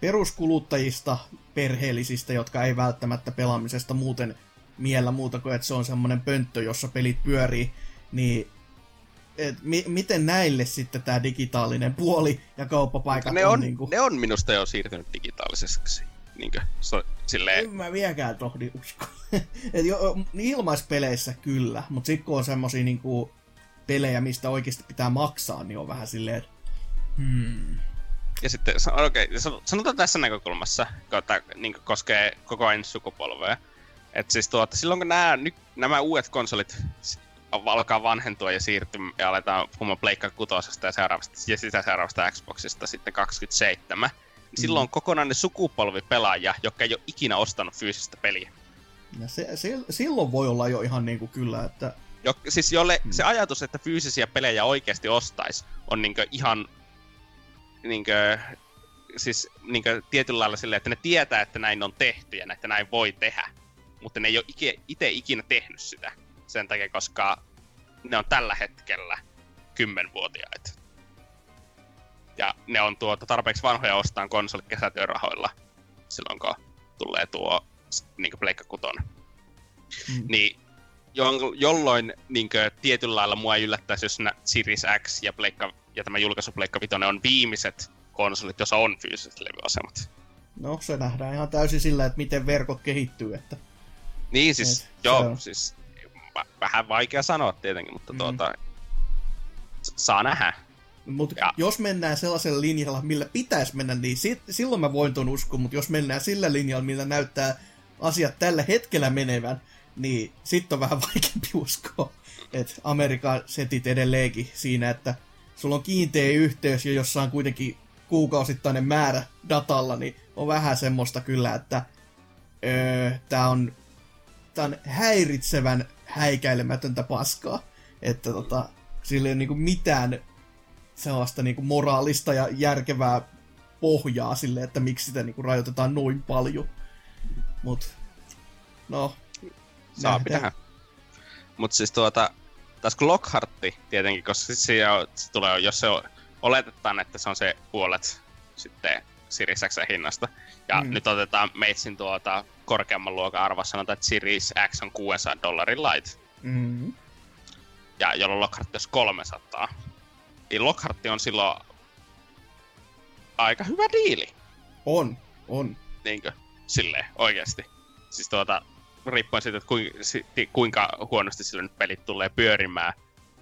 peruskuluttajista, perheellisistä, jotka ei välttämättä pelaamisesta muuten miellä muuta kuin, että se on semmoinen pönttö, jossa pelit pyörii, niin et mi- miten näille sitten tämä digitaalinen puoli ja kauppapaikat ne on, on niinku... Ne on minusta jo siirtynyt digitaaliseksi, niinkö, so, silleen... En mä vieläkään tohdi usko. Et jo, ilmaispeleissä kyllä, mutta sit kun on semmosia niinku pelejä, mistä oikeasti pitää maksaa, niin on vähän silleen, hmm... Ja sitten, okei, okay, sanotaan tässä näkökulmassa, että niin koskee koko ensi sukupolvea. Että siis tuota, silloin kun nämä, nyt, nämä uudet konsolit alkaa vanhentua ja siirtyä ja aletaan puhumaan Pleikka kutosesta ja seuraavasta, ja sitä seuraavasta Xboxista sitten kaksikymmentäseitsemän, niin silloin on kokonainen sukupolvi pelaajia, jotka ei ole ikinä ostanut fyysistä peliä. Ja se, se, silloin voi olla jo ihan niinku kyllä, että... Jo, siis jolle hmm. se ajatus, että fyysisiä pelejä oikeasti ostaisi, on niinku ihan... Niinkö, siis niinkö tietyllä lailla silleen, että ne tietää, että näin on tehty ja että näin voi tehdä, mutta ne ei ole itse ikinä tehnyt sitä sen takia, koska ne on tällä hetkellä kymmenvuotiaita. Ja ne on tuota tarpeeksi vanhoja ostaan konsolit kesätyörahoilla silloin, kun tulee tuo niinkö Pleikka kutonen. Mm. Niin, jo- jolloin niinkö tietyllä lailla mua ei yllättäisi, jos nä- Series X ja Pleikka ja tämä julkaisu Pleikka viisi on viimeiset konsolit, jossa on fyysiset levyasemat. No, se nähdään ihan täysin sillä, että miten verkot kehittyy, että... Niin, siis, et, joo, siis... V- vähän vaikea sanoa tietenkin, mutta mm. tuota... Saa nähdä. Mut ja. Jos mennään sellaisella linjalla, millä pitäisi mennä, niin sit, silloin mä voin ton uskoa, mutta jos mennään sillä linjalla, millä näyttää asiat tällä hetkellä menevän, niin sit on vähän vaikeampi uskoa. Että Amerikan setit edelleenkin siinä, että... Sulla on kiinteä yhteys ja jossa on kuitenkin kuukausittainen määrä datalla, niin on vähän semmoista kyllä, että öö, tää on, tää on häiritsevän häikäilemätöntä paskaa. Että tota, sillä ei ole niinku mitään sellaista niinku moraalista ja järkevää pohjaa sille, että miksi sitä niinku rajoitetaan noin paljon. Mut, no, saa pitää. Mut siis tuota... Taas kun Lockhartti tietenkin, koska se, on, se tulee, jos se on, oletetaan, että se on se puolet sitten Series X hinnasta. Ja mm. nyt otetaan meitsin tuota korkeamman luokan arvossa, sanotaan, että Series X on kuusisataa dollarin lait. Mm. Ja jolloin Lockhartti olisi kolmesataa. Niin Lockhartti on silloin aika hyvä diili. On, on. Niinkö? Silleen, oikeesti. Siis tuota, riippuen siitä, että kuinka huonosti sillä nyt pelit tulee pyörimään.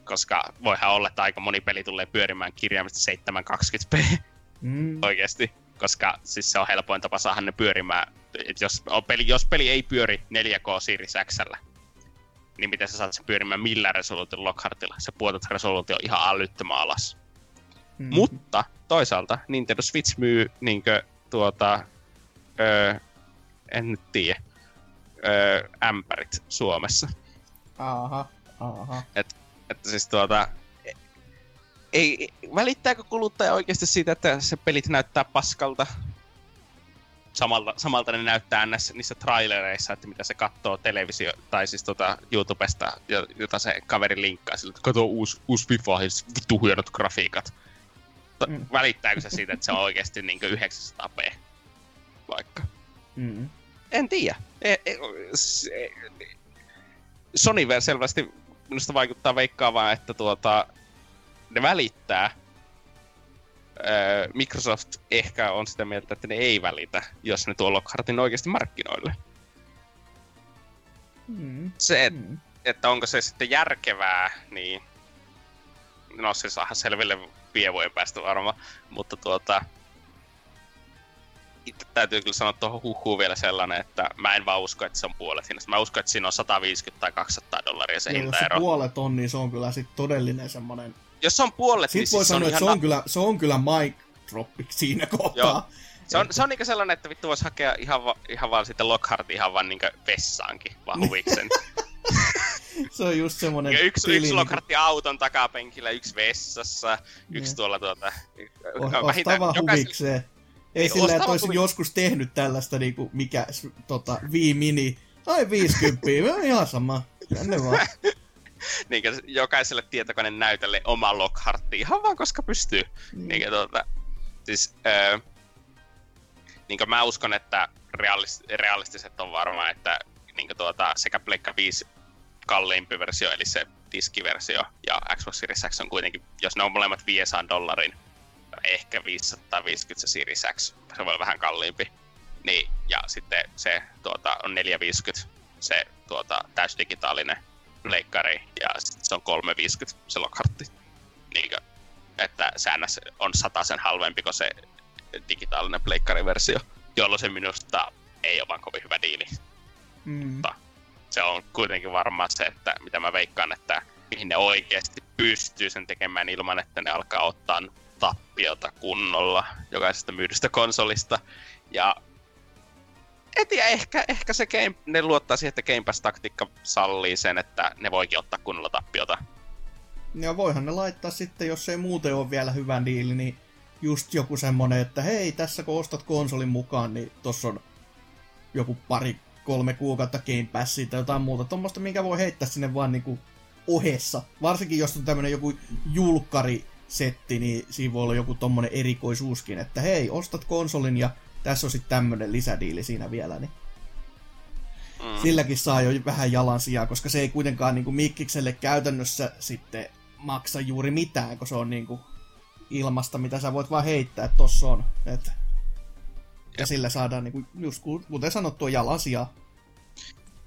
Koska voihan olla, että aika moni peli tulee pyörimään kirjaimista seitsemän kaksikymmentä p mm. oikeesti. Koska siis se on helpoin tapa saada ne pyörimään. Et jos, on peli, jos peli ei pyöri neljä K Series X:llä, niin miten sä saat sen pyörimään millään resoluution Lockhartilla? Sä puotat resoluution ihan älyttömän alas. Mm. Mutta toisaalta Nintendo Switch myy niinkö tuota... Öö, en nyt tiedä. Öö, ämpärit Suomessa. Aha, aha. Et, että siis tuota... Ei, välittääkö kuluttaja oikeasti siitä, että se pelit näyttää paskalta? Samalla, samalta ne näyttää näissä, niissä trailereissa, että mitä se kattoo televisio, tai siis tuota YouTubesta, jota se kaveri linkkaa sille, että kato uusi uus FIFA, siis vittu hienot grafiikat. Mm. Välittääkö se siitä, että se on oikeasti niinkö yhdeksänsataa p? Vaikka. Mm. En tiedä. E- e- se- Sony vielä selvästi minusta vaikuttaa veikkaavaan, että tuota... Ne välittää. Öö, Microsoft ehkä on sitä mieltä, että ne ei välitä, jos ne tuo Lockhartin oikeasti markkinoille. Mm. Se, et, mm. että onko se sitten järkevää, niin... No se saadaan selville viiden vuoden päästä varmaan, mutta tuota... Itse täytyy kyllä sanoa tuohon huhuun vielä sellainen, että mä en vaan usko, että se on puolet hinnasta. Mä uskon, että siinä on sata viisikymmentä tai kaksisataa dollaria se hintaero. Jos se puolet on, niin se on kyllä sit todellinen semmonen... Jos se on puolet, sit niin siis sanoa, se on ihan... Sitten voi sanoa, että se on kyllä, se on kyllä mic droppik siinä kohtaa. Joo. Se on, se on niinkö sellainen, että vittu vois hakea ihan, va, ihan vaan sitten Lockhartin ihan vaan niinkö vessaankin, vaan huviksen. Se on just semmonen... Yksi, yksi Lockhartti auton takapenkillä, yksi vessassa, yksi ne. Tuolla tuota... Ostaa vaan huvikseen. Ei, ei sillä, että olisin joskus tehnyt tällaista niinku, mikä, tota, V-mini, ai viisikymmentä, ihan sama, tänne vaan. Niinkä jokaiselle tietokoneen näytölle oma Lockhartti, ihan vaan koska pystyy. Mm. Niinkä tota, siis, öö, niinkä mä uskon, että realist, realistiset on varmaan, että niinkä tuota, sekä Pleikka viisi kalliimpi versio, eli se diskiversio, ja Xbox Series X on kuitenkin, jos ne on molemmat viisisataa dollarin, ehkä viisisataaviisikymmentä se Series X, se voi olla vähän kalliimpi. Niin, ja sitten se tuota, on neljäsataaviisikymmentä, se tuota, täysdigitaalinen leikkari, ja sitten se on kolmesataaviisikymmentä se Lockhartti. Niin, että säännös on satasen halvempi kuin se digitaalinen pleikkariversio, jolloin se minusta ei ole vaan kovin hyvä diili. Mm. Mutta se on kuitenkin varmaan se, että mitä mä veikkaan, että mihin ne oikeasti pystyy sen tekemään ilman, että ne alkaa ottaa tappiota kunnolla jokaisesta myydystä konsolista. Ja en tiedä, ehkä, ehkä se game, ne luottaa siihen, että Game Pass-taktiikka sallii sen, että ne voikin ottaa kunnolla tappiota. Ja voihan ne laittaa sitten, jos ei muuten ole vielä hyvä diili, niin just joku semmonen, että hei, tässä kun ostat konsolin mukaan, niin tossa on joku pari, kolme kuukautta Game Passia tai jotain muuta. Tommosta, minkä voi heittää sinne vaan niinku ohessa. Varsinkin, jos on tämmönen joku julkkari setti, niin siinä voi olla joku tommonen erikoisuuskin, että hei, ostat konsolin ja tässä on sit tämmönen lisädiili siinä vielä, niin mm. silläkin saa jo vähän jalansijaa, koska se ei kuitenkaan niinku Mikkikselle käytännössä sitten maksa juuri mitään, kun se on niinku ilmasta, mitä sä voit vaan heittää, että tossa on, et ja sillä saadaan niinku, just kuten sanottua, jalansijaa.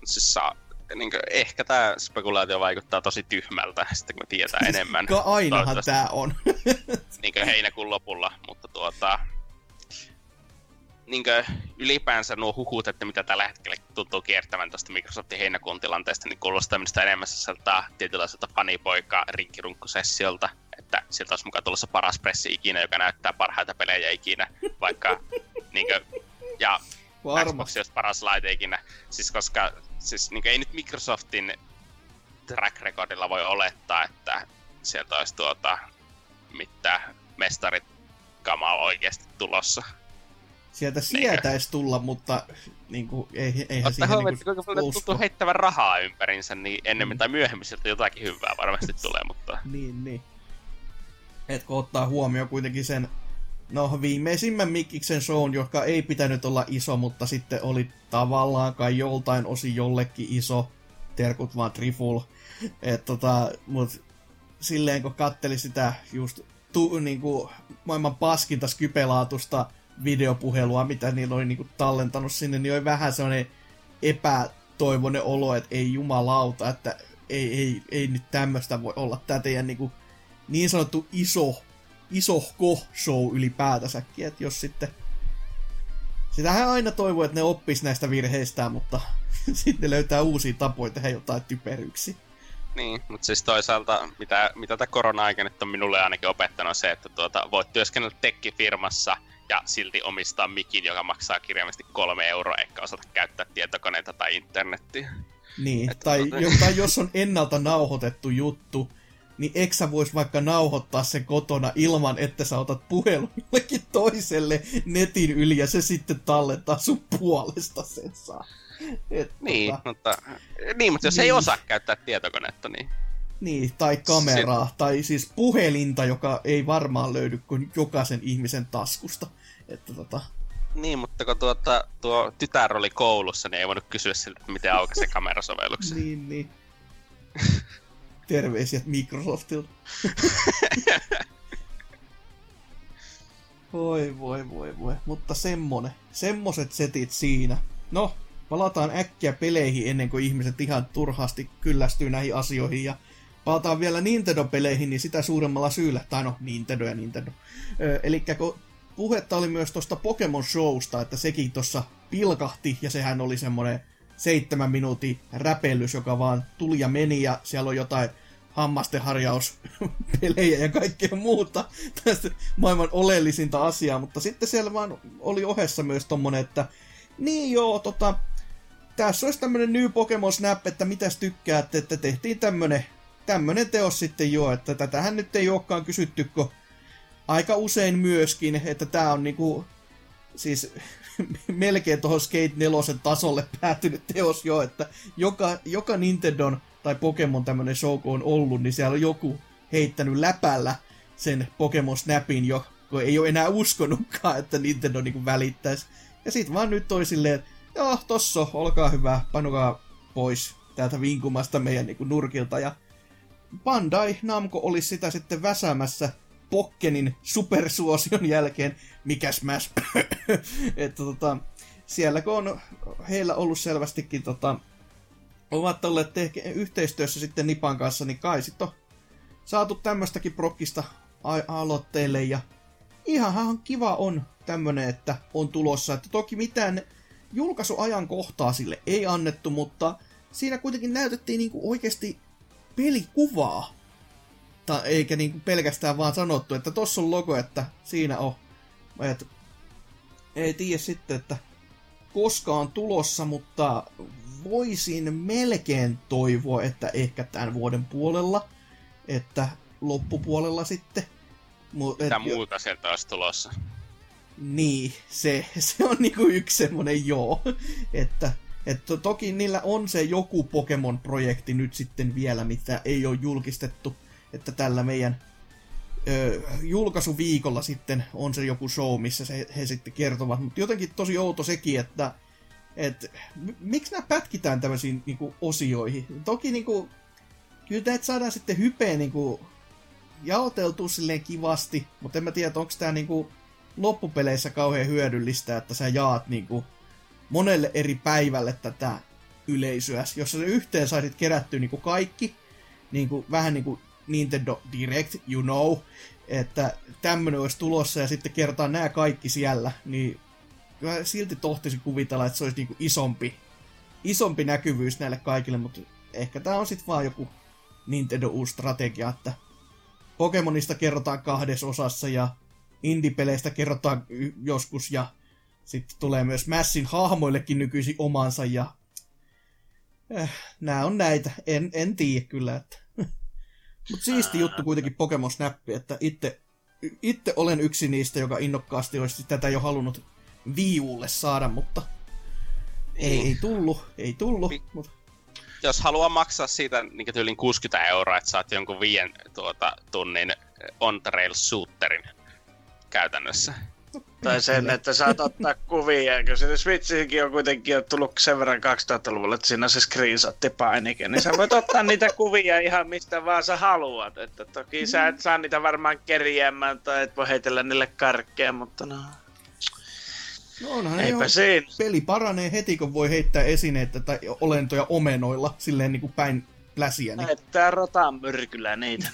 Siis saa Niin kuin, ehkä tää spekulaatio vaikuttaa tosi tyhmältä, sitten kun tietää enemmän. Ka ainahan tää on. Niin kuin heinäkuun lopulla, mutta tuota... Niin kuin ylipäänsä nuo huhut, että mitä tällä hetkellä tuntuu kiertävän tosta Microsoftin heinäkuun tilanteesta, niin kuulostaa minusta enemmän sieltä tietynlaiselta fanipoikaa rinkirunkkosessiolta. Että sieltä olisi mukaan tulossa paras pressi ikinä, joka näyttää parhaita pelejä ikinä, vaikka... niin kuin, ja Xbox olisi paras laite ikinä, siis koska... Siis niin ei nyt Microsoftin track recordilla voi olettaa, että sieltä olisi tuota, mitä mestarit kamaa oikeasti tulossa. Sieltä sietäisi tulla, mutta niin kuin, ei, eihän siinä niin kuin kuinka paljon tuntuu heittävän rahaa ympärinsä, niin ennemmin tai myöhemmin sieltä jotakin hyvää varmasti tulee, mutta... Niin, niin. Et kun ottaa huomioon kuitenkin sen... No viimeisimmän Mikkiksen shown, joka ei pitänyt olla iso, mutta sitten oli tavallaan kai joltain osin jollekin iso. Terkut vaan Triful. Et tota, mut silleen kun katteli sitä just tu, niinku, maailman paskinta skypelaatusta videopuhelua, mitä niillä oli niinku tallentanut sinne, niin oli vähän sellainen epätoivoinen olo, että ei jumalauta, että ei, ei, ei nyt tämmöistä voi olla. Tää teidän niin, niin sanottu iso, isohko show ylipäätänsäkin, että jos sitten... Sitähän aina toivoo, että ne oppis näistä virheistään, mutta sitten löytää uusia tapoja tehdä jotain typeryksiä. Niin, mutta siis toisaalta, mitä, mitä tämä korona-aika nyt on minulle ainakin opettanut, se, että tuota, voit työskennellä tekkifirmassa ja silti omistaa mikin, joka maksaa kirjaimesti kolme euroa, eikä osata käyttää tietokoneita tai internettiä. Niin, että tai tuota... jos on ennalta nauhoitettu juttu, niin eikö sä vois vaikka nauhoittaa sen kotona ilman, että sä otat puhelun jollekin toiselle netin yli ja se sitten tallentaa sun puolesta sen saa. Et, niin, tota... mutta, niin, mutta jos niin. ei osaa käyttää tietokonetta, niin... Niin, tai kameraa, Sin... tai siis puhelinta, joka ei varmaan löydy kuin jokaisen ihmisen taskusta. Että tota... Niin, mutta kun tuota, tuo tytär oli koulussa, niin ei voinut kysyä siltä, että miten aukaisi kamerasovelluksen. Niin, niin. Terveisiä Microsoftilla. Voi voi voi voi. Mutta semmonen. Semmoset setit siinä. No, palataan äkkiä peleihin ennen kuin ihmiset ihan turhaasti kyllästyy näihin asioihin. Ja palataan vielä Nintendo-peleihin, niin sitä suuremmalla syyllä. Tai no, Nintendo ja Nintendo. Öö, elikkä kun puhetta oli myös tosta Pokemon Showsta, että sekin tossa pilkahti ja sehän oli semmonen seitsemän minuutin räpellys, joka vaan tuli ja meni, ja siellä on jotain hammastenharjauspelejä ja kaikkea muuta tästä maailman oleellisinta asiaa, mutta sitten siellä vaan oli ohessa myös tommonen, että niin joo, tota, tässä olisi tämmönen New Pokemon Snap, että mitäs tykkäätte, että tehtiin tämmönen, tämmönen teos sitten joo, että tätähän nyt ei olekaan kysytty, kun aika usein myöskin, että tää on niinku, siis... melkein tohon Skate nelosen tasolle päätynyt teos jo, että joka, joka Nintendon tai Pokemon tämmönen show on ollut, niin siellä on joku heittänyt läpällä sen Pokemon Snapin jo, kun ei ole enää uskonutkaan, että Nintendo niinku välittäisi. Ja sit vaan nyt toi silleen, joo, tossa, olkaa hyvä, panukaa pois täältä vinkumasta meidän niinku nurkilta. Ja Bandai Namco olisi sitä sitten väsämässä Pokkenin supersuosion jälkeen, mikäs mäs, että tota, siellä kun on heillä ollut selvästikin, tota, ovat olleet teke- yhteistyössä sitten Nipan kanssa, niin kai sit on saatu tämmöstäkin prokkista a- aloitteille, ja ihanhan kiva on tämmönen, että on tulossa, että toki mitään julkaisuajankohtaa sille ei annettu, mutta siinä kuitenkin näytettiin niinku oikeesti pelikuvaa, eikä niinku pelkästään vaan sanottu, että tossa on logo, että siinä on. Et, ei tiedä sitten, että koska on tulossa, mutta voisin melkein toivoa, että ehkä tämän vuoden puolella, että loppupuolella sitten. Mut, mitä muuta sieltä olisi tulossa? Niin, se, se on niinku yksi semmonen joo. Että, et to, toki niillä on se joku Pokemon-projekti nyt sitten vielä, mitä ei ole julkistettu. Että tällä meidän ö, julkaisuviikolla sitten on se joku show, missä se, he sitten kertovat. Mutta jotenkin tosi outo sekin, että et, m- miksi nämä pätkitään tämmöisiin niinku, osioihin. Toki niinku, kyllä näitä saadaan sitten hypeä niinku, jaoteltua silleen kivasti, mutta en mä tiedä, onko tämä niinku, loppupeleissä kauhean hyödyllistä, että sä jaat niinku, monelle eri päivälle tätä yleisöä. Jos sä yhteen saisit kerättyä niinku, kaikki, niinku, vähän niin kuin Nintendo Direct, you know, että tämmönen olisi tulossa ja sitten kertaa nämä kaikki siellä, niin kyllä silti tohtisi kuvitella, että se olisi niinku isompi, isompi näkyvyys näille kaikille, mutta ehkä tää on sit vaan joku Nintendo uusi strategia, että Pokemonista kerrotaan kahdessa osassa ja indie-peleistä kerrotaan joskus ja sitten tulee myös Massin hahmoillekin nykyisin omansa ja eh, nää on näitä, en, en tiedä kyllä, että mutta siisti juttu kuitenkin Pokemon Snappi, että itse, itse olen yksi niistä, joka innokkaasti olisi tätä jo halunnut viivulle saada, mutta ei, ei tullu, ei tullu. Mut. Jos haluaa maksaa siitä niin tyylin kuusikymmentä euroa, että saat jonkun viien tuota, tunnin on-trail shooterin käytännössä. Tai sen, että saat ottaa kuvia, ja kun sinne Switchihinkin on kuitenkin on tullut sen verran kaksituhattaluvulla, että siinä on se screenshotti-painike, niin sä voit ottaa niitä kuvia ihan mistä vaan sä haluat. Että toki sä et saa niitä varmaan kerjäämään tai et voi heitellä niille karkkeja, mutta no... No onhan eipä ei peli paranee heti, kun voi heittää esineitä tai olentoja omenoilla, silleen niin kuin päin läsiä. Niin. Heittää rotaan myrkyllä niitä.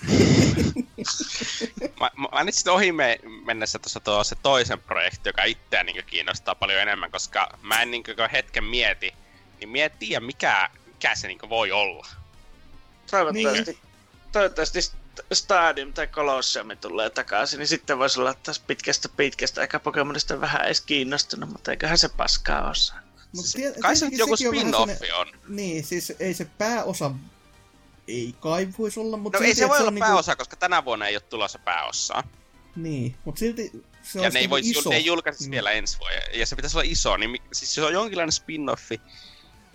mä, mä nyt sitten ohi me, mennessä tuossa tuo se toisen projekti, joka itseä niin kuin kiinnostaa paljon enemmän, koska mä en niin kuin hetken mieti, niin mä en tiedä mikä, mikä se niin kuin voi olla. Toivottavasti, niin. toivottavasti Stadium tai Colosseum tulee takaisin, niin sitten voisi olla taas pitkästä pitkästä aika Pokemonista vähän edes kiinnostunut, mutta eiköhän se paskaa osaa. Mut tie- kai se nyt joku spin-offi on. on. Niin, siis ei se pääosa, ei kai voisi olla, mutta... No silti, ei se voi se olla pääosa, niinku... koska tänä vuonna ei ole tulossa pääosaa. Niin, mutta silti se on iso. Ja ne ei, voisi, iso. ne ei julkaisi mm. vielä ensi vuonna, ja se pitäisi olla iso, niin siis se on jonkinlainen spin-offi.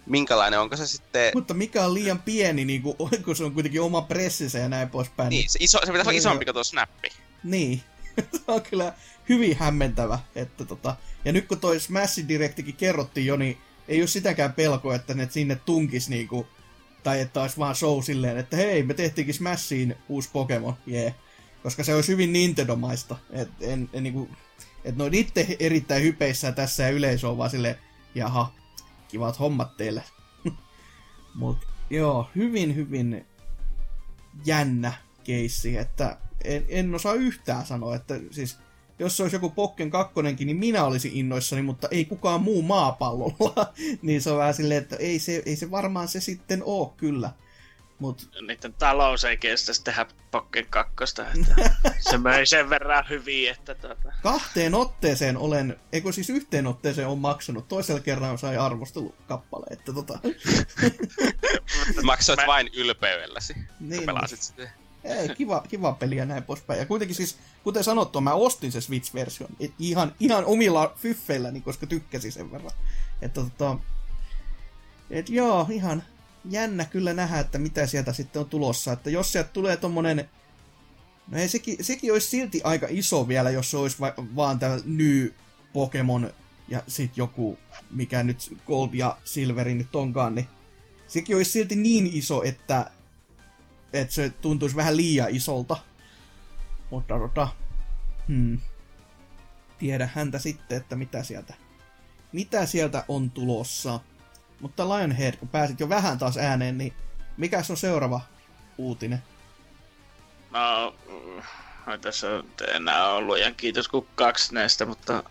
Minkälainen, onko se sitten... Mutta mikä on liian pieni, niin kun, kun se on kuitenkin oma pressinsä ja näin poispäin. Niin, se, iso, se pitäisi olla isompi kuin tuo Snappi. Niin, se on kyllä hyvin hämmentävä. Että tota... Ja nyt kun toi Smashin Directikin kerrottiin jo, niin ei ole sitäkään pelkoa, että ne sinne tunkis niinku... Tai että olisi vaan show silleen, että hei, me tehtiinkin Smashiin uusi Pokemon, jee. Yeah. Koska se olisi hyvin Nintendo-maista. Että niinku... et ne on itse erittäin hypeissä tässä ja yleisö on vaan silleen, jaha. Kivat hommat teille. Mut joo, hyvin hyvin jännä keissi, että en, en osaa yhtään sanoa, että siis jos se olisi joku Pokken kakkonenkin, niin minä olisin innoissani, mutta ei kukaan muu maapallolla. niin se on vähän silleen, että ei se, ei se varmaan se sitten oo kyllä. Mut... Niiden talous ei kestäisi tehdä Pokken kakkosta, että se möi sen verran hyvin, että tuota... Kahteen otteeseen olen, eikö siis yhteen otteeseen on maksanut, toisella kerran sai arvostelukappale, että tota... Maksoit Mä... vain ylpeydellesi, niin, pelasit sitä. Ei, kiva, kiva peli ja näin poispäin. Ja kuitenkin siis, kuten sanottu, mä ostin se Switch-version ihan, ihan omilla fyffeilläni, koska tykkäsin sen verran. Että tota... Et joo, ihan... Jännä kyllä nähdä, että mitä sieltä sitten on tulossa, että jos sieltä tulee tommonen, no ei sekin, sekin olisi silti aika iso vielä, jos se olisi va- vaan tämä New Pokemon ja sit joku, mikä nyt Gold ja Silveri nyt onkaan, niin sekin olisi silti niin iso, että, että se tuntuisi vähän liian isolta, mutta tota, hmm, tiedä häntä sitten, että mitä sieltä, mitä sieltä on tulossa. Mutta Lionhead, kun pääsit jo vähän taas ääneen, niin mikäs on seuraava uutinen? No, tässä on enää ollut ja kiitos kun kaksi näistä, mutta...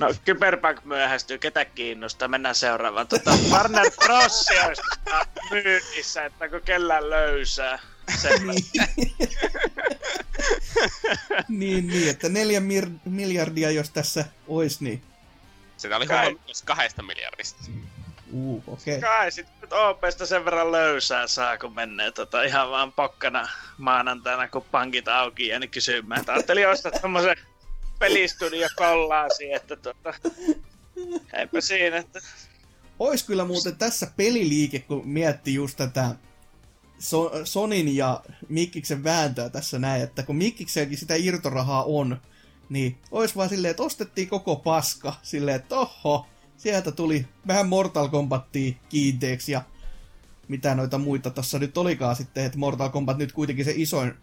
No, Cyberpunk myöhästyy, ketä kiinnostaa, mennään seuraavaan. Tota, Warner Bros. On myynnissä, että kun kellään löysää. niin, niin, että neljä mir- miljardia jos tässä olisi, niin... Sitä oli huomannut myös kahdesta miljardista. Uh, okay. Kai sit nyt O P:sta sen verran löysää saa, kun menee tota ihan vaan pokkana maanantaina, kun pankit auki ja niin kysymään, että ajattelin ostaa tommosen pelistudio-kollaasi, että tota, eipä siinä, että... Ois kyllä muuten tässä peliliike, kun mietti just tätä so- Sonin ja Mikkiksen vääntöä tässä näin, että kun Mikkikselläkin sitä irtorahaa on, niin ois vaan silleen, että ostettiin koko paska, silleen, että oho, sieltä tuli vähän Mortal Kombatia kiinteeksi ja mitä noita muita tässä nyt olikaan sitten, että Mortal Kombat nyt kuitenkin se isoin,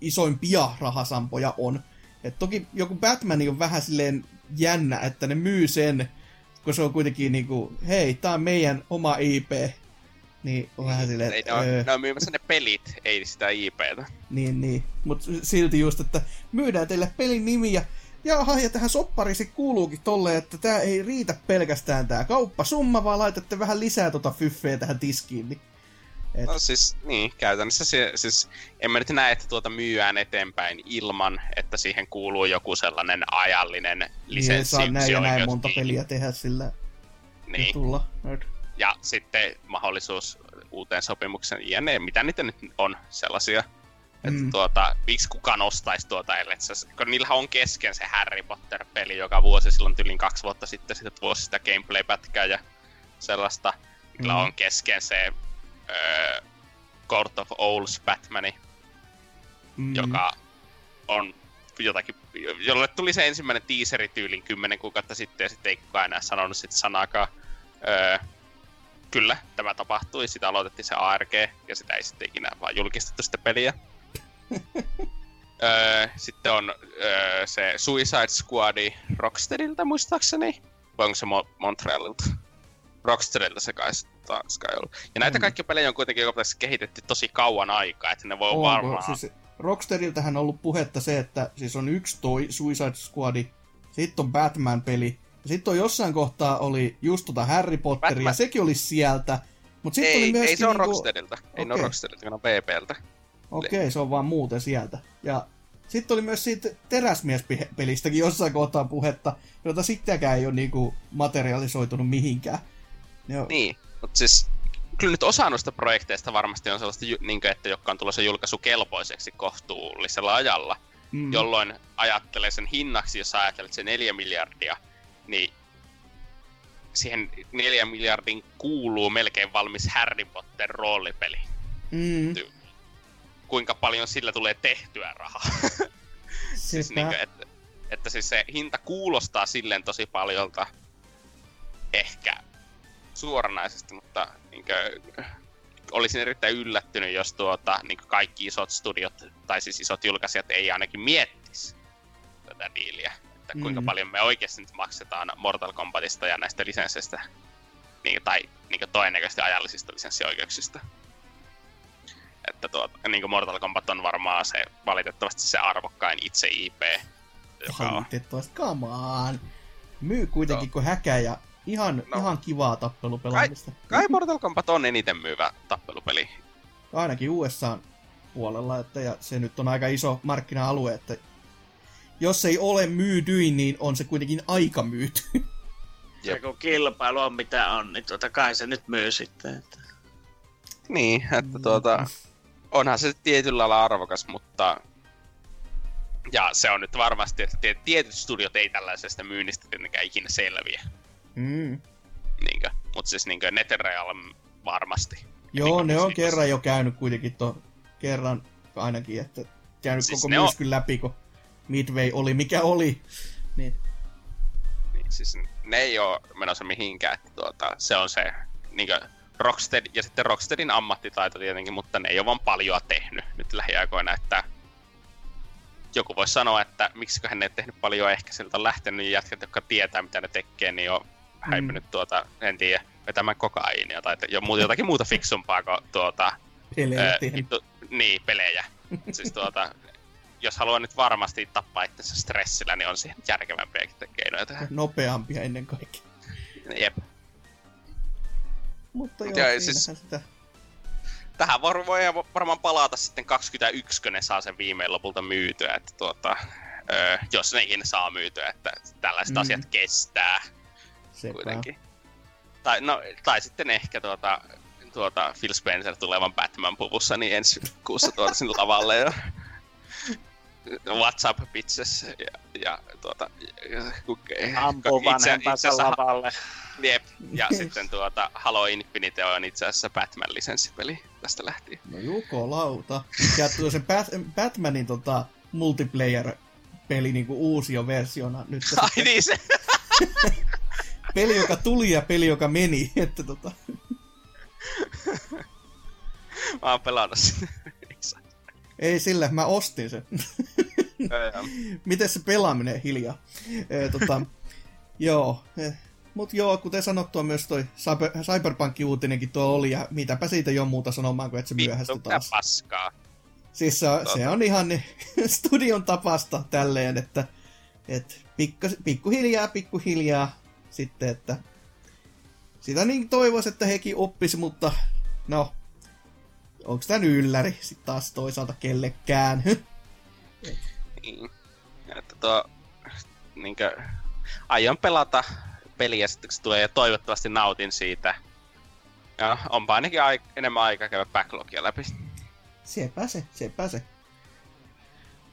isoimpia rahasampoja on. Et toki joku Batman on vähän silleen jännä, että ne myy sen, kun se on kuitenkin niinku, hei, tää on meidän oma I P. Niin on vähän silleen, ei, että... Ne on, öö. on myymässä ne pelit, ei sitä I P:tä. Niin, niin. Mut silti just, että myydään teille pelin nimiä. Jaha, ja tähän sopparisi kuuluukin tolleen, että tää ei riitä pelkästään tää kauppasumma, vaan laitatte vähän lisää tota fyffeä tähän tiskiin. Niin. Et... No siis, niin, käytännössä se, siis en mä nyt näe, että tuota myyään eteenpäin ilman, että siihen kuuluu joku sellainen ajallinen lisenssi. Niin, saa näin ja näin monta peliä tehdä sillä niin. Tulla. Ja sitten mahdollisuus uuteen sopimukseen, ja ne, mitä niitä nyt on sellaisia. Että mm. tuota, miksi kukaan ostaisi tuota, ellei se... Kun niillähän on kesken se Harry Potter-peli joka vuosi, silloin tyylin kaksi vuotta sitten, sitä vuosi sitä gameplay-pätkää ja sellaista. Niillä mm. on kesken se öö, Court of Owls Batmani, mm. joka on jotakin... Jolle tuli se ensimmäinen teaseri tyylin kymmenen kuukautta sitten, ja sitten ei kukaan enää sanonut sit sanaakaan. Öö, kyllä, tämä tapahtui, sitä aloitettiin se A R G, ja sitä ei sitten ikinä vaan julkistettu sitä peliä. öö, sitten on öö, se Suicide Squad Rocksteadiltä muistaakseni, vai onko se Mo- Montrealilta? Rocksteadilta se kai taas kai ollut. Ja näitä mm. kaikkia pelejä on kuitenkin kehitetty tosi kauan aikaa, että ne voi oh, varmaan... No, siis Rocksteadiltähän on ollut puhetta se, että siis on yksi toi Suicide Squad, sitten on Batman-peli, ja sitten on jossain kohtaa oli just tota Harry Potteria, Batman. Ja sekin oli sieltä, mutta sitten oli myöskin... Ei se on niinku... Rocksteadilta, ei okay. ne on Rocksteadilta, ne on B B:ltä. Okei, okay, se on vaan muuten sieltä. Ja sitten oli myös siitä teräsmiespelistäkin jossain kohtaa puhetta, jota sittenkään ei ole niinku materialisoitunut mihinkään. Joo. Niin, mutta siis kyllä nyt osa noista projekteista varmasti on sellaista, niin että joka on tulossa julkaisukelpoiseksi kohtuullisella ajalla, mm. jolloin ajattelee sen hinnaksi, jos ajattelet se neljä miljardia, niin siihen neljä miljardin kuuluu melkein valmis Harry Potter roolipeli. Mm. Kuinka paljon sillä tulee tehtyä rahaa. Siis niin kuin, että, että siis se hinta kuulostaa silleen tosi paljolta ehkä suoranaisesti, mutta niin kuin, olisin erittäin yllättynyt, jos tuota, niin kuin kaikki isot studiot tai siis isot julkaisijat ei ainakin miettis tätä diiliä. Että kuinka mm. paljon me oikeasti nyt maksetaan Mortal Kombatista ja näistä lisensseistä niin kuin, tai niin kuin todennäköisesti ajallisista lisenssioikeuksista. Että tuota, niin kuin Mortal Kombat on varmaan se valitettavasti se arvokkain itse I P. Valitettavasti, come on! Myy kuitenkin no. kuin häkä ja ihan, no. ihan kivaa tappelupelaamista. Kai, kai Mortal Kombat on eniten myyvä tappelupeli. Ainakin U S A:n puolella, että ja se nyt on aika iso markkina-alue, että jos ei ole myydyin, niin on se kuitenkin aika myyty. Ja kun kilpailu on mitä on, niin tuota kai se nyt myy sitten. Että... Niin, että tuota, onhan se tietyllä lailla arvokas, mutta... Ja se on nyt varmasti, että tietyt studiot ei tällaisesta myynnistä tietenkään ikinä selviä. Mm. Niinkö, mut siis niinkö Netherreal varmasti. Joo, niinkö, ne on niinkö. kerran jo käynyt kuitenkin to, kerran ainakin, että käynyt siis koko myrskyn on... läpi, kun Midway oli mikä oli. Niin. Niin, siis ne ei oo menossa mihinkään, että tuota, se on se niinkö... Rockstead, ja sitten Rocksteadin ammattitaito tietenkin, mutta ne ei ole vaan paljoa tehnyt nyt lähiaikoina, että joku voi sanoa, että miksiköhän ne ei tehnyt paljon, ehkä sieltä on lähtenyt jätkät, jotka tietää mitä ne tekee, niin on mm. häipynyt tuota, en tiedä, vetämään kokaiinia tai jo muuta, jotakin muuta fiksumpaa kuin tuota... Pelejä ö, Niin, pelejä. Siis tuota, jos haluaa nyt varmasti tappaa itsensä stressillä, niin on siihen järkevämpiäkin keinoja tehdä. Nopeampia ennen kaikkea. Jep. Mutta joo, ja siis, sitä. Tähän voi varmaan palata sitten kaksikymmentäyksi, kun ne saa sen viimein lopulta myytyä, että tuota, öö, jos nekin saa myytyä, että tällaiset mm. asiat kestää Sepä. kuitenkin. Tai, no, tai sitten ehkä tuota, tuota Phil Spencer tulevan Batman-puvussa, niin ensi kuussa tuota sinne lavalle jo. What's up, bitches? Ja, ja tuota... Ampuu vanhempansa lavalle. Jep, ja yes. sitten tuota Halo Infinite on itse asiassa Batman-lisenssipeli. Tästä lähtien. No jukolauta. Ja tuo sen Bat- Batmanin tota multiplayer-peli niinku uusio versiona nyt. Ai sitten... niin se! Peli, joka tuli ja peli, joka meni. Että tota... Mä oon pelannut sitä. Ei sillä, mä ostin sen. Miten se pelaaminen hiljaa? E, tota, joo, e, mut joo, kuten sanottua myös toi Cyberpunk-uutinenkin tuo oli, ja mitäpä siitä ei oo muuta sanomaan, kun et se myöhästy taas. Paskaa. Siis se, se on ihan ne, studion tapasta tälleen, että et pikkuhiljaa, pikkuhiljaa sitten, että sitä niin toivois, että hekin oppis, mutta no. Onko tän ylläri sit taas toisaalta kellekään? Niin. Että tuo... Niinkö... Aion pelata peliä sitten, kun se tulee, ja toivottavasti nautin siitä. Ja onpa ainakin ai- enemmän aikaa käydä backlogia läpi. Sepä se, sepä se.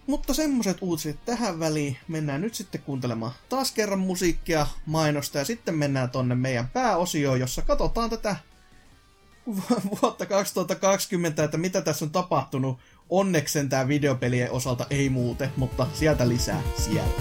Mutta semmoset uutiset tähän väliin. Mennään nyt sitten kuuntelemaan taas kerran musiikkia, mainosta, ja sitten mennään tonne meidän pääosioon, jossa katsotaan tätä... vuotta kaksituhattakaksikymmentä, että mitä tässä on tapahtunut. Onneksen tää videopelien osalta ei muuten, mutta sieltä lisää siellä.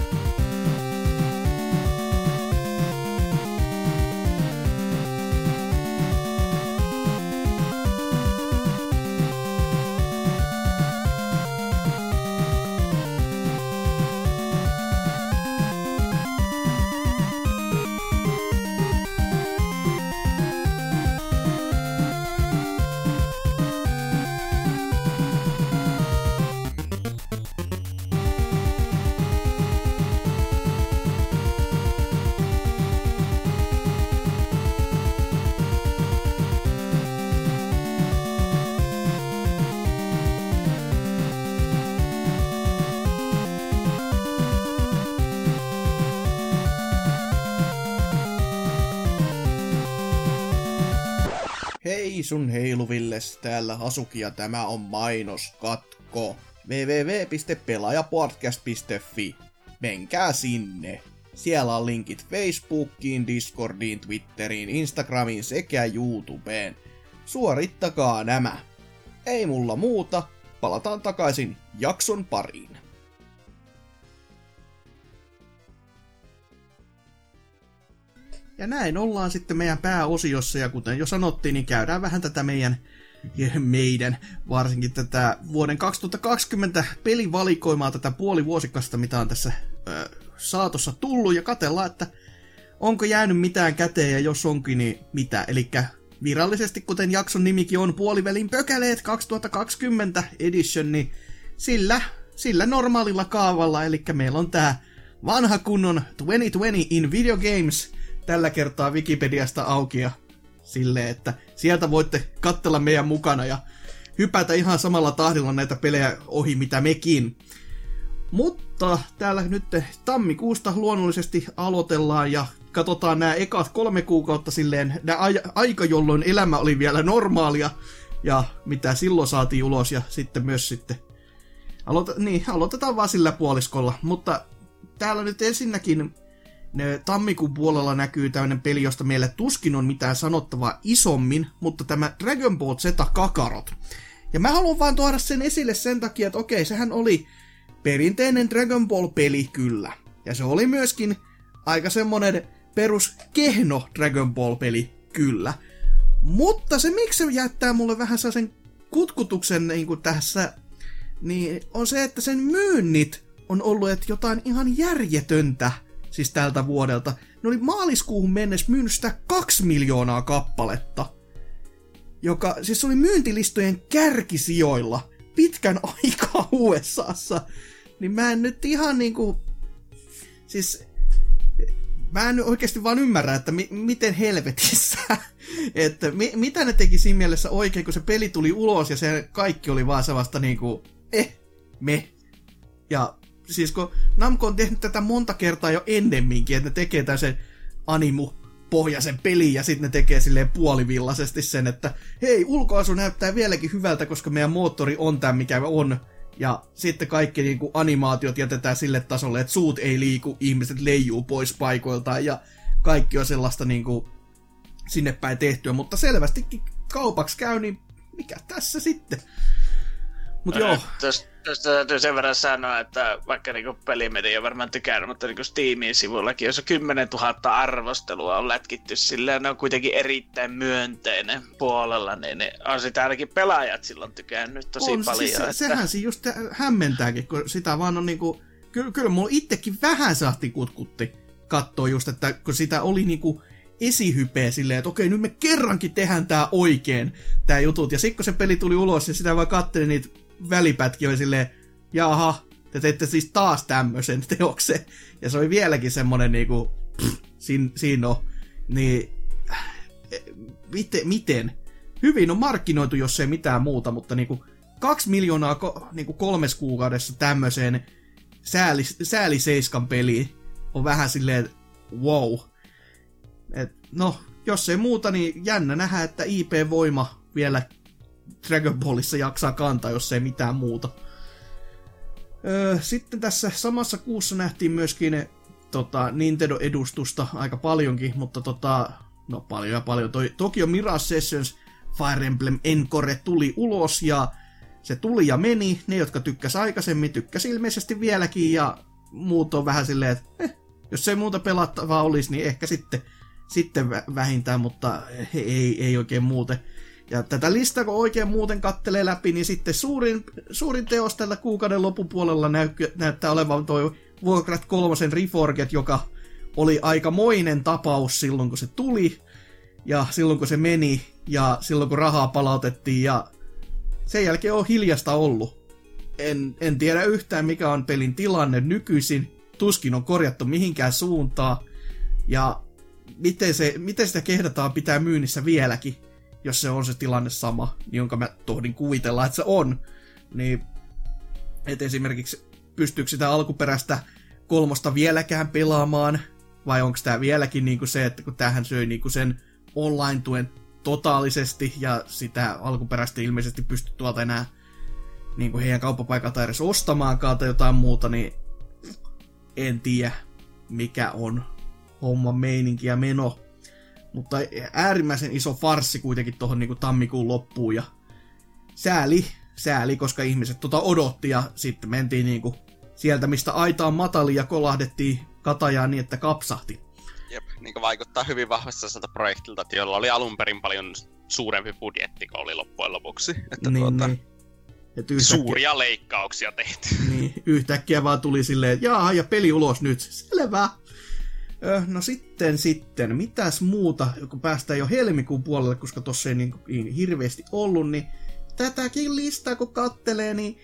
Hei sun heiluvilles, täällä Hasuki ja tämä on mainoskatko. www piste pelaajapodcast piste fi. Menkää sinne. Siellä on linkit Facebookiin, Discordiin, Twitteriin, Instagramiin sekä YouTubeen. Suorittakaa nämä. Ei mulla muuta, palataan takaisin jakson pariin. Ja näin ollaan sitten meidän pääosiossa, ja kuten jo sanottiin, niin käydään vähän tätä meidän, meidän varsinkin tätä vuoden kaksituhattakaksikymmentä pelivalikoimaa, tätä puolivuosikasta, mitä on tässä ö, saatossa tullut, ja katsellaan, että onko jäänyt mitään käteen, ja jos onkin, niin mitä. Elikkä virallisesti, kuten jakson nimikin on, puolivälin pökäleet kaksituhattakaksikymmentä edition, niin sillä, sillä normaalilla kaavalla, elikkä meillä on tää vanha kunnon twenty twenty in video games, tällä kertaa Wikipediasta auki ja silleen, että sieltä voitte katsella meidän mukana ja hypätä ihan samalla tahdilla näitä pelejä ohi, mitä mekin. Mutta täällä nyt tammikuusta luonnollisesti aloitellaan ja katsotaan nämä ekat kolme kuukautta silleen, nää aika jolloin elämä oli vielä normaalia ja mitä silloin saatiin ulos ja sitten myös sitten aloita, niin, aloitetaan vaan sillä puoliskolla. Mutta täällä nyt ensinnäkin tammikuun puolella näkyy tämmönen peli, josta meille tuskin on mitään sanottavaa isommin, mutta tämä Dragon Ball Z Kakarot. Ja mä haluan vaan tuoda sen esille sen takia, että okei, sehän oli perinteinen Dragon Ball-peli kyllä. Ja se oli myöskin aika semmonen perus kehno Dragon Ball-peli kyllä. Mutta se miksi se jättää mulle vähän sen kutkutuksen niin kuin tässä, niin on se, että sen myynnit on ollut että jotain ihan järjetöntä. Siis tältä vuodelta. Ne oli maaliskuuhun mennessä myynyt sitä kaksi miljoonaa kappaletta. Joka siis oli myyntilistojen kärkisijoilla pitkän aikaa U S A:ssa. Niin mä en nyt ihan niinku... Siis... Mä en oikeesti vaan ymmärrä, että mi- miten helvetissä. Että mi- mitä ne teki siinä mielessä oikein, kun se peli tuli ulos ja se kaikki oli vaan se vasta niinku... Eh, me. Ja... Siis kun Namco on tehnyt tätä monta kertaa jo ennemminkin, että ne tekee tämän sen animu-pohjaisen pelin ja sitten ne tekee silleen puolivillaisesti sen, että hei, ulkoasu näyttää vieläkin hyvältä, koska meidän moottori on tämä, mikä on. Ja sitten kaikki niin kuin animaatiot jätetään sille tasolle, että suut ei liiku, ihmiset leijuu pois paikoiltaan ja kaikki on sellaista niin kuin sinne päin tehtyä. Mutta selvästikin kaupaksi käy, niin mikä tässä sitten? Mut joo. Tästä täytyy sen verran sanoa, että vaikka niinku pelimedia on varmaan tykännyt, mutta niinku Steamin sivullakin, jossa kymmenen tuhatta arvostelua on lätkitty sillä, ne on kuitenkin erittäin myönteinen puolella, niin, niin on sitä ainakin pelaajat silloin tykännyt tosi on, paljon. Siis, että... Sehän se just hämmentääkin, kun sitä vaan on niinku, kyllä, kyllä mulla itsekin vähän sahti kutkutti kattoo just, että kun sitä oli niinku esihypeä silleen, että okei, nyt me kerrankin tehdään tää oikein, tää jutut, ja sitten kun se peli tuli ulos ja sitä vaan katselin niitä välipätki oli silleen, jaha, te teitte siis taas tämmöisen teoksen. Ja se oli vieläkin semmonen niinku, pff, sin, siinä on. Niin, miten, miten? Hyvin on markkinoitu, jos ei mitään muuta, mutta niinku kaksi miljoonaa ko, niinku kolmes kuukaudessa tämmöiseen sääli, sääliseiskan peliin on vähän silleen, wow. Et, no, jos ei muuta, niin jännä nähdä, että I P-voima vielä Dragon Ballissa jaksaa kantaa, jos ei mitään muuta. Öö, sitten tässä samassa kuussa nähtiin myöskin tota, Nintendo-edustusta aika paljonkin, mutta tota, no paljon ja paljon. Toi Tokyo Mirage Sessions Fire Emblem Encore tuli ulos ja se tuli ja meni. Ne, jotka tykkäs aikaisemmin, tykkäs ilmeisesti vieläkin ja muut on vähän silleen, että eh, jos ei muuta pelattavaa olisi, niin ehkä sitten, sitten vähintään, mutta ei, ei oikein muuten. Ja tätä listaa, kun oikein muuten kattelee läpi, niin sitten suurin, suurin teos tällä kuukauden lopupuolella näy- näyttää olevan toi Warcraft kolme Reforged, joka oli aikamoinen tapaus silloin, kun se tuli, ja silloin, kun se meni, ja silloin, kun rahaa palautettiin, ja sen jälkeen on hiljasta ollut. En, en tiedä yhtään, mikä on pelin tilanne nykyisin, tuskin on korjattu mihinkään suuntaan, ja miten, se, miten sitä kehdataan pitää myynnissä vieläkin. Jos se on se tilanne sama, jonka mä tohdin kuvitella, että se on, niin et esimerkiksi pystyykö sitä alkuperäistä kolmosta vieläkään pelaamaan, vai onko tää vieläkin niinku se, että kun tämähän söi niinku sen online-tuen totaalisesti, ja sitä alkuperäisesti ilmeisesti pysty tuolta enää niin kuin heidän kauppapaikalta edes ostamaankaan tai jotain muuta, niin en tiedä mikä on homman meininki ja meno. Mutta äärimmäisen iso farssi kuitenkin tuohon niin kuin tammikuun loppuun, ja sääli, sääli, koska ihmiset tota odotti, ja sitten mentiin niin kuin sieltä, mistä aita on matali, ja kolahdettiin katajaan niin, että kapsahti. Jep, niin vaikuttaa hyvin vahvasti sieltä projektilta, jolla oli alun perin paljon suurempi budjetti, kun oli loppujen lopuksi. Että niin, tuota, niin. Et yhtäkkiä, suuria leikkauksia tehty. Niin, yhtäkkiä vaan tuli silleen, että jaa, ja peli ulos nyt. Selvä. Ö, no sitten, sitten, mitäs muuta, kun päästään jo helmikuun puolelle, koska tossa ei niin, niin hirveästi ollut, niin tätäkin listaa kun kattelee, niin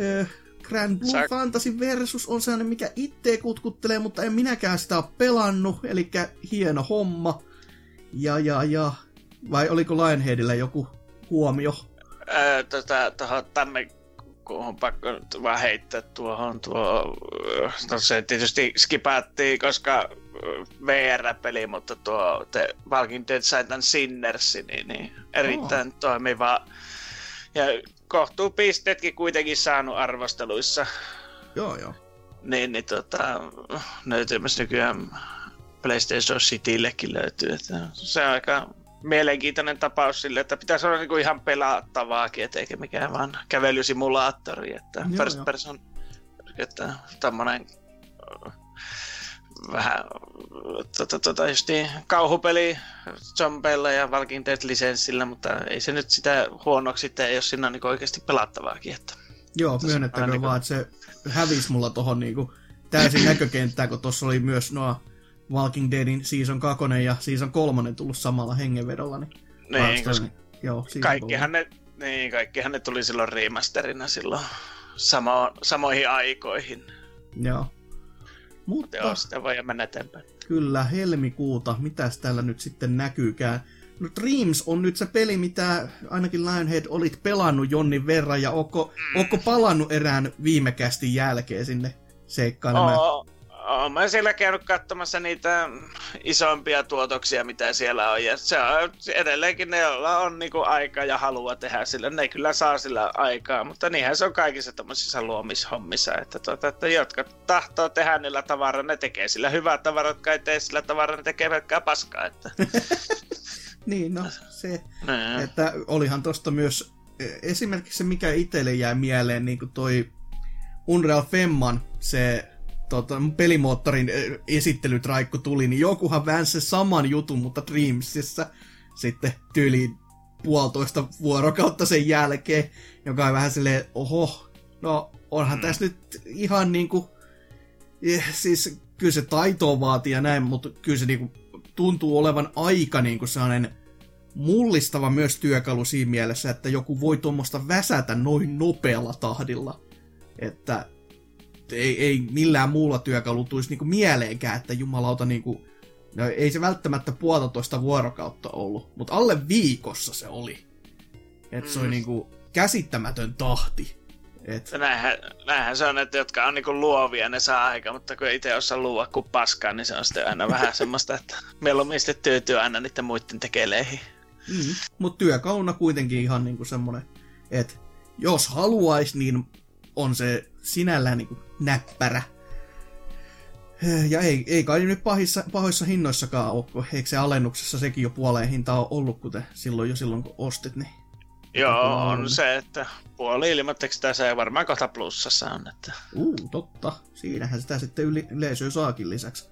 Ö, Grand Blue Sä... Fantasy Versus on sellainen, mikä itse kutkuttelee, mutta en minäkään sitä ole pelannut, elikkä hieno homma. Ja, ja, ja, vai oliko Lionheadillä joku huomio? Öö, tätä, tähän tänne, kun on pakko nyt vähän heittää tuohon, tuo, no se tietysti skipäättiin, koska V R-peli, mutta tuo The Walking Dead Satan Sinners, niin, niin erittäin oh. toimiva. Ja kohtuu pistetkin kuitenkin saanut arvosteluissa. Joo, joo. Niin, niin tota, löytyy myös nykyään PlayStation Cityillekin löytyy. Että se on aika mielenkiintoinen tapaus sille, että pitäisi olla niinku ihan pelattavaakin, et eikä mikään vaan kävelysimulaattori. Että joo, first joo. person, että tämmönen vähän tota, tota, just niin, kauhupeli zombeilla ja Walking Dead-lisenssillä, mutta ei se nyt sitä huonoksi sitten, jos siinä on niin oikeasti pelattavaakin. Että joo, myönnettäköön niin kuin vaan, että se hävisi mulla tohon niin kuin täysin näkökenttään, kun tuossa oli myös noa Walking Deadin Season kaksi ja Season kolme tullut samalla hengenvedolla. Niin, niin koska joo, kaikkihan, ne, niin, kaikkihan ne tuli silloin remasterina silloin samo, samoihin aikoihin. Joo. Mutta joo, sitä voi mennä eteenpäin. Kyllä, helmikuuta. Mitäs täällä nyt sitten näkyykään? No Dreams on nyt se peli, mitä ainakin Lionhead olit pelannut jonnin verran, ja ootko, mm. ootko palannut erään viimekästin jälkeen sinne seikkailemaan? Oo, oo, mä siellä käynyt katsomassa niitä isompia tuotoksia, mitä siellä on, ja se on edelleenkin ne, joilla on niinku aikaa ja halua tehdä sillä, ne kyllä saa sillä aikaa, mutta niinhän se on kaikissa tommosissa luomishommissa, että, tuota, että jotka tahtoo tehdä niillä tavaraa, ne tekee sillä hyvää tavaraa, jotka ei tee sillä tavaraa, ne tekee pelkkää paskaa, että niin, no se, mm. että olihan tosta myös esimerkiksi se, mikä itselle jäi mieleen, niin kuin toi Unreal Femman se Tota, pelimoottorin esittelytraikku tuli, niin jokuhan väänsi se saman jutun, mutta Dreamsissä sitten tyyliin puolitoista vuorokautta sen jälkeen, joka on vähän silleen, oho, no onhan mm. tässä nyt ihan niinku, siis kyllä se taitoa vaatii ja näin, mutta kyllä se niinku tuntuu olevan aika niinku sellainen mullistava myös työkalu siinä mielessä, että joku voi tuommoista väsätä noin nopealla tahdilla, että Ei, ei millään muulla työkalu tulisi niinku mieleenkään, että jumalauta niinku, no ei se välttämättä puolitoista vuorokautta ollut, mutta alle viikossa se oli. Et mm. se oli niinku käsittämätön tahti. Et näinhän, näinhän se on, että jotka on niinku luovia, ne saa aikaa, mutta kun ei itse osaa luua kuin paskaa, niin se on sitten aina vähän semmoista, että mieluummin sitten tyytyy aina niiden muiden tekeleihin. Mm. Mutta työkaluna kuitenkin ihan niinku semmoinen, että jos haluaisi, niin on se sinällään niinku näppärä. Ja ei, ei kai nyt pahissa, pahoissa hinnoissakaan ole, eikö se alennuksessa sekin jo puoleen hintaa ole ollut, kuten silloin jo silloin, kun ostit, niin joo, on niin se, että puoli ilmoitteeksi tässä ei varmaan kohta plussassa on, että Uu, totta. Siinähän sitä sitten yli, yleisöä saakin lisäksi.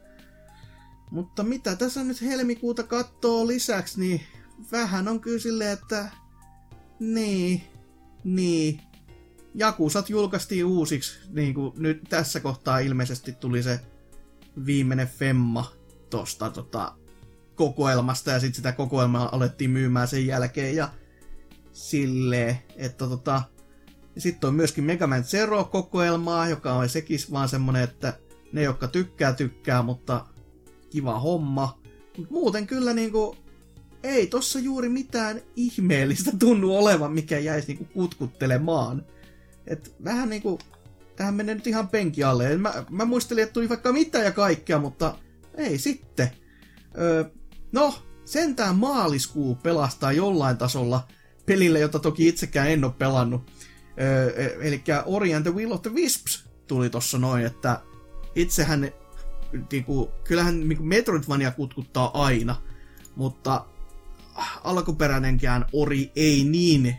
Mutta mitä tässä nyt helmikuuta kattoo lisäksi, niin vähän on kyllä silleen, että niin, niin. Jakusat julkaistiin uusiksi, niin kuin nyt tässä kohtaa ilmeisesti tuli se viimeinen femma tosta tota, kokoelmasta, ja sitten sitä kokoelmaa alettiin myymään sen jälkeen, ja silleen, että tota, sitten on myöskin Mega Man Zero-kokoelmaa, joka on sekin vaan semmonen, että ne, jotka tykkää, tykkää, mutta kiva homma. Mut muuten kyllä niinku ei tossa juuri mitään ihmeellistä tunnu olevan, mikä jäisi niinku kutkuttelemaan. Et vähän niinku, tähän menee nyt ihan penki alle. Mä, mä muistelin, että tuli vaikka mitään ja kaikkea, mutta ei sitten. Öö, no, sentään maaliskuu pelastaa jollain tasolla pelillä, jota toki itsekään en ole pelannut. Öö, eli Ori and the Will of the Wisps tuli tossa noin, että itsehän niinku, kyllähän niinku Metroidvania kutkuttaa aina, mutta alkuperäinenkään Ori ei niin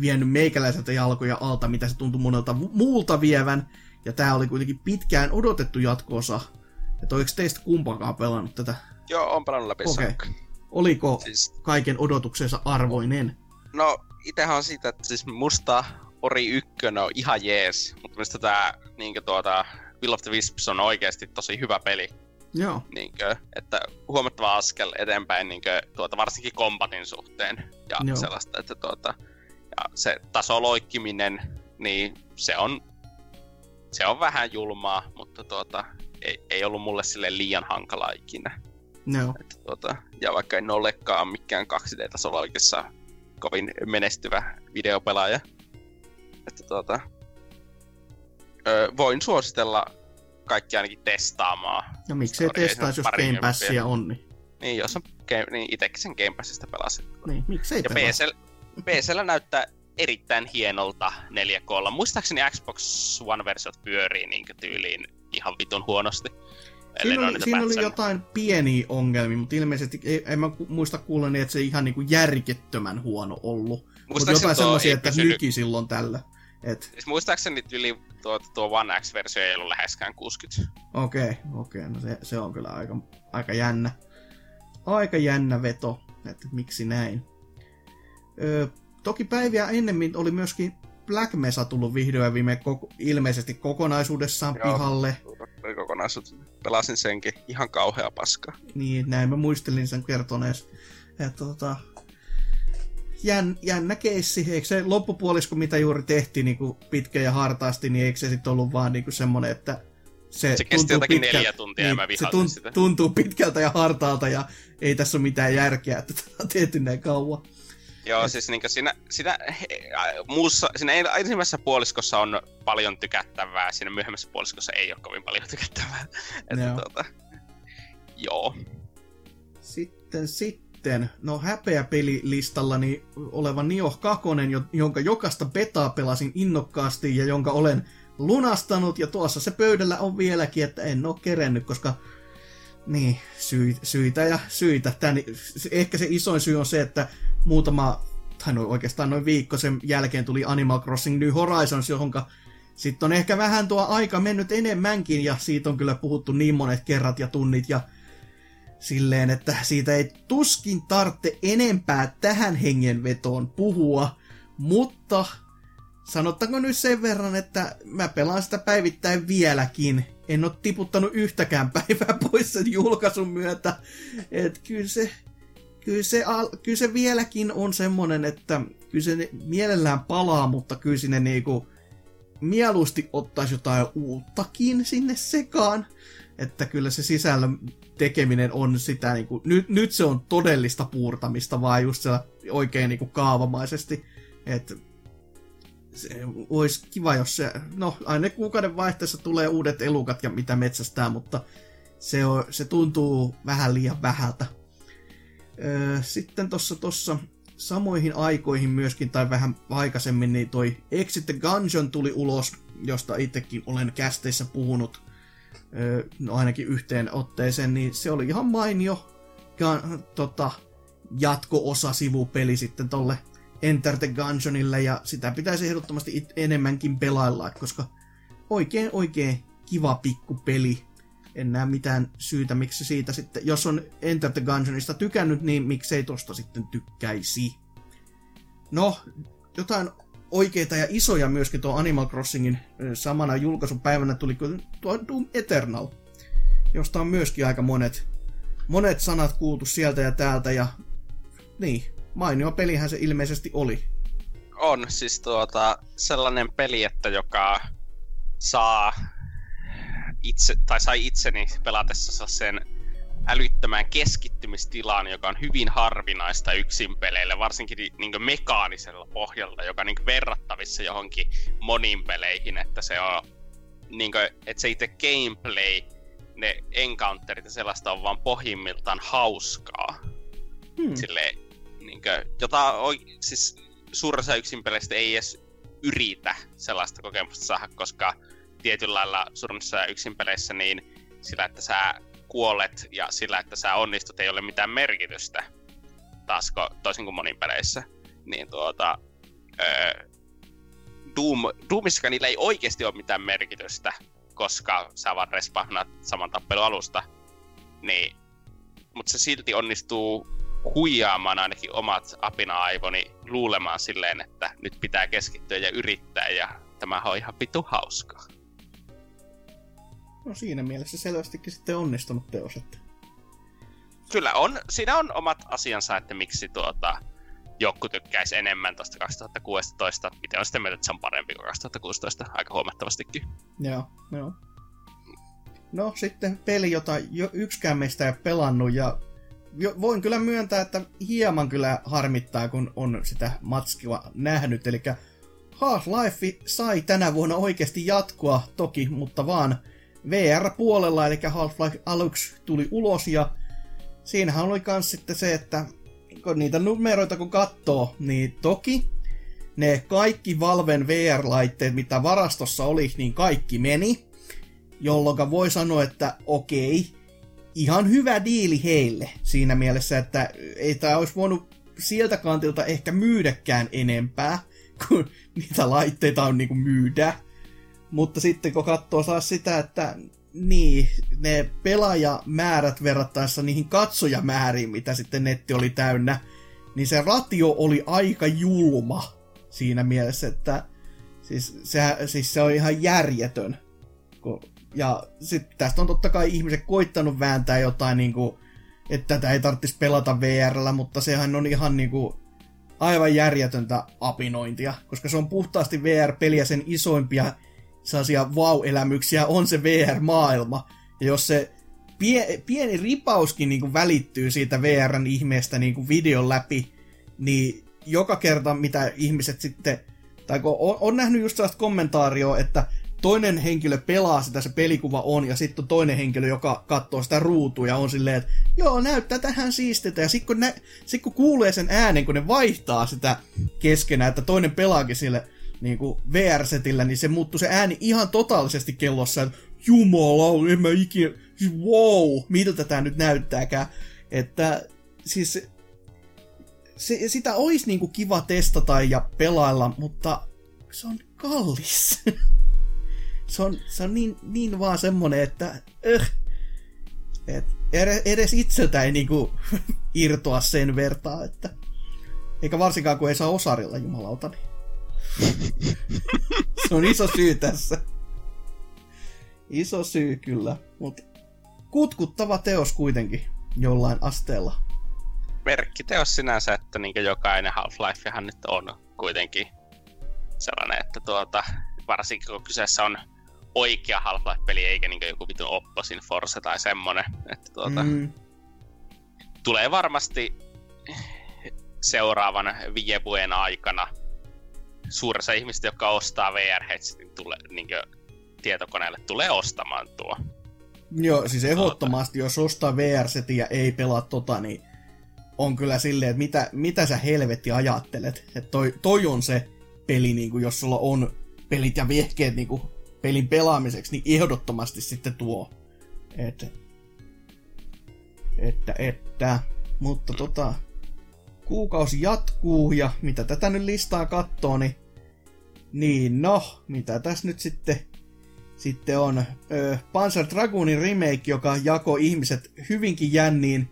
vienyt meikäläiseltä jalkoja alta, mitä se tuntui monelta muulta vievän, ja tää oli kuitenkin pitkään odotettu jatko-osa. Et oliko teistä kumpakaan pelannut tätä? Joo, on pelannut läpi okay. saakka. Oliko siis... kaiken odotuksensa arvoinen? No, itehän on siitä, että siis musta Ori yksi on ihan jees, mutta mistä tää niinkö tuota Will of the Wisps on oikeesti tosi hyvä peli. Joo. Niinkö, että huomattava askel eteenpäin niinkö tuota varsinkin kombatin suhteen ja Joo. sellaista, että tuota ja se tasoloikkiminen, niin se on se on vähän julmaa, mutta tuota ei, ei ollut mulle sille liian hankalaa ikinä. No. Että tuota, ja vaikka en olekaan mikään kaksi D-tasolla oikeassa kovin menestyvä videopelaaja. Että tuota, ö, voin suositella kaikki ainakin testaamaan. No miksei testaisi, jos Game Passia on, niin. Niin, jos on game, niin itsekin sen Game Passista pelasin. Niin, miksei pelaa. Ja P C, P C:llä näyttää erittäin hienolta neljä K:lla. Muistaakseni Xbox One-versiot pyörii niin tyyliin ihan vitun huonosti. Siinä oli, siinä oli jotain pieniä ongelmia, mutta ilmeisesti ei, en mä muista kuulleni, että se ihan niinku järjettömän huono ollut. Mutta jotain sellaisia, että pysynyt... nyki silloin tällä. Et... Siis muistaakseni yli tuo, tuo One X-versio ei ollut läheskään kuusikymmentä. Okei, okay, okei. Okay. No se, se on kyllä aika, aika jännä. Aika jännä veto, että miksi näin. Öö, toki päiviä ennemmin oli myöskin Black Mesa tullut vihdoin viime koko, ilmeisesti kokonaisuudessaan Joo, pihalle. Kokonaisuudessaan. Pelasin senkin. Ihan kauhea paska. Niin, näin mä muistelin sen kertonees. Että tota... Jän, jännä keissi. Eikö se loppupuolisko, mitä juuri tehtiin niin pitkä ja hartaasti, niin eikö se sitten ollut vaan niin semmoinen, että se, se kesti jotakin pitkältä, neljä tuntia niin, ja mä vihasin sitä. Se tuntuu pitkältä ja hartaalta ja ei tässä ole mitään järkeä, että tätä on tehty näin kauan. Joo, siis niinkö siinä, siinä, muussa, siinä ensimmäisessä puoliskossa on paljon tykättävää, siinä myöhemmässä puoliskossa ei ole kovin paljon tykättävää. Että tuota, joo. Sitten, sitten. No häpeäpelilistallani oleva Nioh kaksi, jonka jokaista betaa pelasin innokkaasti ja jonka olen lunastanut. Ja tuossa se pöydällä on vieläkin, että en oo kerennyt, koska... Niin, syy, syitä ja syitä. Tän, ehkä se isoin syy on se, että muutama, tai no oikeastaan noin viikko sen jälkeen tuli Animal Crossing New Horizons, johonka sitten on ehkä vähän tuo aika mennyt enemmänkin, ja siitä on kyllä puhuttu niin monet kerrat ja tunnit, ja silleen, että siitä ei tuskin tarvitse enempää tähän hengenvetoon puhua, mutta sanottaako nyt sen verran, että mä pelaan sitä päivittäin vieläkin. En ole tiputtanut yhtäkään päivää pois sen julkaisun myötä. Että kyllä se, kyllä, se, kyllä se vieläkin on semmonen, että kyllä se mielellään palaa, mutta kyllä sinne niinku mieluusti ottaisi jotain uuttakin sinne sekaan. Että kyllä se sisällön tekeminen on sitä niinku, nyt, nyt se on todellista puurtamista, vaan just siellä oikein niinku kaavamaisesti, että... Se olisi kiva, jos se... No, aina kuukauden vaihteessa tulee uudet elukat ja mitä metsästää, mutta se, on, se tuntuu vähän liian vähältä. Öö, sitten tossa, tossa samoihin aikoihin myöskin, tai vähän aikaisemmin, niin toi Exit the Gungeon tuli ulos, josta itsekin olen kästeissä puhunut, öö, no ainakin yhteen otteeseen, niin se oli ihan mainio gan, tota, jatko-osa-sivupeli sitten tolle Enter the Gungeonille, ja sitä pitäisi ehdottomasti it- enemmänkin pelailla, koska oikein oikein kiva pikkupeli. En näe mitään syytä, miksi siitä sitten, jos on Enter the Gungeonista tykännyt, niin miksei tosta sitten tykkäisi. No, jotain oikeita ja isoja myöskin tuon Animal Crossingin samana julkaisupäivänä tuli tuo Doom Eternal, josta on myöskin aika monet, monet sanat kuultu sieltä ja täältä, ja niin. Mainio pelihän se ilmeisesti oli. On, siis tuota, sellainen peli, että joka saa itse, tai sai itseni pelatessa sen älyttömän keskittymistilaan, joka on hyvin harvinaista yksin peleille, varsinkin niinku mekaanisella pohjalta, joka on niinku verrattavissa johonkin moniin peleihin, että se on niinku, että se itse gameplay, ne encounterit ja sellaista on vaan pohjimmiltaan hauskaa. Hmm. Silleen, niinkö, jota siis suurin osa yksin peleistä ei edes yritä sellaista kokemusta saada, koska tietyllä lailla suurin osa yksin peleissä niin sillä, että sä kuolet ja sillä, että sä onnistut, ei ole mitään merkitystä. Taasko, toisin kuin monin peleissä. Niin tuota, öö, Doom, Doomissakaan niillä ei oikeesti ole mitään merkitystä, koska sä vaan respahnaat saman tappelun alusta. Niin, mut se silti onnistuu huijaamaan ainakin omat apina-aivoni luulemaan silleen, että nyt pitää keskittyä ja yrittää ja tämä on ihan pitu hauskaa. No siinä mielessä selvästikin sitten onnistunut teos. Että... Kyllä on, siinä on omat asiansa, että miksi tuota... Joku tykkäisi enemmän tosta kaksituhattakuusitoista. Miten on sitten mieltä, että se on parempi kuin kaksituhattakuusitoista? Aika huomattavastikin. Joo, joo. No sitten peli, jota jo yksikään meistä ei pelannut. Ja jo, voin kyllä myöntää, että hieman kyllä harmittaa, kun on sitä matskua nähnyt. Eli Half-Life sai tänä vuonna oikeasti jatkoa toki, mutta vaan V R-puolella. Eli Half-Life aluksi tuli ulos ja siinähän oli kans sitten se, että... kun niitä numeroita kun katsoo, niin toki ne kaikki Valven V R-laitteet, mitä varastossa oli, niin kaikki meni, jolloin voi sanoa, että okei, ihan hyvä diili heille siinä mielessä, että ei tämä olisi voinut sieltä kantilta ehkä myydäkään enempää, kun niitä laitteita on niinku myydä. Mutta sitten kun katsoo saa sitä, että niin, ne pelaajamäärät verrattaessa niihin katsojamääriin, mitä sitten netti oli täynnä, niin se ratio oli aika julma siinä mielessä, että siis, se, siis se on ihan järjetön. Ja sitten tästä on totta kai ihmiset koittanut vääntää jotain, niin kuin, että tätä ei tarvitsisi pelata V R:llä, mutta sehän on ihan niin kuin, aivan järjetöntä apinointia, koska se on puhtaasti V R-peliä sen isoimpia sellaisia vau-elämyksiä on se V R-maailma. Ja jos se pie- pieni ripauskin niin kuin välittyy siitä V R:n ihmeestä niin kuin videon läpi, niin joka kerta mitä ihmiset sitten... Tai kun on, on nähnyt just sellaista kommentaarioa, että toinen henkilö pelaa sitä, se pelikuva on, ja sitten on toinen henkilö, joka katsoo sitä ruutua ja on silleen, että joo, näyttää tähän siistetä. Ja sitten kun, nä- sit, kun kuulee sen äänen, kun ne vaihtaa sitä keskenään, että toinen pelaakin sille... niin kuin V R-setillä, niin se muuttui se ääni ihan totaalisesti kellossa, että jumala, en mä ikinä, wow, miltä tää nyt näyttääkään. Että siis se, sitä olisi niin kuin kiva testata ja pelailla, mutta se on kallis. se, on, se on niin, niin vaan semmonen, että öh, et edes itseltä ei niin kuin irtoa sen vertaa, että eikä varsinkaan kun ei saa osarilla, jumalauta, niin se on iso syy tässä. Iso syy kyllä, mutta kutkuttava teos kuitenkin jollain asteella. Merkkiteos sinänsä, että niin jokainen Half-Lifehan nyt on kuitenkin sellainen, että tuota, varsinkin kun kyseessä on oikea Half-Life-peli eikä niin joku vitun opposin Force tai semmonen, että tuota, mm. tulee varmasti seuraavan viiden vuoden aikana suurissa ihmistä, jotka ostaa V R-headsetin niin tietokoneelle, tulee ostamaan tuo. Joo, siis ehdottomasti, jos ostaa V R-setin ja ei pelaa tota, niin on kyllä silleen, että mitä, mitä sä helvetti ajattelet. Että toi, toi on se peli, niin kuin, jos sulla on pelit ja vehkeet niin kuin pelin pelaamiseksi, niin ehdottomasti sitten tuo. Et, että, että, mutta mm. tota... Kuukausi jatkuu, ja mitä tätä nyt listaa kattoo, niin, niin no, mitä tässä nyt sitten, sitten on. Ö, Panzer Dragoonin remake, joka jakoi ihmiset hyvinkin jänniin,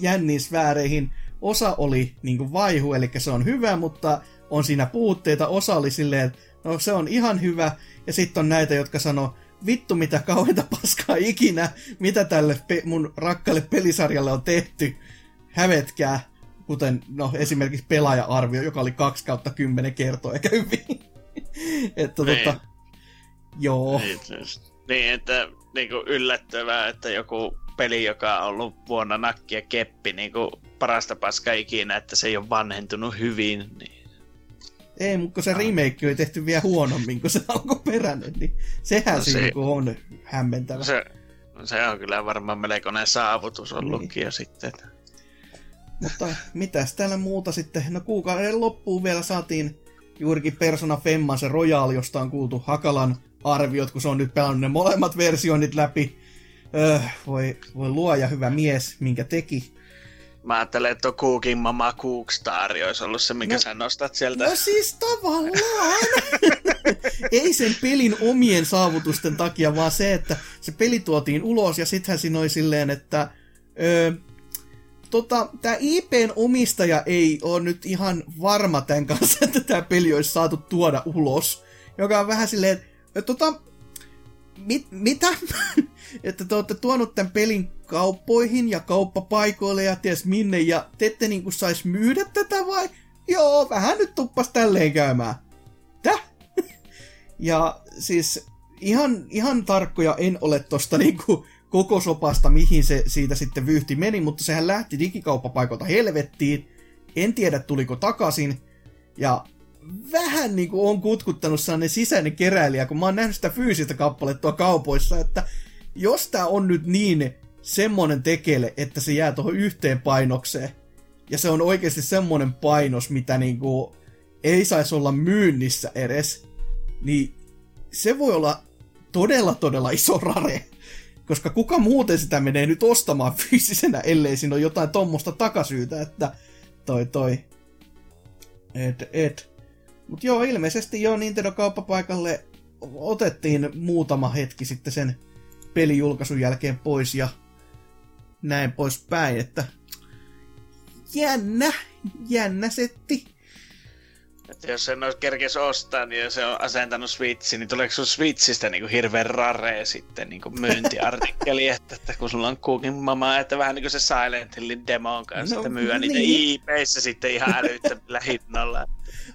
jänniin sfääreihin. Osa oli niinku vaihu, eli se on hyvä, mutta on siinä puutteita. Osa oli silleen, että no se on ihan hyvä, ja sitten on näitä, jotka sanoo, vittu mitä kauheita paskaa ikinä, mitä tälle pe- mun rakkaalle pelisarjalle on tehty, hävetkää. Kuten no, esimerkiksi pelaaja-arvio, joka oli kaksi kautta kymmenen kertoo, eikä hyvin. että niin. Tota, joo. Niin, että niinku yllättävää, että joku peli, joka on ollut vuonna nakki ja keppi, niinku parasta paskaa ikinä, että se ei ole vanhentunut hyvin. Niin. Ei, mutta se remake oli tehty vielä huonommin kuin se alkuperäinen, niin sehän no, siinä se... on hämmentävä. Se, se on kyllä varmaan melkoinen saavutus ollutkin niin. Jo sitten. Mutta mitäs täällä muuta sitten? No kuukauden loppuun vielä saatiin juurikin Persona Femman se Royale, josta on kuultu Hakalan arviot, kun se on nyt pelannut ne molemmat versionit läpi. Öh, voi, voi luoja hyvä mies, minkä teki. Mä ajattelen, että on Cooking Mama Cookstar, olisi ollut se, minkä no, sä nostat sieltä. No siis tavallaan! Ei sen pelin omien saavutusten takia, vaan se, että se peli tuotiin ulos ja sittenhän siinä oli silleen, että öö, tota, tää I P:n omistaja ei ole nyt ihan varma tämän kanssa, että tää peli olisi saatu tuoda ulos. Joka on vähän silleen, että tota, mit, mitä? Että te olette tuonut tämän pelin kauppoihin ja kauppapaikoille ja ties minne, ja te ette niinku sais myydä tätä vai? Joo, vähän nyt tuppas tälleen käymään. Täh? Ja siis ihan, ihan tarkkoja en ole tosta niinku koko sopasta, mihin se siitä sitten vyyhti meni, mutta sehän lähti digikauppapaikolta helvettiin. En tiedä, tuliko takaisin. Ja vähän niinku on kutkuttanut sellainen sisäinen keräilijä, kun mä oon nähnyt sitä fyysistä kappalettua kaupoissa, että jos tää on nyt niin semmonen tekele, että se jää tohon yhteen painokseen, ja se on oikeesti semmonen painos, mitä niinku ei saisi olla myynnissä edes, niin se voi olla todella todella iso rare, koska kuka muuten sitä menee nyt ostamaan fyysisenä, ellei siinä ole jotain tommosta takasyytä, että toi toi, et et. Mut joo, ilmeisesti joo, Nintendo-kauppapaikalle otettiin muutama hetki sitten sen pelijulkaisun jälkeen pois ja näin poispäin, että jännä, jännä setti. Että jos en olisi kerkes ostaa, niin se on asentanut Switchin, niin tuleeko sun Switchistä niin kuin hirveen raree sitten niin kuin myyntiartikkeli, että, että kun sulla on Cooking Mama, että vähän niin kuin se Silent Hillin demon kanssa, no, että myyä niin niitä I P:ssä sitten ihan älyttömillä hinnoilla.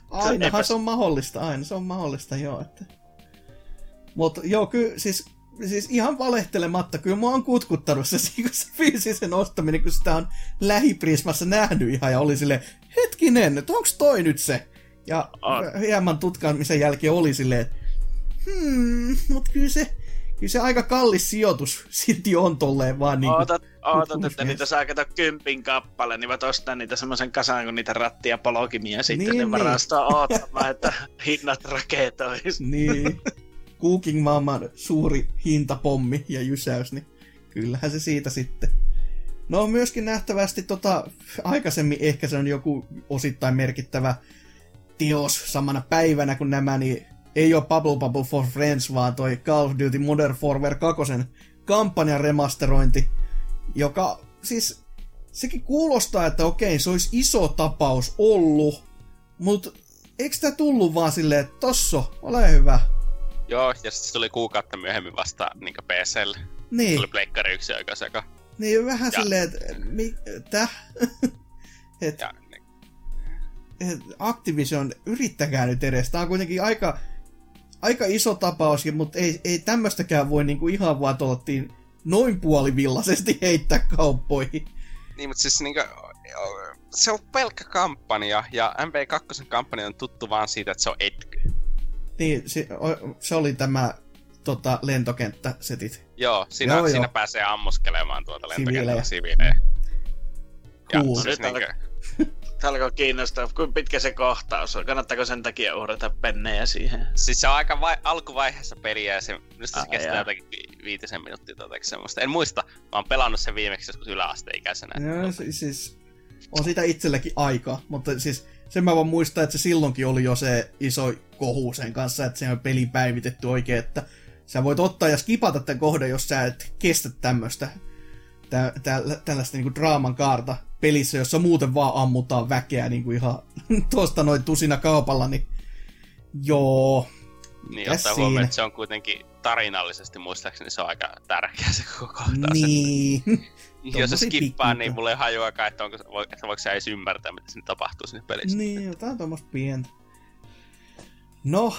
Ainahan se on mahdollista, aina se on mahdollista, joo. Että. Mut joo, kyllä siis Siis ihan valehtelematta, kyllä mä oon kutkuttanut se, se fyysisen ostaminen, kun sitä on lähiprismassa nähnyt ihan, ja oli silleen, hetkinen, että onks toi nyt se? Ja on. Hieman tutkaamisen jälkeen oli silleen, hmm, mut kyllä se, kyllä se aika kallis sijoitus silti on tolleen vaan niinku. Ootat, ootat että niitä saa kato kympin kappale, niin mä ostan niitä semmosen kasaan, kun niitä rattia polokimia sitten, niin, niin varastaa niin. Oottamaan, että hinnat raketois. Niin. Cooking Maman suuri hintapommi ja jysäys, niin kyllähän se siitä sitten. No myöskin nähtävästi tota, aikaisemmin ehkä se on joku osittain merkittävä teos samana päivänä kuin nämä, niin ei ole Bubble Bubble for Friends, vaan toi Call of Duty Modern Warfare kaksi kampanjan remasterointi, joka siis sekin kuulostaa, että okei, se olisi iso tapaus ollut, mutta eikö tää tullut vaan silleen, että tosso, ole hyvä. Joo, ja sitten se tuli kuukautta myöhemmin vasta niinku P C:lle. Niin. Tuli pleikkari yksi aika seka. Niin, vähän ja silleen, että mitä? et, ja, niin. et Activision, yrittäkää nyt edes. Tää on kuitenkin aika, aika iso tapaus, mutta ei, ei tämmöstäkään voi niinku ihan vaan tolottiin noin puolivillaisesti heittää kauppoihin. Niin, mutta siis niinku se on pelkkä kampanja, ja M P kakkosen kampanja on tuttu vaan siitä, että se on etky. Niin, se oli tämä tota, lentokenttäsetit. Joo, siinä, joo, siinä joo. Pääsee ammuskelemaan tuolta lentokentällä siviilejä. Cool. Siis nyt niinkö alkoi kiinnostaa, kuinka pitkä se kohtaus on. Kannattaako sen takia uhrata pennejä siihen? Siis se on aika vai- alkuvaiheessa peliä ja se, minusta se kestää jotakin viitisen minuuttia tai semmoista. En muista, mä oon pelannut sen viimeksi joskus yläasteikäisenä. Joo, siis on siitä itselläkin aikaa, mutta siis sen mä vaan muistan, että se silloinkin oli jo se iso kohu sen kanssa, että se on peli päivitetty oikein, että sä voit ottaa ja skipata tämän kohdan, jos sä et kestä tämmöstä, tä, tä, tällaista niinku draaman kaarta pelissä, jossa muuten vaan ammutaan väkeä niinku ihan tuosta noin tusina kaupalla, niin joo. Niin, ottaa huomioon, että se on kuitenkin tarinallisesti muistaakseni se on aika tärkeä se koko kohtaus. Niin. Jos se skippaa, niin mulla ei hajuakaan, että, onko, että voiko sä edes ymmärtää, mitä sinne tapahtuu sinne pelissä. Niin, jotain tuommoista pientä. No,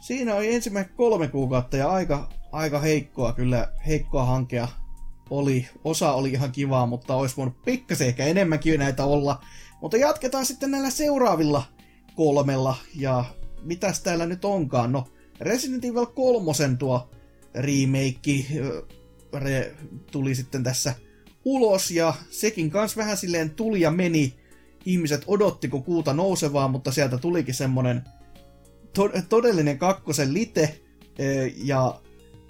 siinä oli ensimmäinen kolme kuukautta ja aika, aika heikkoa kyllä, heikkoa hankea oli. Osa oli ihan kivaa, mutta olisi voinut pikkasen ehkä enemmänkin näitä olla. Mutta jatketaan sitten näillä seuraavilla kolmella ja mitäs täällä nyt onkaan? No, Resident Evil kolme tuo remake re, tuli sitten tässä ulos, ja sekin kans vähän silleen tuli ja meni. Ihmiset odotti, kun kuuta nousevaa, mutta sieltä tulikin semmonen to- todellinen kakkosen lite, ja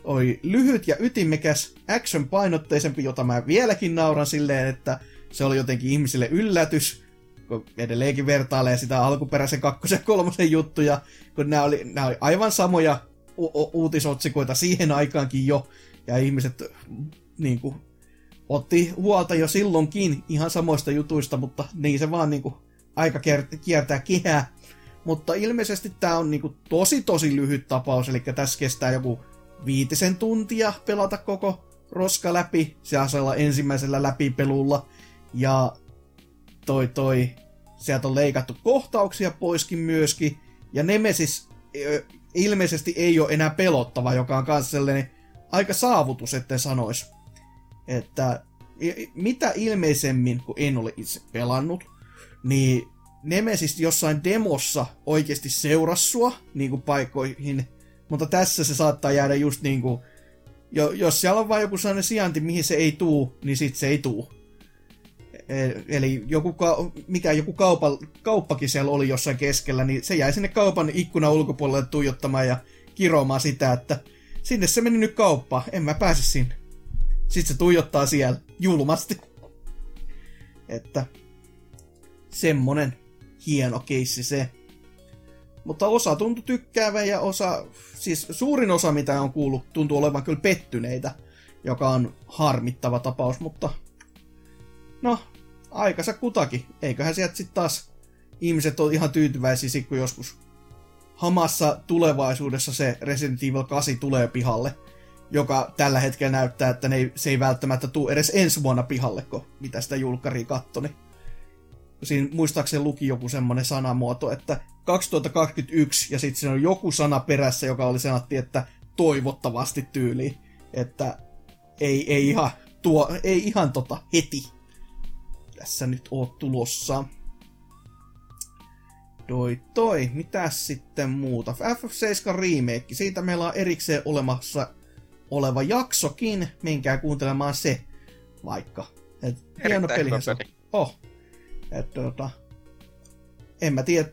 oli lyhyt ja ytimekäs, action-painotteisempi, jota mä vieläkin nauran silleen, että se oli jotenkin ihmisille yllätys, kun edelleenkin vertailee sitä alkuperäisen kakkosen kolmosen juttuja, kun nämä oli, nämä oli aivan samoja u- u- uutisotsikoita siihen aikaankin jo, ja ihmiset niin kuin, otti huolta jo silloinkin ihan samoista jutuista, mutta niin se vaan niin kuin, aika kiertää kehää. Mutta ilmeisesti tämä on niin kuin, tosi tosi lyhyt tapaus, eli tässä kestää joku viitisen tuntia pelata koko roska läpi, sellaisella ensimmäisellä läpipelulla, ja toi toi, sieltä on leikattu kohtauksia poiskin myöskin, ja Nemesis ö, ilmeisesti ei ole enää pelottava, joka on kans sellainen aika saavutus, etten sanois. Että mitä ilmeisemmin, kun en ole itse pelannut, niin Nemesis jossain demossa oikeasti seurasi sua niin kuin paikoihin, mutta tässä se saattaa jäädä just niinku, jo, jos siellä on vaan joku sellainen sijainti, mihin se ei tuu, niin sit se ei tuu. Eli joku, mikä joku kaupa, kauppakin siellä oli jossain keskellä, niin se jäi sinne kaupan ikkunan ulkopuolelle tuijottamaan ja kiroamaan sitä, että sinne se meni nyt kauppaan, en mä pääse sinne. Sitten se tuijottaa siellä julmasti. Että semmonen hieno keissi se. Mutta osa tuntui tykkäävän ja osa, siis suurin osa mitä on kuullut, tuntuu olevan kyllä pettyneitä, joka on harmittava tapaus, mutta no, aikansa kutakin. Eiköhän sieltä sitten taas ihmiset ole ihan tyytyväisiä sit, kun joskus hamassa tulevaisuudessa se Resident Evil kahdeksan tulee pihalle, joka tällä hetkellä näyttää, että ne ei, se ei välttämättä tule edes ensi vuonna pihalle, kun mitä sitä julkkaria kattoni. Siinä muistaakseni luki joku semmoinen sanamuoto, että kaksituhattakaksikymmentäyksi, ja sitten siinä on joku sana perässä, joka oli sanottiin, että toivottavasti tyyliin. Että ei, ei ihan tuo, ei ihan tota heti tässä nyt oot tulossa. Toi toi, mitäs sitten muuta? F F seitsemän remake, siitä meillä on erikseen olemassa oleva jaksokin. Menkää kuuntelemaan se vaikka. Et, hieno pelihän se oh. Et, tota, en mä tiedä,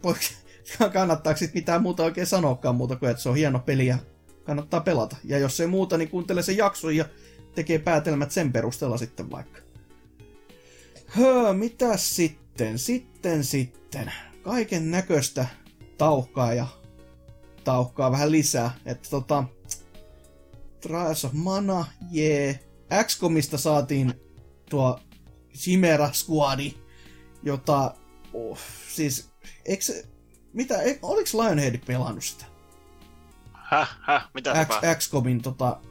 kannattaako sit mitään muuta oikein sanoakaan muuta kuin, että se on hieno peli ja kannattaa pelata. Ja jos ei muuta, niin kuuntele sen jakson ja tekee päätelmät sen perusteella sitten vaikka. Höö, mitäs sitten, sitten, sitten. Kaiken näköistä tauhkaa ja tauhkaa vähän lisää. Että tota, Trials of Mana, jee. Yeah. X COMista saatiin tuo Chimera Squadi, jota, oh, siis, eikö mitä, eik, oliks Lionhead pelannut sitä? Häh, häh, mitä tapaa? X COMin tota,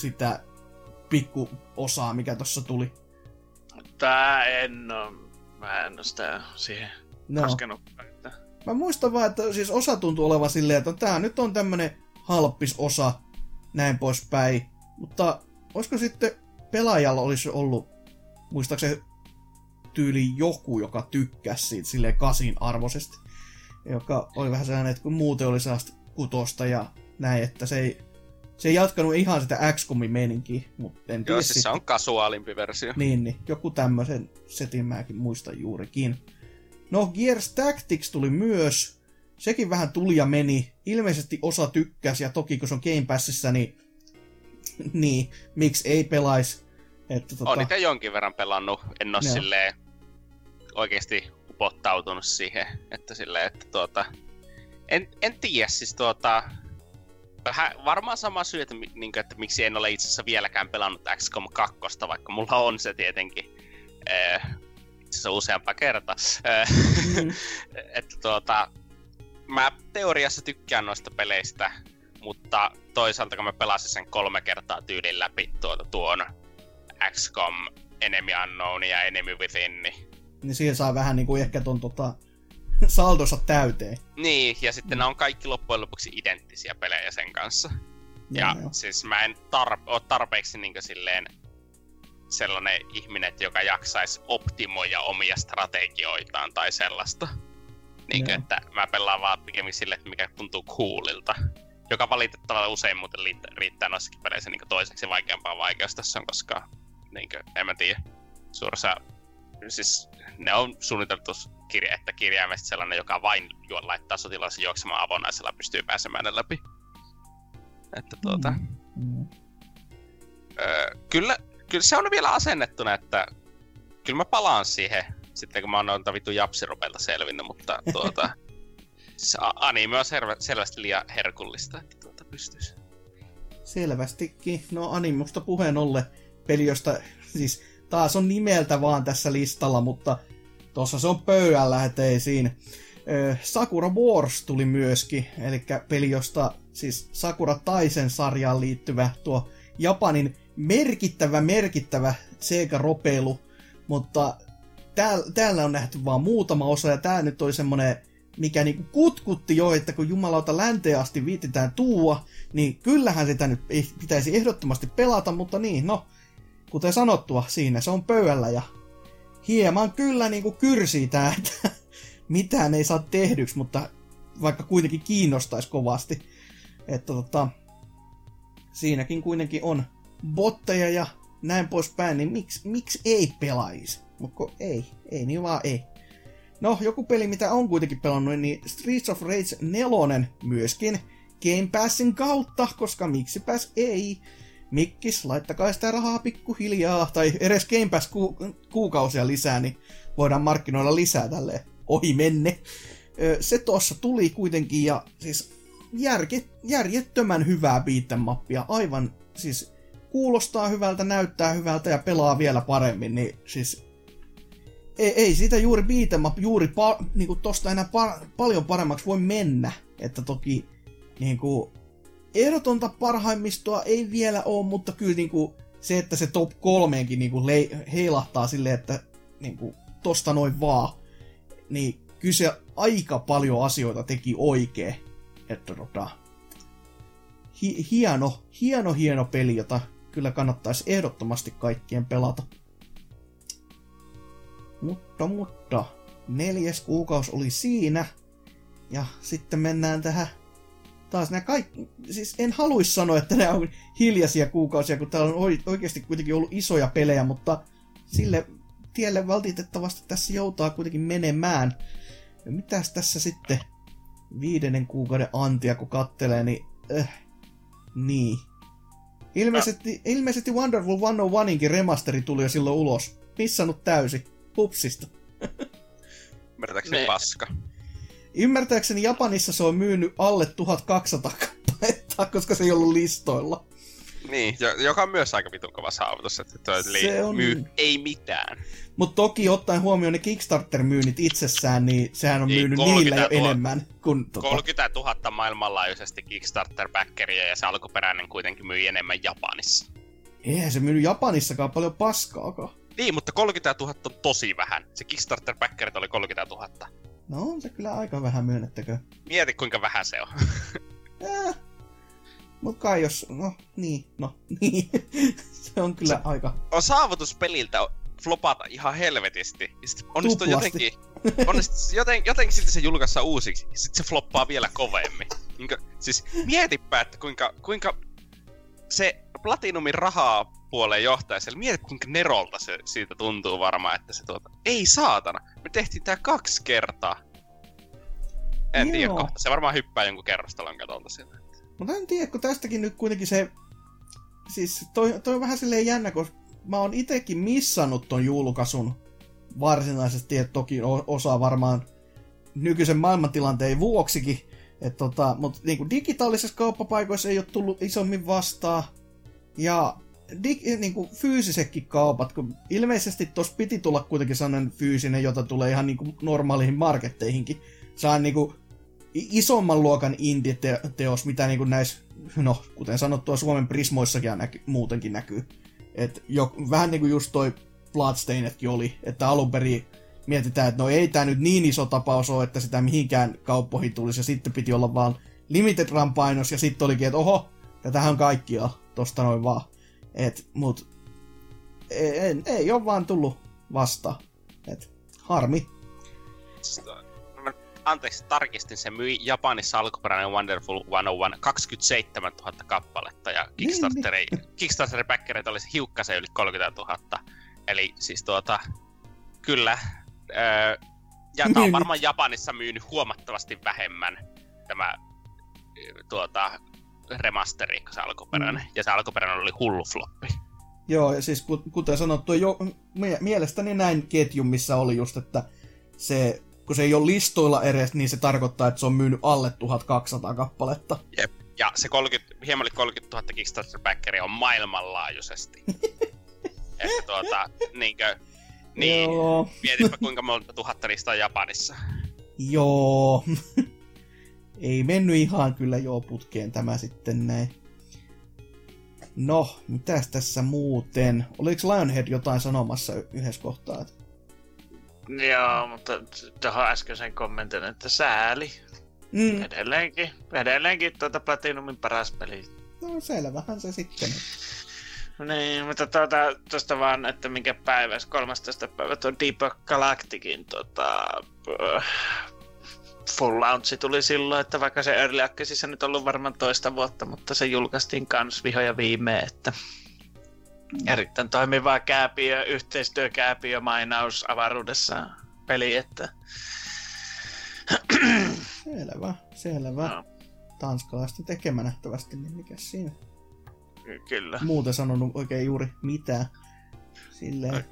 sitä pikku osaa, mikä tossa tuli. Tää en oo, mä en oo sitä siihen no. koskenut. Mä muistan vaan, että siis osa tuntuu olevan silleen, että tää nyt on tämmönen halppisosa, näin poispäin. Mutta olisiko sitten pelaajalla olisi ollut, muistaakseni tyyli joku, joka tykkäsi siitä silleen kasin arvoisesti. Joka oli vähän sellainen, että kun muuten oli sellaista kutosta ja näin, että se ei, se ei jatkanut ihan sitä X COMin meininkiä. Joo, siis se on kasuaalimpi versio. Niin, niin. Joku tämmöisen setin mäkin muistan juurikin. No, Gears Tactics tuli myös. Sekin vähän tuli ja meni. Ilmeisesti osa tykkäsi, ja toki kun se on Game Passissa, niin, niin miksi ei pelaisi? Että, tota... Olen itse jonkin verran pelannut. En ole no. silleen oikeasti upottautunut siihen. Että silleen, että tuota... En, en tiedä, siis tuota... Vähän varmaan sama syy, että, niin kuin, että miksi en ole itse asiassa vieläkään pelannut X COM kaksi, vaikka mulla on se tietenkin. Öö, itse asiassa useampa kerta. Mm. Että tuota... Mä teoriassa tykkään noista peleistä, mutta toisaalta kun mä pelasin sen kolme kertaa tyylin läpi tuota tuon X COM, Enemy Unknown ja Enemy Within, niin... Niin siihen saa vähän niinku ehkä ton tota saldonsa täyteen. Niin, ja sitten mm. nämä on kaikki loppujen lopuksi identtisiä pelejä sen kanssa. No, ja jo. Siis mä en tar- oo tarpeeksi niinku silleen sellainen ihminen, joka jaksaisi optimoida omia strategioitaan tai sellaista. Niinkö, yeah. Että mä pelaan vaan pikemmin sille, että mikä tuntuu coolilta. Joka valitettavasti usein muuten riittää noissakin peleissä niin toiseksi vaikeampaa vaikeustasoon, koska niinkö, en mä tiedä. suorassa, siis ne on suunniteltu kirja, että kirjaimesti sellainen, joka vain laittaa sotilaansa juoksemaan avonaisella, pystyy pääsemään läpi. Että tuota... Mm. Öö, kyllä, kyllä se on vielä asennettuna, että kyllä mä palaan siihen, sitten kun mä oon noita vitun japsirupeilta selvinnyt, mutta tuota... siis anime on selvä, selvästi liian herkullista, että tuota pystyisi. Selvästikin. No animusta puheen olle peli, josta siis taas on nimeltä vaan tässä listalla, mutta tuossa se on pöydällä, ettei siinä. Ö, Sakura Wars tuli myöskin, eli peli, josta siis Sakura Taisen sarjaan liittyvä tuo Japanin merkittävä, merkittävä Sega-ropeilu, mutta täällä, täällä on nähty vaan muutama osa, ja tää nyt oli semmonen, mikä niinku kutkutti jo, että kun jumalauta länteen asti viititään tuua, niin kyllähän sitä nyt pitäisi ehdottomasti pelata, mutta niin, no, kuten sanottua, siinä se on pöydällä ja hieman kyllä niinku kyrsii tää, että mitään ei saa tehdyksi, mutta vaikka kuitenkin kiinnostaisi kovasti. Että tota, siinäkin kuitenkin on botteja ja näin poispäin, niin miksi, miksi ei pelaisi? Mutta ei, ei niin vaan ei. No, joku peli, mitä on kuitenkin pelannut, niin Streets of Rage neljä myöskin Game Passin kautta, koska miksipäs ei. Mikkis, laittakaa sitä rahaa pikkuhiljaa, tai edes Game Pass ku- kuukausia lisää, niin voidaan markkinoilla lisää tälleen ohi menne. Se tossa tuli kuitenkin, ja siis järjet, järjettömän hyvää beat'em-mappia, aivan siis kuulostaa hyvältä, näyttää hyvältä ja pelaa vielä paremmin, niin siis... Ei, ei siitä juuri beat'em up, juuri pa, niinku tosta enää par, paljon paremmaksi voi mennä. Että toki niinku, ehdotonta parhaimmistoa ei vielä oo, mutta kyllä niinku, se, että se top kolmeenkin niinku, le, heilahtaa silleen, että niinku, tosta noin vaan. Niin kyllä se aika paljon asioita teki oikein. Että tota, hi, hieno, hieno, hieno peli, jota kyllä kannattaisi ehdottomasti kaikkien pelata. Mutta, mutta, neljäs kuukausi oli siinä, ja sitten mennään tähän taas nämä kaikki, siis en haluisi sanoa, että nämä on hiljaisia kuukausia, kun täällä on oikeasti kuitenkin ollut isoja pelejä, mutta sille tielle valitettavasti tässä joutaa kuitenkin menemään. Ja mitäs tässä sitten viidennen kuukauden antia, kun kattelee, niin äh, niin. Ilmeisesti, ilmeisesti Wonderful sata yksikin remasteri tuli jo silloin ulos, pissannut täysin. Pupsista. Ymmärtääkseni ne. Paska. Ymmärtääkseni Japanissa se on myynyt alle tuhatkaksisataa kappaletta, koska se ei ollut listoilla. Niin, joka on myös aika vitun kova saavutus, että toi li- on... myy ei mitään. Mutta toki ottaen huomioon ne Kickstarter-myynnit itsessään, niin sehän on niin, myynyt niillä jo tuhat enemmän. Kuin tota... kolmekymmentätuhatta maailmanlaajuisesti Kickstarter-backeriä ja se alkuperäinen kuitenkin myy enemmän Japanissa. Eihän se myynyt Japanissakaan paljon paskaakaan. Niin, mutta kolmekymmentätuhatta on tosi vähän. Se Kickstarter-päkkärit oli kolmekymmentätuhatta. No on se kyllä aika vähän, myönnettäkö? Mieti kuinka vähän se on. äh, mut kai jos... No niin, no niin. Se on kyllä se, aika... On saavutus peliltä flopata ihan helvetisti. Ja sit onnistuu jotenkin... Onnistuu joten, jotenkin silti se julkaissa uusiksi. Ja sit se floppaa vielä kovemmin. Minkä, siis mietipä, että kuinka... kuinka se Platinumin rahaa puoleen johtaiselle, mieti kuinka nerolta se siitä tuntuu varmaan, että se tuota... Ei saatana! Me tehtiin tää kaksi kertaa. En tiedä, se varmaan hyppää jonkun kerrostalon katolta sieltä. Mutta en tiedä, kun tästäkin nyt kuitenkin se... Siis toi, toi on vähän silleen jännä, kun mä oon itekin missannut ton julkaisun varsinaisesti, että toki osaa varmaan nykyisen maailmantilanteen vuoksikin. Et tota, mutta niinku digitaalisessa kauppapaikoissa ei ole tullut isommin vastaan. Ja dig- niinku fyysisetkin kaupat, kun ilmeisesti tossa piti tulla kuitenkin sellainen fyysinen, jota tulee ihan niinku normaaliin marketteihinkin. Se on niinku isomman luokan indie-teos, mitä niinku näissä, no kuten sanottua, Suomen Prismoissakin näky- muutenkin näkyy. Et jo, vähän niinku just toi Bloodstainedkin oli, että alunperin mietitään, että no ei tää nyt niin iso tapaus ole, että sitä mihinkään kauppoihin tulisi, ja sitten piti olla vaan Limited Run -painos, ja sitten olikin, että oho, tätähän on kaikkia, tosta noin vaan. Et, mut, ei, ei, ei oo vaan tullut vastaan. Et, harmi. Anteeksi, tarkistin, se myi Japanissa alkuperäinen Wonderful sata yksi kaksikymmentäseitsemäntuhatta kappaletta, ja Kickstarter-päkkäreitä niin, niin. Kickstarter oli hiukkasen yli kolmekymmentätuhatta. Eli siis tuota, kyllä, öö, ja tää on varmaan Japanissa myynyt huomattavasti vähemmän tämä tuota, remasteri, kun se alkuperäinen, mm. ja se alkuperäinen oli hullu floppi. Joo, ja siis kuten sanottu, jo, mie- mielestäni näin ketjun, missä oli just, että se, kun se ei ole listoilla edes, niin se tarkoittaa, että se on myynyt alle tuhatkaksisataa kappaletta. Jep, ja se kolmekymmentä, hieman yli kolmekymmentätuhatta Kickstarter-backeria on maailmanlaajuisesti. Että tuota, niinkö, niin, joo. Mietinpä kuinka monta tuhatta niistä on Japanissa. Joo, ei mennyt ihan kyllä joo putkeen tämä sitten näin. No, mitäs tässä muuten? Oliko Lionhead jotain sanomassa yhdessä kohtaa? Joo, mutta tuohon äskeisen kommentin, että sääli. Mm. Edelleenkin, edelleenkin tuota Platinumin paras peli. No selvähän se sitten. Niin, mutta tuota, tuosta vaan, että minkä päivässä, kolmastoista päivä tuo Deep Galacticin tuota, full launchi tuli silloin, että vaikka se Early Accessissa nyt on ollut varmaan toista vuotta, mutta se julkaistiin kans vihoja viimeen, että erittäin toimiva kääpiö, yhteistyökääpiö mainaus avaruudessa peli, että selvä, selvä. No. Tanskalaista tekemä nähtävästi, niin mikäs siinä? Kyllä. Muuten sanonut oikein juuri mitään. Silleen.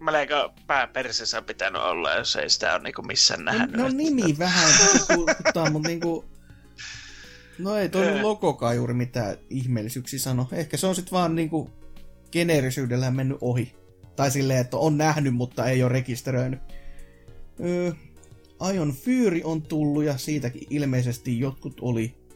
Melko pääpersessä on pitänyt olla, jos ei sitä ole niinku missään nähnyt. No, no nimi että... vähän kuluttaa, mutta niinku... No ei toi logokaan juuri mitään ihmeellisyyksiä sano. Ehkä se on sit vaan niinku geneerisyydellä mennyt ohi. Tai silleen, että on nähnyt, mutta ei ole rekisteröinyt. Öö, Ion Fury on tullut ja siitäkin ilmeisesti jotkut oli...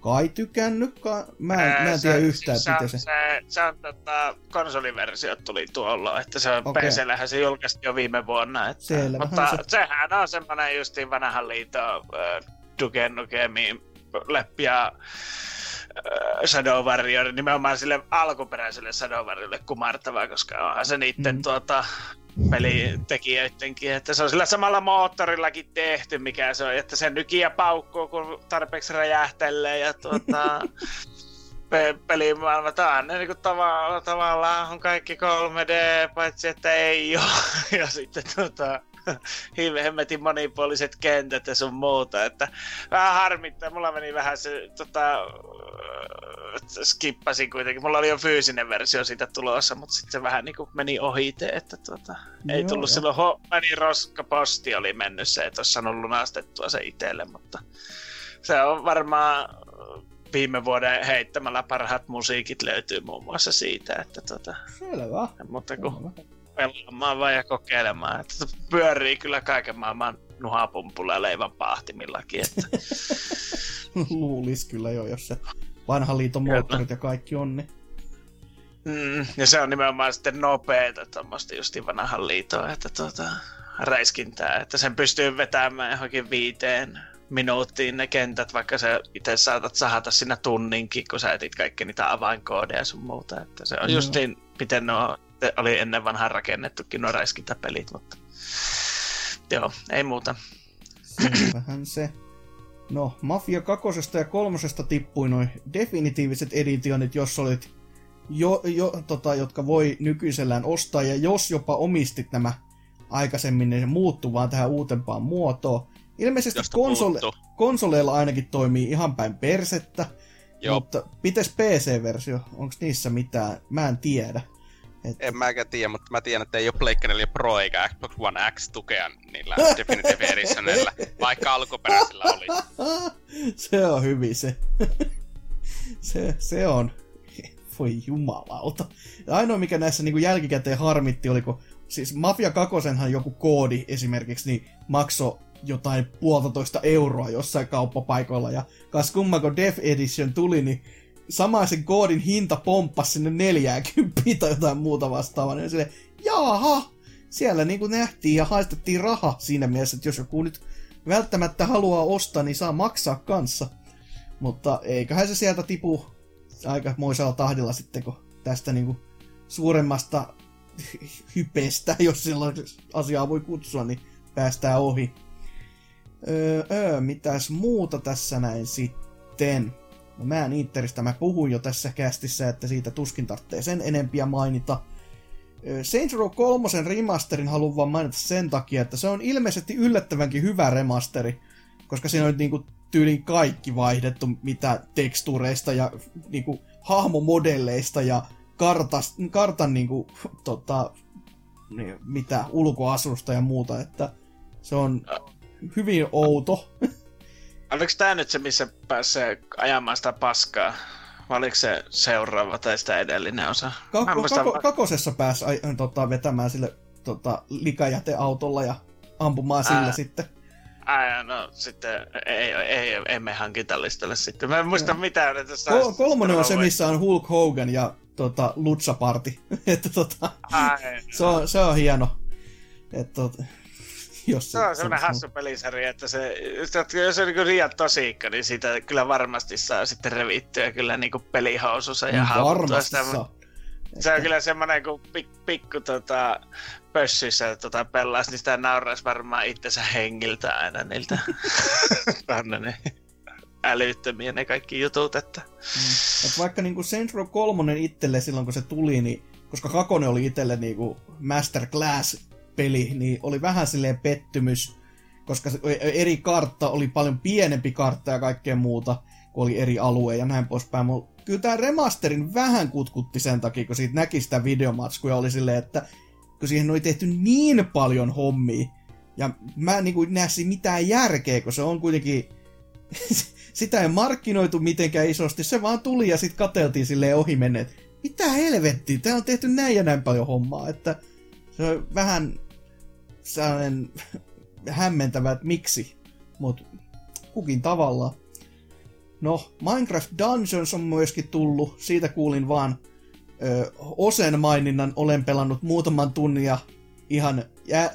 Kai tykännyt, ka... mä, en, mä en tiedä se, yhtään, siis miten se... Se, se on tota, konsoliversio tuli tuolla, että se on okay. P C-lähän se julkaistiin jo viime vuonna, että... Selvähän mutta se... sehän on semmonen justiin vanhan liiton äh, Duke Nukemi, Lepp ja äh, Shadow Warrior, nimenomaan sille alkuperäiselle Shadow Warriorille kumartavaa, koska onhan se niitten mm. tuota... pelitekijöidenkin, että se on sillä samalla moottorillakin tehty, mikä se on, että se nykiä paukkuu, kun tarpeeksi räjähtelee ja tuota, pe- pelimaailma, tämä on niin kuin tava- tavallaan on kaikki kolme D, paitsi että ei ole, ja sitten tuota, hemmetin monipuoliset kentät ja sun muuta, että vähän harmittaa, mulla meni vähän se tota, skippasin kuitenkin, mulla oli jo fyysinen versio siitä tulossa, mutta sitten se vähän niinku meni ohite, että tuota, ei joo, tullut joo. Silloin homma, niin roskaposti oli mennyt se, että olisi saanut lunastettua se itselle, mutta se on varmaan viime vuoden heittämällä parhaat musiikit löytyy muun muassa siitä, että tuota, selvä, mutta kun selvä. Pelaamaan vaan ja kokeilemaan, että pyörii kyllä kaiken maailman nuhapumpulla ja leivän paahtimillakin, että... Luulis kyllä jo, jos se vanhan liiton moottorit ja kaikki on, niin... Mm, ja se on nimenomaan sitten nopeeta tommoista justiin vanhan liitoa, että tuota, räiskintää, että sen pystyy vetämään johonkin viiteen minuuttiin ne kentät, vaikka sä itse saatat sahata siinä tunninkin, kun sä etit kaikki niitä avainkoodeja ja sun muuta, että se on mm. justiin, miten no oli ennen vanhaan rakennettukin nuo räiskintäpelit, mutta joo, ei muuta. Selvähän se. No, Mafia kakosesta ja kolmosesta tippui noin definitiiviset editionit, jos olit jo, jo, tota, jotka voi nykyisellään ostaa, ja jos jopa omistit nämä aikaisemmin, niin se muuttuu vaan tähän uutempaan muotoon. Ilmeisesti konsole- konsoleilla ainakin toimii ihan päin persettä, joo. Mutta mites P C-versio? Onko niissä mitään? Mä en tiedä. Et... En mäkään tiedä, mutta mä tiedän, että ei ole Pleikka neljä Pro eikä Xbox One X tukea niillä Definitive Editionilla, vaikka alkuperäisillä oli. Se on hyvin se. se. Se on. Voi jumalauta. Ainoa mikä näissä niin kuin jälkikäteen harmitti oli, kun siis Mafia kakosenhan joku koodi esimerkiksi niin maksoi jotain puolitoista euroa jossain kauppapaikoilla ja kas kumma kun Def Edition tuli, niin samaisen koodin hinta pomppasi sinne neljäkymmentä tai jotain muuta vastaavaa, niin silleen, jaaha, siellä niin kuin nähtiin ja haistettiin raha siinä mielessä, että jos joku nyt välttämättä haluaa ostaa, niin saa maksaa kanssa. Mutta eiköhän se sieltä tipu aikamoisella tahdilla sitten, kun tästä niin kuin suuremmasta hypestä, jos sellainen asiaa voi kutsua, niin päästään ohi. Öö, öö, mitäs muuta tässä näin sitten? No mä en Interistä, mä puhuin jo tässä kästissä, että siitä tuskin tarvitsee sen enempiä mainita. Saints Row kolmosen remasterin haluan vaan mainita sen takia, että se on ilmeisesti yllättävänkin hyvä remasteri, koska siinä on niinku tyylin kaikki vaihdettu, mitä tekstuureista ja niinku hahmomodelleista ja kartast, kartan niinku, tota, mitä, ulkoasusta ja muuta, että se on hyvin outo. Oliko tää nyt se, missä pääsee ajamaan sitä paskaa? Vai oliko se seuraava tai sitä edellinen osa? Kako, muistan... kako, kakosessa pääsi tota, vetämään sille tota, likajäteautolla ja ampumaan sillä sitten. Ai, no sitten ei, ei, ei me hankintalistalla sitten. Mä en muista ja. mitään. Että Kol- kolmonen on se, missä on Hulk Hogan ja tota, Lutsa-parti. että, tota, se, on, se on hieno. Että, Jos se on semmoinen hassu pelisarja, että se, jos on niinku liian tosiikka, niin siitä kyllä varmasti saa sitten revittyä kyllä niinku pelihousussa ja haukuttua sitä. Se on kyllä semmoinen, kun pik- pikku tota, pössissä tota, pellas, niin sitä nauraisi varmaan itsensä hengiltä aina niiltä. Aina ne älyttömiä ne kaikki jutut, että... Mm. Et vaikka niinku Saints Row kolme itselle silloin, kun se tuli, niin koska kakone oli itselle niinku masterclass peli, niin oli vähän silleen pettymys, koska eri kartta oli paljon pienempi kartta ja kaikkea muuta, kun oli eri alue ja näin poispäin. Mutta kyllä tämä remasterin vähän kutkutti sen takia, kun siitä näki sitä videomatskuja, oli silleen, että kun siihen oli tehty niin paljon hommia, ja mä en niin näe siinä mitään järkeä, kun se on kuitenkin, sitä ei markkinoitu mitenkään isosti, se vaan tuli ja sitten katseltiin silleen ohimenneet, mitä helvettiä, täällä on tehty näin ja näin paljon hommaa, että se on vähän sellainen hämmentävä, että miksi, mutta kukin tavalla. No, Minecraft Dungeons on myöskin tullut, siitä kuulin vaan ö, osen maininnan, olen pelannut muutaman tunnin ja ihan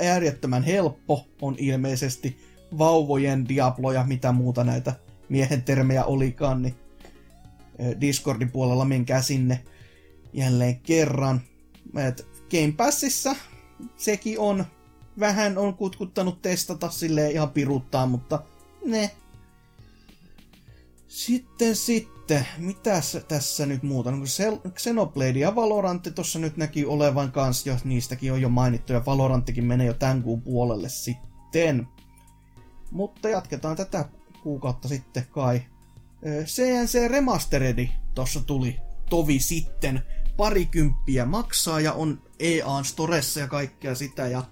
äärettömän helppo on ilmeisesti vauvojen Diablo ja mitä muuta näitä miehen termejä olikaan, niin ö, Discordin puolella menkää sinne jälleen kerran. Et Game Passissa sekin on, vähän on kutkuttanut testata silleen ihan piruttaa, mutta ne. Sitten, sitten, mitäs tässä nyt muuta? No, Xenoblade ja Valorantti tuossa nyt näki olevan kanssa, jos niistäkin on jo mainittu, ja Valoranttikin menee jo tämän kuun puolelle sitten. Mutta jatketaan tätä kuukautta sitten kai. C N C Remastered tuossa tuli tovi sitten. Parikymppiä maksaa ja on E A:n storessa ja kaikkea sitä ja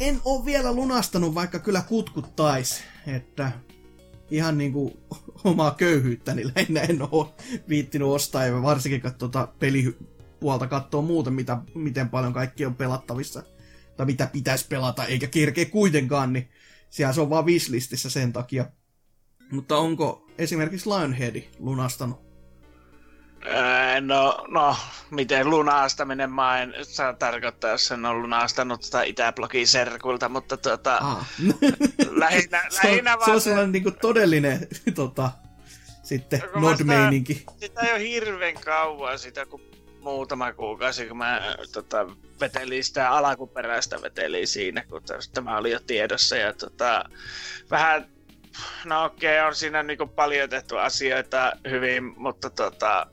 en oo vielä lunastanut, vaikka kyllä kutkuttais, että ihan niinku omaa köyhyyttäni lähinnä en oo viittinyt ostaa ja varsinkin tuota pelipuolta kattoo muuten, mitä, miten paljon kaikki on pelattavissa tai mitä pitäisi pelata eikä kerkeä kuitenkaan, niin siellä se on vaan wishlistissä sen takia. Mutta onko esimerkiksi Lionheadi lunastanut? No, no, miten lunastaminen, mä en saa tarkoittaa, jos en ole lunastanut tätä Itäblogin serkulta, mutta tuota, ah. lähinnä, lähinnä se on, vaan... Se on sellainen niinku todellinen tota, sitten nod-meininki. Sitä ei ole hirveän kauan sitä, kun muutama kuukausi, kun mä tota, vetelin sitä alakuperäistä veteliä siinä, kun tämä oli jo tiedossa ja tota, vähän... No okei, okay, on siinä niinku paljon tehty asioita hyvin, mutta tota...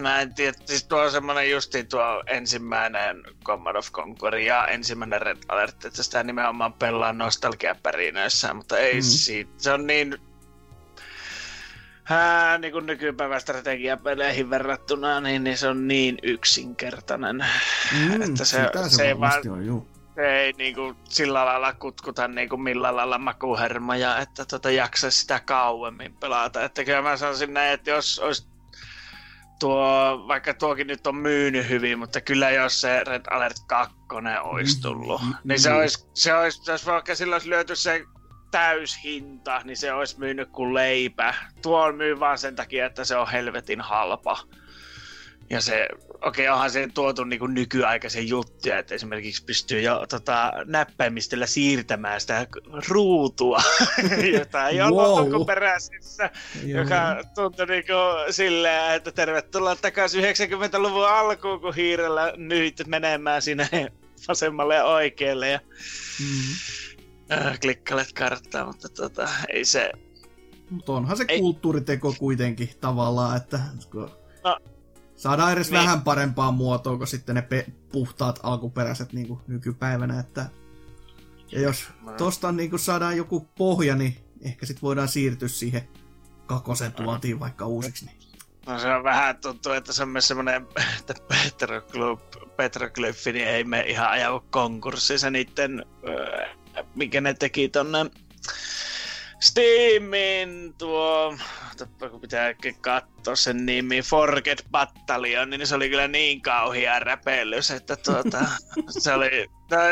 Mä en tiedä, siis tuo on semmonen justiin tuo ensimmäinen Command of Conquer ja ensimmäinen Red Alert, että sitä nimenomaan pelaa nostalgiapärinöissään, mutta ei mm. siitä. Se on niin... Hää, niin kuin nykypäivän strategiapeleihin verrattuna, niin, niin se on niin yksinkertainen, mm, että se, se, se ei vaan... On, juu. Ei niinku sillä lailla kutkuta niinku millään lailla makuhermoja, että tota jaksaisi sitä kauemmin pelata. Että kyllä mä sanoisin näin, että jos olisi tuo, vaikka tuokin nyt on myynyt hyvin, mutta kyllä jos se Red Alert kaksi olisi tullut, mm-hmm. niin se olisi, se olisi, jos vaikka sillä olisi löyty se täyshinta, niin se olisi myynyt kuin leipä. Tuo on myy vaan sen takia, että se on helvetin halpa. Ja se, okei, okay, onhan se tuotu niinku nykyaikaisia juttuja, että esimerkiksi pystyy jo tota, näppäimistöllä siirtämään sitä ruutua, jota ei wow. ollut alkuperäisessä, joka tuntui niinku silleen, että tervetuloa takaisin yhdeksänkymmentäluvun alkuun, kun hiirellä nyt menemään sinne vasemmalle ja oikealle ja mm-hmm. klikkailet karttaa, mutta tota, ei se... Mutta onhan se ei. Kulttuuriteko kuitenkin tavallaan, että... No. Saadaan edes niin. vähän parempaa muotoa kuin sitten ne pe- puhtaat alkuperäiset niin kuin nykypäivänä. Että... Ja jos tosta niin saadaan joku pohja, niin ehkä sitten voidaan siirtyä siihen kakkosen tuotiin vaikka uusiksi. Niin. No se on vähän tuntuu, että se on myös semmoinen, että Petroglyphi niin ei mene ihan ajaa konkurssiin se niiden, mikä ne teki tonne Steamin tuo, kun pitääkin katsoa sen nimi, Forget Battalion, niin se oli kyllä niin kauhea räpeilys, että tuota, se oli,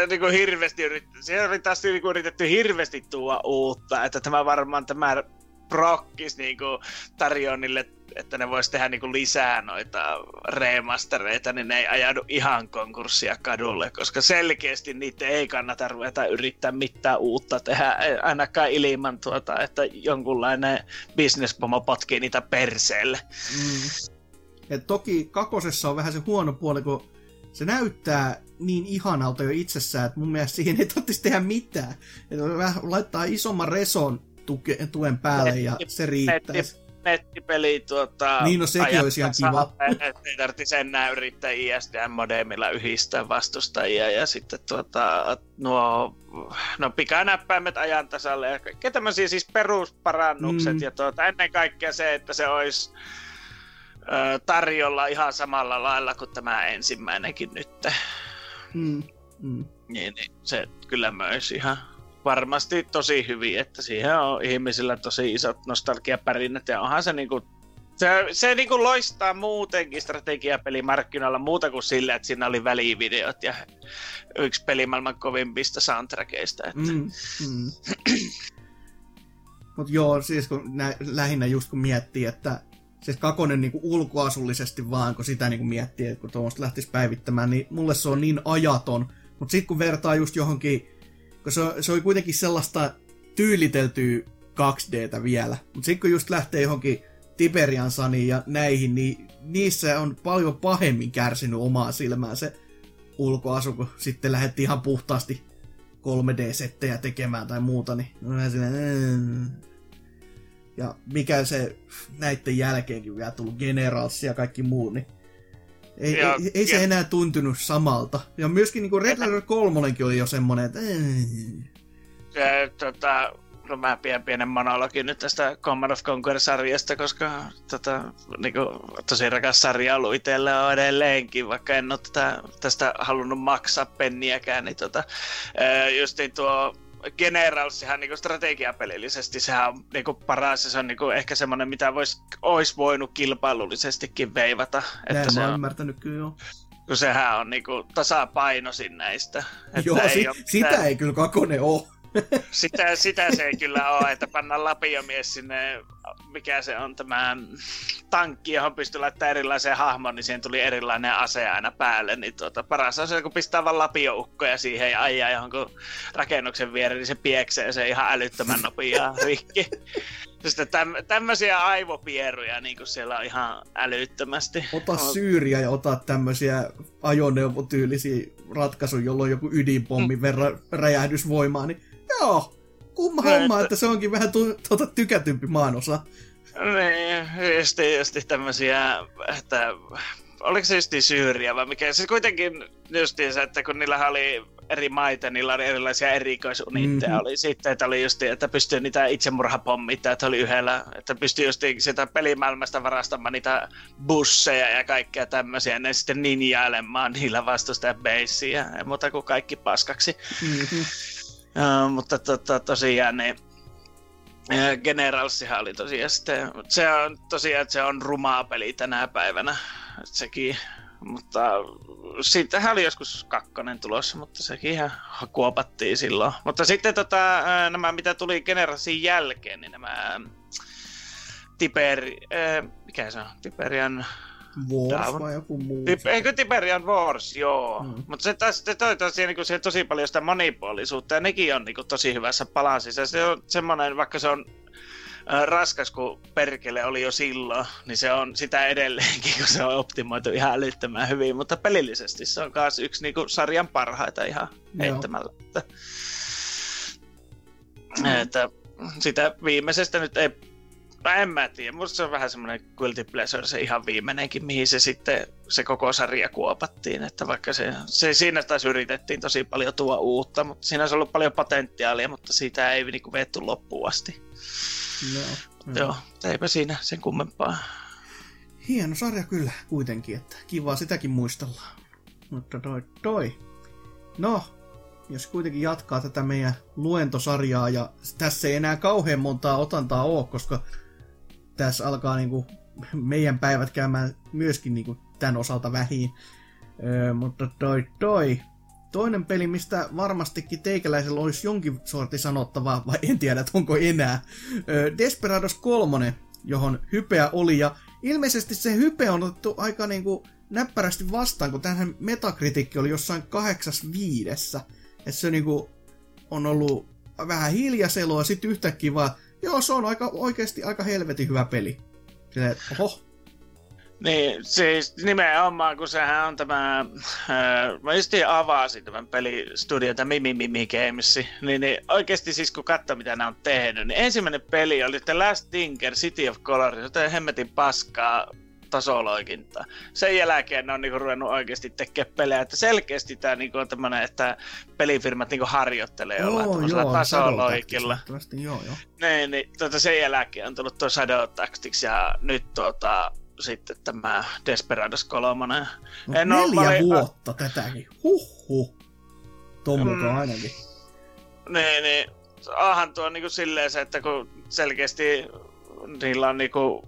niin kuin hirveästi yritetty, siellä oli taas niin kuin yritetty hirveästi tuoda uutta, että tämä varmaan tämä prokkis niin kuin tarjonnille, että ne vois tehdä niin kuin lisää noita remastereita, niin ne ei ajaudu ihan konkurssia kadulle, koska selkeästi niitä ei kannata ruveta yrittää mitään uutta tehdä, ainakaan ilman tuota, että jonkunlainen bisnespomo potkii niitä perseelle. Mm. Et toki kakosessa on vähän se huono puoli, kun se näyttää niin ihanalta jo itsessään, että mun mielestä siihen ei tarvitsisi tehdä mitään. Et laittaa isomman reson tuke, tuen päälle netti, ja se riittäisi. Nettipeli tuota... Niin, no sekin olisi ihan kiva. Ei tarvitsisi enää yrittää I S D-modemilla yhdistää vastustajia ja sitten tuota nuo... No pikanäppäimet ajan tasalle ja kaikkea tämmöisiä siis perusparannukset mm. ja tuota ennen kaikkea se, että se olisi ö, tarjolla ihan samalla lailla kuin tämä ensimmäinenkin nyt. Mm. Mm. Niin, niin se kyllä myös ihan... Varmasti tosi hyvin, että siihen on ihmisillä tosi isot nostalgiapärinnät ja onhan se niinku... Se, se niinku loistaa muutenkin strategiapelimarkkinoilla muuta kuin sillä, että siinä oli välivideot ja yksi pelimaailman kovimpista soundtrackeista. Että... Mm, mm. Mut joo, siis kun nä, lähinnä just kun miettii, että siis kakonen niinku ulkoasullisesti vaan, kun sitä niinku miettii, että kun tuommoista lähtisi päivittämään, niin mulle se on niin ajaton. Mut sit kun vertaa just johonkin... Se, se oli kuitenkin sellaista tyyliteltyä kaksi D-tä vielä. Mutta sitten kun just lähtee johonkin Tiberian Saniin ja näihin, niin niissä on paljon pahemmin kärsinyt omaa silmään se ulkoasu, kun sitten lähdettiin ihan puhtaasti kolme D-settejä tekemään tai muuta. Niin silleen, ja mikä se näiden jälkeenkin vielä tullut Generals ja kaikki muu, niin Ei, ja, ei, ei se ja... enää tuntunut samalta. Ja myöskin niinku Red Letter kolmonenkin oli jo semmonen, että... Se, tota, no mä pidän pienen monologin nyt tästä Command of Conquer-sarjasta, koska tota, niinku, tosi rakas sarja ollut itsellä on edelleenkin, vaikka en oo tätä, tästä halunnut maksaa penniäkään, niin tota, just niin tuo... Generalsihan niinku strategiapelillisesti sehän on niinku paras ja se on niinku ehkä semmoinen, mitä vois, ois voinut kilpailullisestikin veivata. Näin että mä oon ymmärtänyt kyllä joo. Kun sehän on niinku tasapainoisin näistä. Joo, ei si- sitä mitään. Ei kyllä kakone oo. Sitä, sitä se ei kyllä oo, että panna lapiomies sinne, mikä se on tämä tankki, johon pystyy laittamaan erilaiseen hahmoon, niin siihen tuli erilainen ase aina päälle. Niin tuota, paras on se, kun pistää vaan lapioukkoja siihen ja ajaa johonkin rakennuksen viereen, niin se pieksee se ihan älyttömän nopeaa rikki. Sitten täm, tämmöisiä aivopieruja niin kuin siellä on ihan älyttömästi. Ota Syyriä ja ota tämmöisiä ajoneuvotyylisiä ratkaisuja, jolloin joku ydinpommin verran räjähdysvoimaa, niin joo, kumma no, homma, että... että se onkin vähän tuota tykätympi maanosa. Niin, just, just tämmöisiä, että oliko se just Syyriä vai mikä? Siis kuitenkin justiinsa, että kun niillä oli eri maita, niillä oli erilaisia erikoisuniitteja. Mm-hmm. Oli sitten, että oli just, että pystyi niitä itsemurhapommittaa, että oli yhdellä, että pystyi just sitä pelimaailmasta varastamaan niitä busseja ja kaikkea tämmöisiä, ja sitten ninjailemaan niillä vastustajan beissiä ja muuta kuin kaikki paskaksi. Mm-hmm. Uh, mutta to, to, tosiaan ne uh, Generalsihan oli tosiaan sitten, se on tosiaan, että se on rumaa peli tänä päivänä, sekin, mutta siitähän oli joskus kakkonen tulossa, mutta sekin ihan kuopattiin silloin. Mutta sitten tota, uh, nämä mitä tuli Generalsin jälkeen, niin nämä Tiberi, uh, mikä se on, Tiberian... Wars vai joku muu? Eikö Tiberian Wars, joo. Mm. Mutta se taas toi tosiaan niinku siihen tosi paljon sitä monipuolisuutta ja nekin on niinku tosi hyvässä balansissa. Se on semmoinen, vaikka se on äh, raskas, kun perkele oli jo silloin, niin se on sitä edelleenkin, kun se on optimoitu ihan älyttömän hyvin. Mutta pelillisesti se on taas yksi niinku sarjan parhaita ihan heittämällä. Että, mm. että sitä viimeisestä nyt ei No en mä tiedä, musta se on vähän semmoinen guilty pleasure se ihan viimeinenkin, mihin se sitten se koko sarja kuopattiin, että vaikka se, se siinä taas yritettiin tosi paljon tuoda uutta, mutta siinä olisi ollut paljon potentiaalia, mutta siitä ei niinku vetty loppuun asti. Joo. Mut joo, eipä siinä sen kummempaa. Hieno sarja kyllä kuitenkin, että kivaa sitäkin muistellaan. Mutta toi toi. No, jos kuitenkin jatkaa tätä meidän luentosarjaa, ja tässä ei enää kauhean montaa otantaa ole, koska tässä alkaa niinku meidän päivät käymään myöskin niinku tämän osalta vähiin. Öö, mutta toi toi. Toinen peli, mistä varmastikin teikäläisellä olisi jonkin sortin sanottavaa, vai en tiedä, että onko enää. Öö, Desperados kolme, johon hypeä oli, ja ilmeisesti se hype on otettu aika niinku näppärästi vastaan, kun tämähän Metacritic oli jossain kahdeksankymmentäviisi. Että se niinku on ollut vähän hiljaiseloa, ja sitten yhtäkkiä vaan, joo, se on aika, oikeasti aika helvetin hyvä peli. Silleen, että oho. Niin, siis nimenomaan, kun sehän on tämä, ää, mä justiin avasin tämän pelistudion, tämä Mimimimi Gamesi, niin, niin oikeasti siis kun katsoo mitä nämä on tehnyt, niin ensimmäinen peli oli The Last Tinker, City of Colors, joten hemmetin paskaa tasoloikintaa. Sen jälkeen ne on niinku ruvennut oikeasti tekemään pelejä, että selkeästi tämä niinku on tämmöinen, että pelifirmat niinku harjoittelee joo, jollain tämmöisellä tasoloikilla. Joo, joo. Niin, niin tuota, sen jälkeen on tullut tuo Shadow Tactics ja nyt tuota sitten tämä Desperados kolmonen. No, en neljä ole... vuotta tätäkin. Huhhuh. Tommuko mm. ainakin. Niin, niin. Aahan tuo niinku silleen se, että kun selkeästi niillä on niinku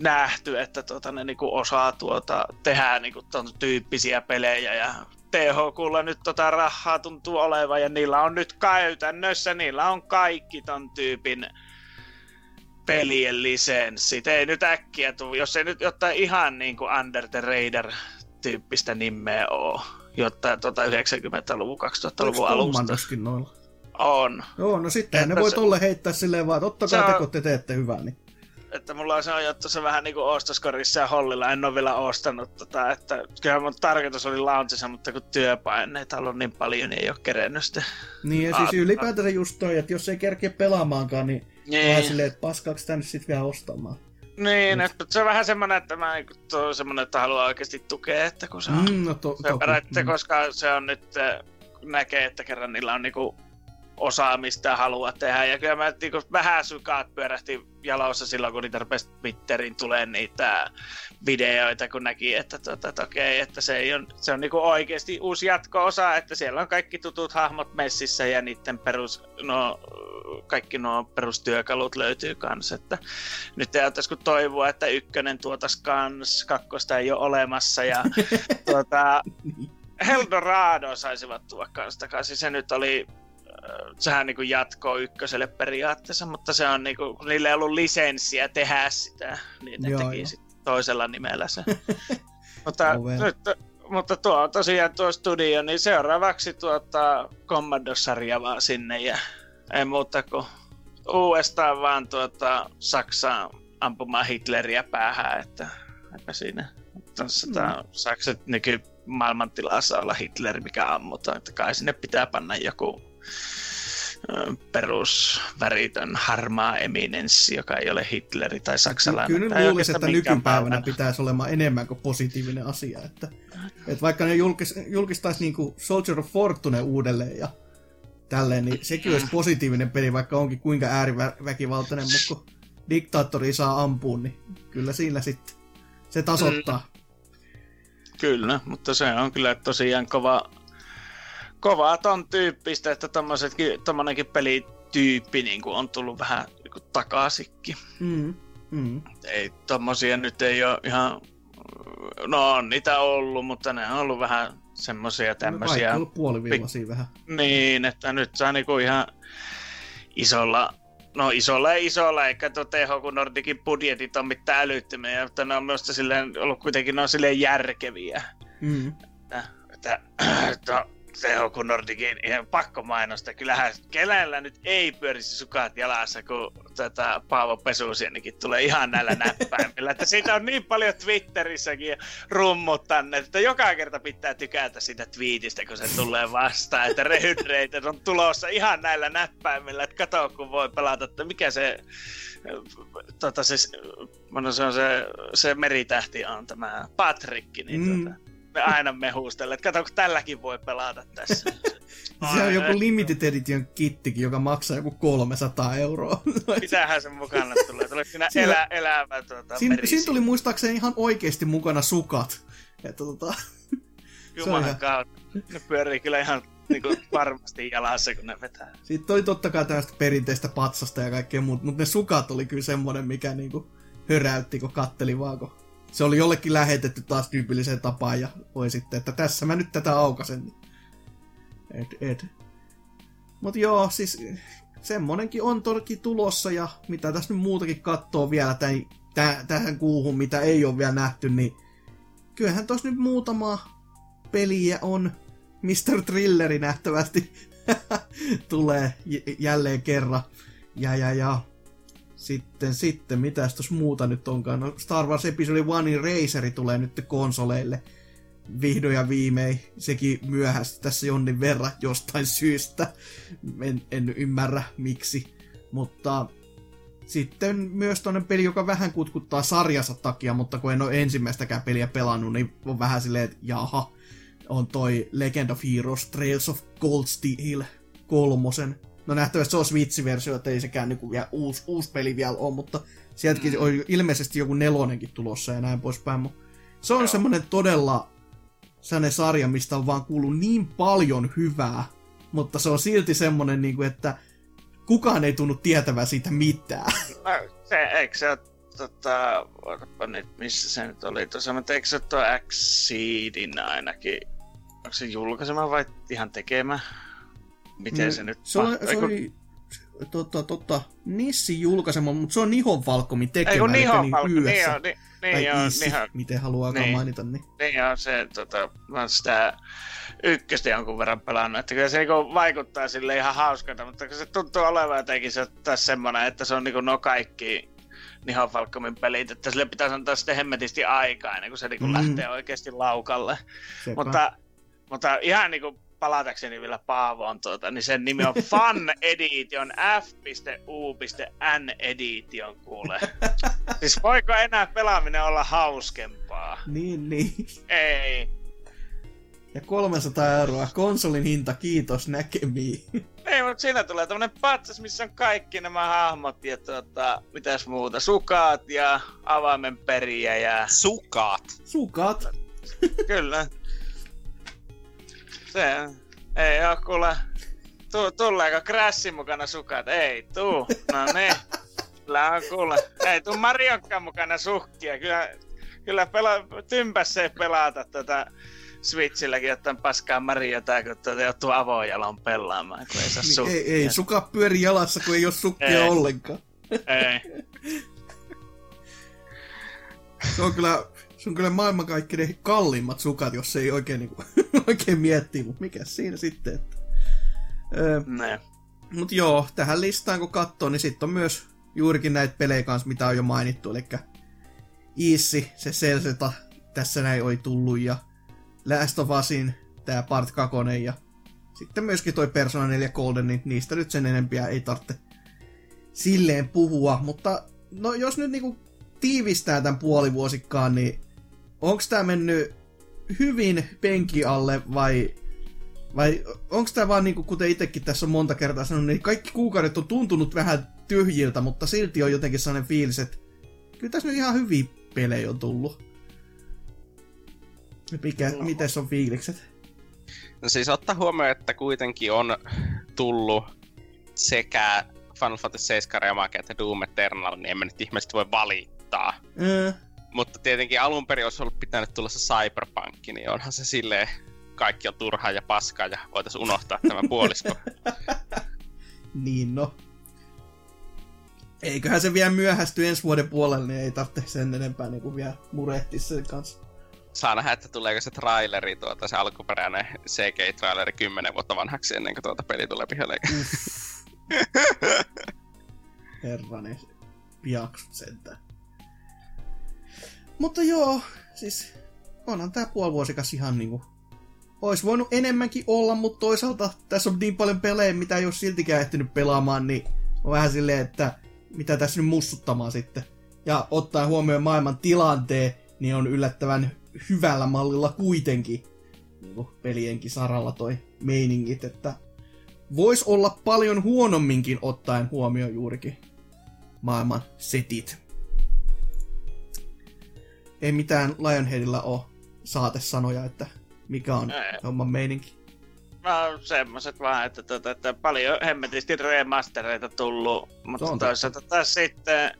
nähty, että tuota, ne niinku osaa tuota, tehdä niinku ton tyyppisiä pelejä ja T H Q:lla nyt tota rahaa tuntuu olevan ja niillä on nyt käytännössä, niillä on kaikki ton tyypin pelien lisenssit. Ei nyt äkkiä tuu, jos ei nyt jotain ihan niinku Under the Radar -tyyppistä nimeä oo, jotta tuota yhdeksänkymmentäluvun, kaksituhattaluvun alusta. On. Joo, no sittenhän ne voi tolle heittää silleen vaan, että ottakaa te, kun te teette hyvää, niin. Että mulla on se ajoittu tuossa vähän niinku ostoskorissa ja hollilla, en ole vielä ostanut tota, että kyllähän mun tarkoitus oli launchissa, mutta kun työpaineita on ollut niin paljon, niin ei ole kerennyt sitä. Niin ja siis ylipäätään just toi, että jos ei kerkeä pelaamaankaan, niin niin. Vähän silleen, että paskaako sitä nyt sit vielä ostamaan. Niin, että se on vähän semmonen, että mä tuon semmonen, että haluaa oikeesti tukea, että kun se on. Mm, no to, se toki, perätte, mm. koska se on nyt, näkee, että kerran niillä on niinku osaamista ja halua tehdä. Ja kyllä mä niinku vähän sykaat pyörähti jaloissa silloin, kun niitä rupesi Twitteriin tulee niitä videoita, kun näki, että tota, et okei, että se, ei on, se on niinku oikeesti uusi jatko-osa, että siellä on kaikki tutut hahmot messissä ja niitten perus, no kaikki nuo perustyökalut löytyy kans, että nyt ei ottaisi kun toivoa, että ykkönen tuotas kans, kakkosta ei ole olemassa ja tuota Eldorado saisivat tuoda kans takaisin, se nyt oli sehän niinku jatkoo ykköselle periaatteessa, mutta se on niinku, niillä ei ollut lisenssiä tehdä sitä, niin ne joo, teki jo sitten toisella nimellä se. mutta, nyt, mutta tuo on tosiaan tuo studio, niin seuraavaksi tuota Commando-sarja vaan sinne ja ei muuta kuin uudestaan vaan tuota Saksaan ampumaan Hitleriä päähän, että eipä siinä. Tämä mm. Sakset nykymaailmantilaa saa olla Hitler, mikä ammutaan, että kai sinne pitää panna joku perusväritön harmaa eminenssi, joka ei ole Hitleri tai saksalainen. Kyllä nyt luulisi, että nykypäivänä pitäisi olemaan enemmän kuin positiivinen asia. Että, että vaikka ne julkis, julkistaisi niin kuin Soldier of Fortune uudelleen ja tälleen, niin sekin olisi positiivinen peli, vaikka onkin kuinka ääriväkivaltainen, mutta kun diktaattori saa ampua, niin kyllä siinä sitten se tasoittaa. Kyllä, mutta se on kyllä tosiaan kova Kovaa ton tyyppistä, että tommonenkin pelityyppi niin kuin on tullut vähän niin takaisinkin. Mm, mm. Ei tommosia nyt ei oo ihan, no on niitä ollut, mutta ne on ollut vähän semmosia tämmösiä. No kaikki puolivillaisia vähän. Niin, että nyt saa niinku ihan isolla, no isolla ei isolla, eikä tuo T H Q Nordicin budjetit on mitään älyttömiä, mutta ne on myös silleen, ollut kuitenkin ne on silleen järkeviä. Mm. Että, että, että se on kun Nordikin ihan pakko mainosta. Kyllähän kelällä nyt ei pyörisi sukat jalassa, kun tätä Paavo Pesusienikin tulee ihan näillä näppäimillä. Että siitä on niin paljon Twitterissäkin ja rummut tänne, että joka kerta pitää tykätä sitä twiitistä, kun se tulee vastaan. Että rehydreitä on tulossa ihan näillä näppäimillä, että kato kun voi pelata, että mikä se... Tota se, se, on se, se meritähti on tämä Patrikki, niin mm. tota, me aina mehustella, että kato, kun tälläkin voi pelata tässä. Se on joku limited edition kittikin, joka maksaa joku kolmesataa euroa. Mitähän sen mukana tulee? Tulee siinä elä, elävä tuota, siin, merisiin. Siinä tuli muistaakseni ihan oikeasti mukana sukat. Että, tota, Jumalan kautta. Ne pyörii kyllä ihan niinku varmasti jalassa, kun ne vetää. Siitä oli totta kai tällaista perinteistä patsasta ja kaikkea muuta, mutta ne sukat oli kyllä semmoinen, mikä niinku höräytti, kun katteli vaan, kun se oli jollekin lähetetty taas tyypilliseen tapaan ja voi sitten, että tässä mä nyt tätä aukasen. Et, et. Mut joo, siis semmonenkin on toki tulossa ja mitä tässä nyt muutakin kattoo vielä tämän, tämän, tähän kuuhun, mitä ei ole vielä nähty, niin kyllähän tossa nyt muutama peliä on. mister Thrilleri nähtävästi tulee j- jälleen kerran. Ja, ja, ja. Sitten, sitten, mitäs tos muuta nyt onkaan? No, Star Wars Episode yksi Raceri tulee nyt konsoleille. Vihdoin ja viimein. Sekin myöhästi tässä jonnin verran jostain syystä. En, en ymmärrä miksi. Mutta sitten myös toinen peli, joka vähän kutkuttaa sarjansa takia, mutta kun en ole ensimmäistäkään peliä pelannut, niin on vähän silleen, että jaha. On toi Legend of Heroes Trails of Cold Steel kolmosen. No nähtävästi se on Switch-versio, että ei sekään niinku vielä uusi, uusi peli vielä ole, mutta sieltäkin mm. on ilmeisesti joku nelonenkin tulossa ja näin poispäin. Mut se on semmonen todella sellainen sarja, mistä on vaan kuullut niin paljon hyvää, mutta se on silti semmonen, niinku, että kukaan ei tunnu tietävää siitä mitään. No se, eikö se ole... Tota, nyt, missä se nyt oli? Tuossa, mutta eikö se ole tuo X-Seedin ainakin? Onko se julkaisema vai ihan tekemä? Miten mm, se nyt... Se, oli, se oli... Totta, totta. Nissi julkaisema, mutta se on Nihon Valkomin tekemä. Ei kun Nihon Valkomin, niin joo. Niin, niin tai Issi, Nihon. Miten haluaakaan niin, mainita. Niin, niin joo, se tota... Mä oon sitä ykköstä jonkun verran pelannut. Että kyllä se niinku vaikuttaa sille ihan hauskalta, mutta se tuntuu olevan jotenkin se taas semmoinen, että se on niinku no kaikki... Nihon Falcomin pelit, että sille pitäisi antaa sitten hemmetisti aikaa ennen kuin se niin kuin mm-hmm. lähtee oikeasti laukalle. Mutta, mutta ihan niin kuin palatakseni vielä Paavoon, tuota, niin sen nimi on Fun Edition F U N Edition, kuule. Siis voiko enää pelaaminen olla hauskempaa? Niin, niin. Ei. Ja kolmesataa euroa. Konsolin hinta, kiitos, näkemiin. Ei, mutta siinä tulee tämmönen patsas, missä on kaikki nämä hahmot ja tuota, mitäs muuta, sukat ja avaimen periä ja... Sukat! Sukat! Kyllä. Se ei oo kuule... Tu, tuleeko Crashin mukana sukat? Ei tuu. No niin. Kyllä on kuule. Ei tuu Marionkaan mukana sukkia. Kyllä, kyllä pela- tympässä ei pelata tätä... Switchilläkin ottaen paskaa Mariota, kun tuota joutuu avojalan pelaamaan, kun ei saa sukkia. Ei, ei, suka pyöri jalassa, kun ei oo sukkia ei. ollenkaan. Ei. Se on kyllä, se on kyllä maailmankaikkeiden kalliimmat sukat, jos ei oikein, niin kuin, oikein miettii, mutta mikä siinä sitten. Että... Öö, mutta joo, tähän listaan kun katsoo, niin sitten on myös juurikin näitä pelejä kanssa, mitä on jo mainittu, eli Easy, se Celseta, tässä näin oli tullut, ja Last of Usin, tää Part kaksi ja sitten myöskin toi Persona neljä Golden, niin niistä nyt sen enempiä ei tarvitse silleen puhua. Mutta no jos nyt niinku tiivistää tän puolivuosikkaan, niin onks tää mennyt hyvin penkin alle vai, vai onks tää vaan niinku kuten itekin tässä on monta kertaa sanonut, niin kaikki kuukaudet on tuntunut vähän tyhjiltä, mutta silti on jotenkin sellainen fiilis, että kyllä tässä nyt ihan hyviä pelejä on tullut. Mikä, no. Mites on fiilikset? No siis ottaa huomioon, että kuitenkin on tullut sekä Final Fantasy seitsemän remake että Doom Eternal, niin emme nyt ihmiset voi valittaa. Mm. Mutta tietenkin alun perin olisi ollut pitänyt tulla se Cyberpunk, niin onhan se silleen kaikki on turhaa ja paskaa ja voitaisiin unohtaa tämä puolisko. Niin no. Eiköhän se vielä myöhästy ensi vuoden puolelle, niin ei tarvitse sen enempää niin kuin vielä murehtia sen kanssa. Saa nähdä, että tuleeko se traileri, tuota, se alkuperäinen C G-traileri kymmenen vuotta vanhaksi ennen kuin tuota peli tulee pihalle. Herranen piaksut sentään. Mutta joo, siis onhan tää puolivuosikas ihan niinku... Ois voinut enemmänkin olla, mutta toisaalta tässä on niin paljon pelejä, mitä ei oo siltikään ehtinyt pelaamaan, niin on vähän silleen, että mitä tässä nyt mussuttamaan sitten. Ja ottaen huomioon maailman tilanteen, niin on yllättävän hyvällä mallilla kuitenkin niin pelienkin saralla toi meiningit, että vois olla paljon huonomminkin ottaen huomioon juurikin maailman setit. Ei mitään Lionheadilla oo saatesanoja, että mikä on ei. Homman meininki. No semmoset vaan, että, että, että paljon hemmetisti remastereita tullu, mutta toisaalta taas sitten...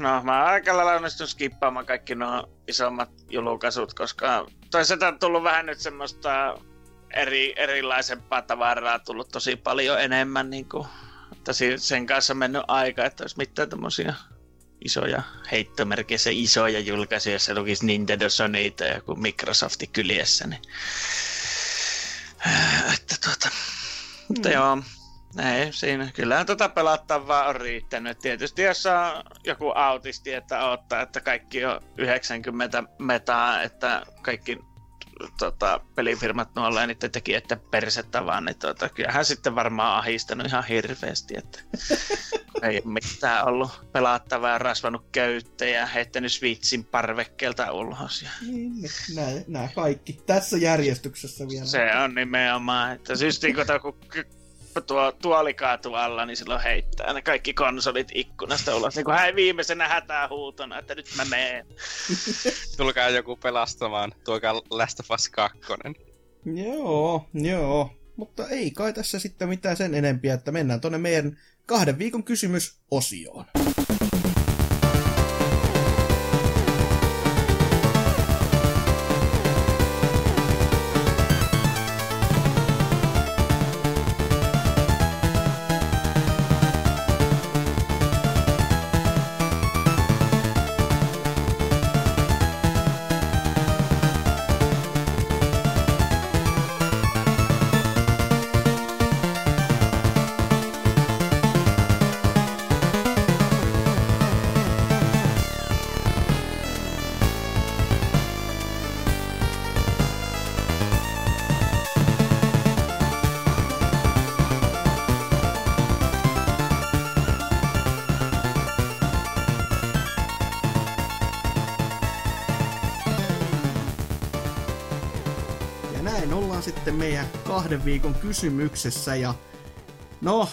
No, mä oon aika lailla onnistunut skippaamaan kaikki nuo isommat julkaisut, koska toisaalta on tullut vähän nyt semmoista eri, erilaisempaa tavaraa tullut tosi paljon enemmän, niin kuin, että sen kanssa on mennyt aika, että olisi mitään tommosia isoja, heittomerkeissä isoja julkaisuja, jossa lukisi Nintendo, Sony tai joku Microsofti kyljessä, niin... Että tuota... Mutta mm. joo... Ei, siinä. Kyllähän tota pelattavaa on riittänyt. Tietysti jos on joku autisti, että odottaa, että kaikki on yhdeksänkymmentä metaa, että kaikki tota, pelifirmat nuolla ja niiden tekijöiden persettä vaan, niin tota, kyllähän sitten varmaan ahistanut ihan hirveästi, että ei ole mitään ollut pelattavaa ja rasvanut köyttejä ja heittänyt Switchin parvekkeelta ulos. Ja... Niin, nää, nää kaikki tässä järjestyksessä vielä. Se on nimenomaan, että systiinkotaan kun tuo tuoli kaatu alla, niin silloin heittää ne kaikki konsolit ikkunasta ulos. Niin kuin hän viimeisenä hätähuutona, että nyt mä meen. Tulkaa joku pelastamaan. Tuokaa Last of Us kaksi. Joo, joo. Mutta ei kai tässä sitten mitään sen enempiä, että mennään tuonne meidän kahden viikon kysymysosioon. Meidän kahden viikon kysymyksessä ja no,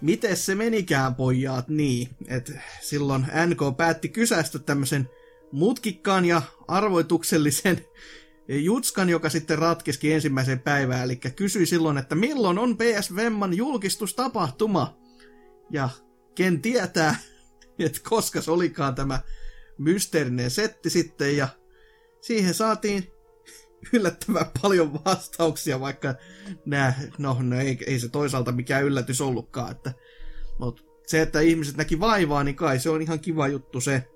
miten se menikään pojat niin, että silloin N K päätti kysästä tämmöisen mutkikkaan ja arvoituksellisen jutskan, joka sitten ratkeski ensimmäiseen päivään, eli kysyi silloin, että milloin on P S Vemman julkistustapahtuma ja ken tietää, että koska se olikaan tämä mysteerinen setti sitten ja siihen saatiin yllättävän paljon vastauksia, vaikka nää, no, no ei, ei se toisaalta mikään yllätys ollutkaan. Että, mutta se, että ihmiset näki vaivaa, niin kai se on ihan kiva juttu se.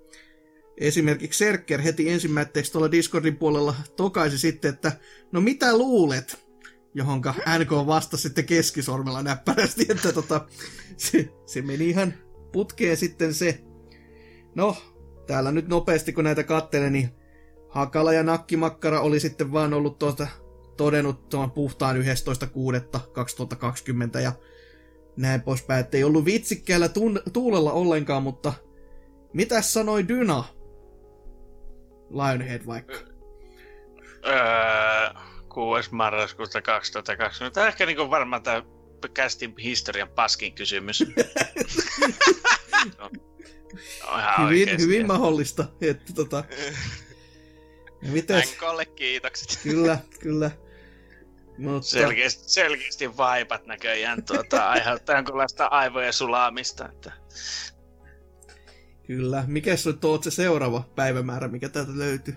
Esimerkiksi Serker heti ensimmäiseksi tuolla Discordin puolella tokaisi sitten, että no mitä luulet? Johonka N K vastasi sitten keskisormella näppärästi, että tota, se, se meni ihan putkeen sitten se. No, täällä nyt nopeasti kun näitä katselen, niin Hakala ja Nakkimakkara oli sitten vaan ollut tuota, todennut tuon puhtaan yhdestoista kuudetta kaksituhattakaksikymmentä ja näin poispäin, ettei ollut vitsikkäällä tun- tuulella ollenkaan, mutta mitäs sanoi Dyna? Lionhead vaikka. Öö, kuudes marraskuuta kaksituhattakaksikymmentä. Tämä on ehkä niin varmaan tämä kästin historian paskin kysymys. No, hyvin, hyvin mahdollista, että tota... N K:lle kiitokset. Kyllä, kyllä. Mutta... Selkeästi, selkeästi vaipat näköjään tuota, aiheuttaa jonkunlaista aivojen sulaamista. Että... Kyllä. Mikäs nyt oot se seuraava päivämäärä, mikä täältä löytyy?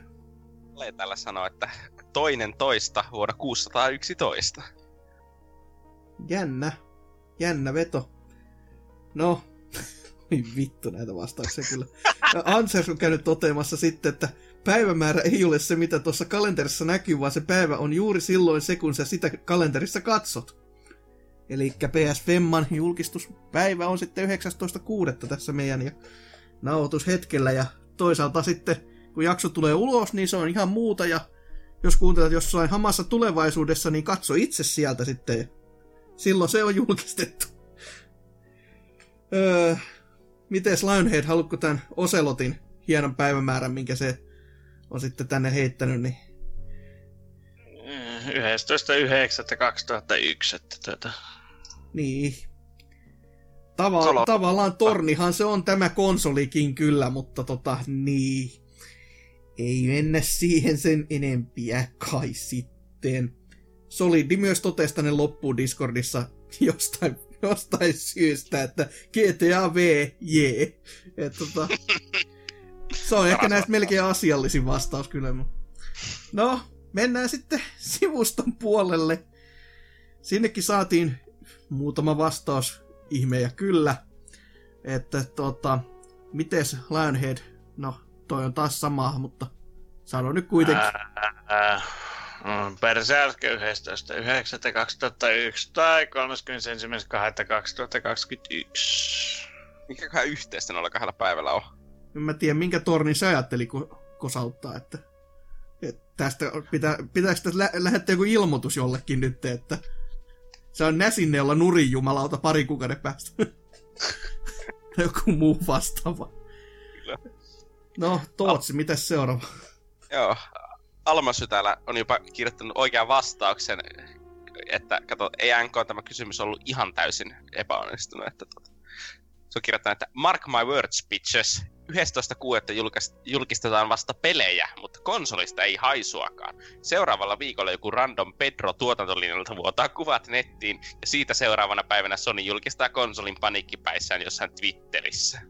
Olen täällä sanoa, että toinen toista vuonna kuusisataayksitoista. Jännä. Jännä veto. No, vittu näitä vastauksia kyllä. Ansers on käynyt toteamassa sitten, että päivämäärä ei ole se, mitä tuossa kalenterissa näkyy, vaan se päivä on juuri silloin se, kun sä sitä kalenterissa katsot. Elikkä P S viiden julkistuspäivä on sitten yhdeksästoista kuudetta tässä meidän ja nauhoitushetkellä. Ja toisaalta sitten, kun jakso tulee ulos, niin se on ihan muuta. Ja jos kuuntelet jossain hamassa tulevaisuudessa, niin katso itse sieltä sitten. Silloin se on julkistettu. Öö, mites Lionhead, haluatko tämän Oselotin hienon päivämäärän, minkä se on sitten tänne heittänyt, niin yhdestoista yhdeksättä kaksituhattayksi, että tätä. Niin. Tava- tavallaan tornihan se on tämä konsolikin kyllä, mutta tota, niin. Ei mennä siihen sen enempiä kai sitten. Solidi myös totesi tänne loppuun Discordissa jostain, jostain syystä, että G T A V, jee. Yeah. Tota, se on ehkä näistä melkein asiallisin vastaus kyllä. No. Mennään sitten sivuston puolelle. Sinnekin saatiin muutama vastaus, ihmeä kyllä. Että tota, mites Lionhead? No, toi on taas samaa, mutta sano nyt kuitenkin. Berserk yhdestoista yhdeksättä kaksituhattayksi tai kolmaskymmenesensimmäinen kahdestoista kaksituhattakaksikymmentäyksi. Mikäköhän yhteistä noilla kahdella päivällä on? En mä tiedä, minkä tornin sä ajattelin, kun kosauttaa, että tästä pitää, pitääkö tästä lä- lähettää joku ilmoitus jollekin nyt, että se on näsinne, jolla nurin jumalauta pari kuukauden päästä. Tai joku muu vastaava. Kyllä. No, Tootsi, Al- mitäs seuraava? Joo, Almassy täällä on jopa kirjoittanut oikean vastauksen, että kato, ei N K tämä kysymys ollut ihan täysin epäonnistunut. Että tuota, se on kirjoittanut, että mark my words, bitches. yhdestoista kuudetta julkistetaan vasta pelejä, mutta konsolista ei haisuakaan. Seuraavalla viikolla joku random Pedro tuotantolinjalta vuotaa kuvat nettiin, ja siitä seuraavana päivänä Sony julkistaa konsolin paniikkipäissään jossain Twitterissä.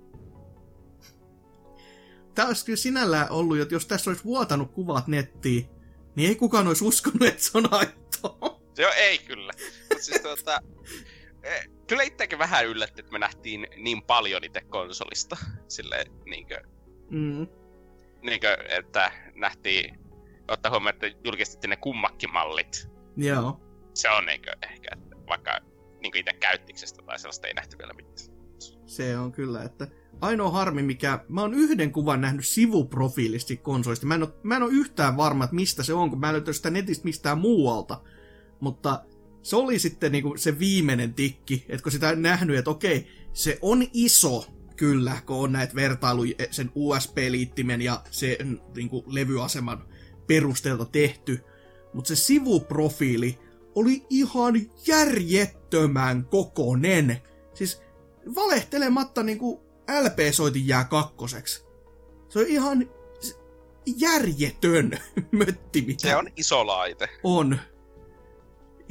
Tämä olisi kyllä sinällään ollut, että jos tässä olisi vuotanut kuvat nettiin, niin ei kukaan olisi uskonut, että se on aitoa. Joo, ei kyllä. Mutta siis tuota, kyllä itsekin vähän yllätti, että me nähtiin niin paljon itse konsolista. Silleen niinkö, mm. niinkö, että nähtiin, ottaa huomioon, että julkistettiin ne kummakkimallit. Joo. Se on niinkö ehkä, että vaikka niinkö itse käyttiksestä tai sellaista ei nähty vielä mitään. Se on kyllä, että ainoa harmi mikä, mä oon yhden kuvan nähnyt sivuprofiilisti konsolista. Mä en, oo, mä en oo yhtään varma, että mistä se on, kun mä en löytänyt sitä netistä mistään muualta. Mutta se oli sitten niinku se viimeinen tikki, että kun sitä on nähnyt, että okei, se on iso, kyllä, kun on näitä vertailuja sen U S B-liittimen ja sen niinku levyaseman perusteelta tehty, mutta se sivuprofiili oli ihan järjettömän kokonen. Siis valehtelematta niinku L P-soitin jää kakkoseksi. Se on ihan järjetön mötti, mitä. Se on iso laite. On.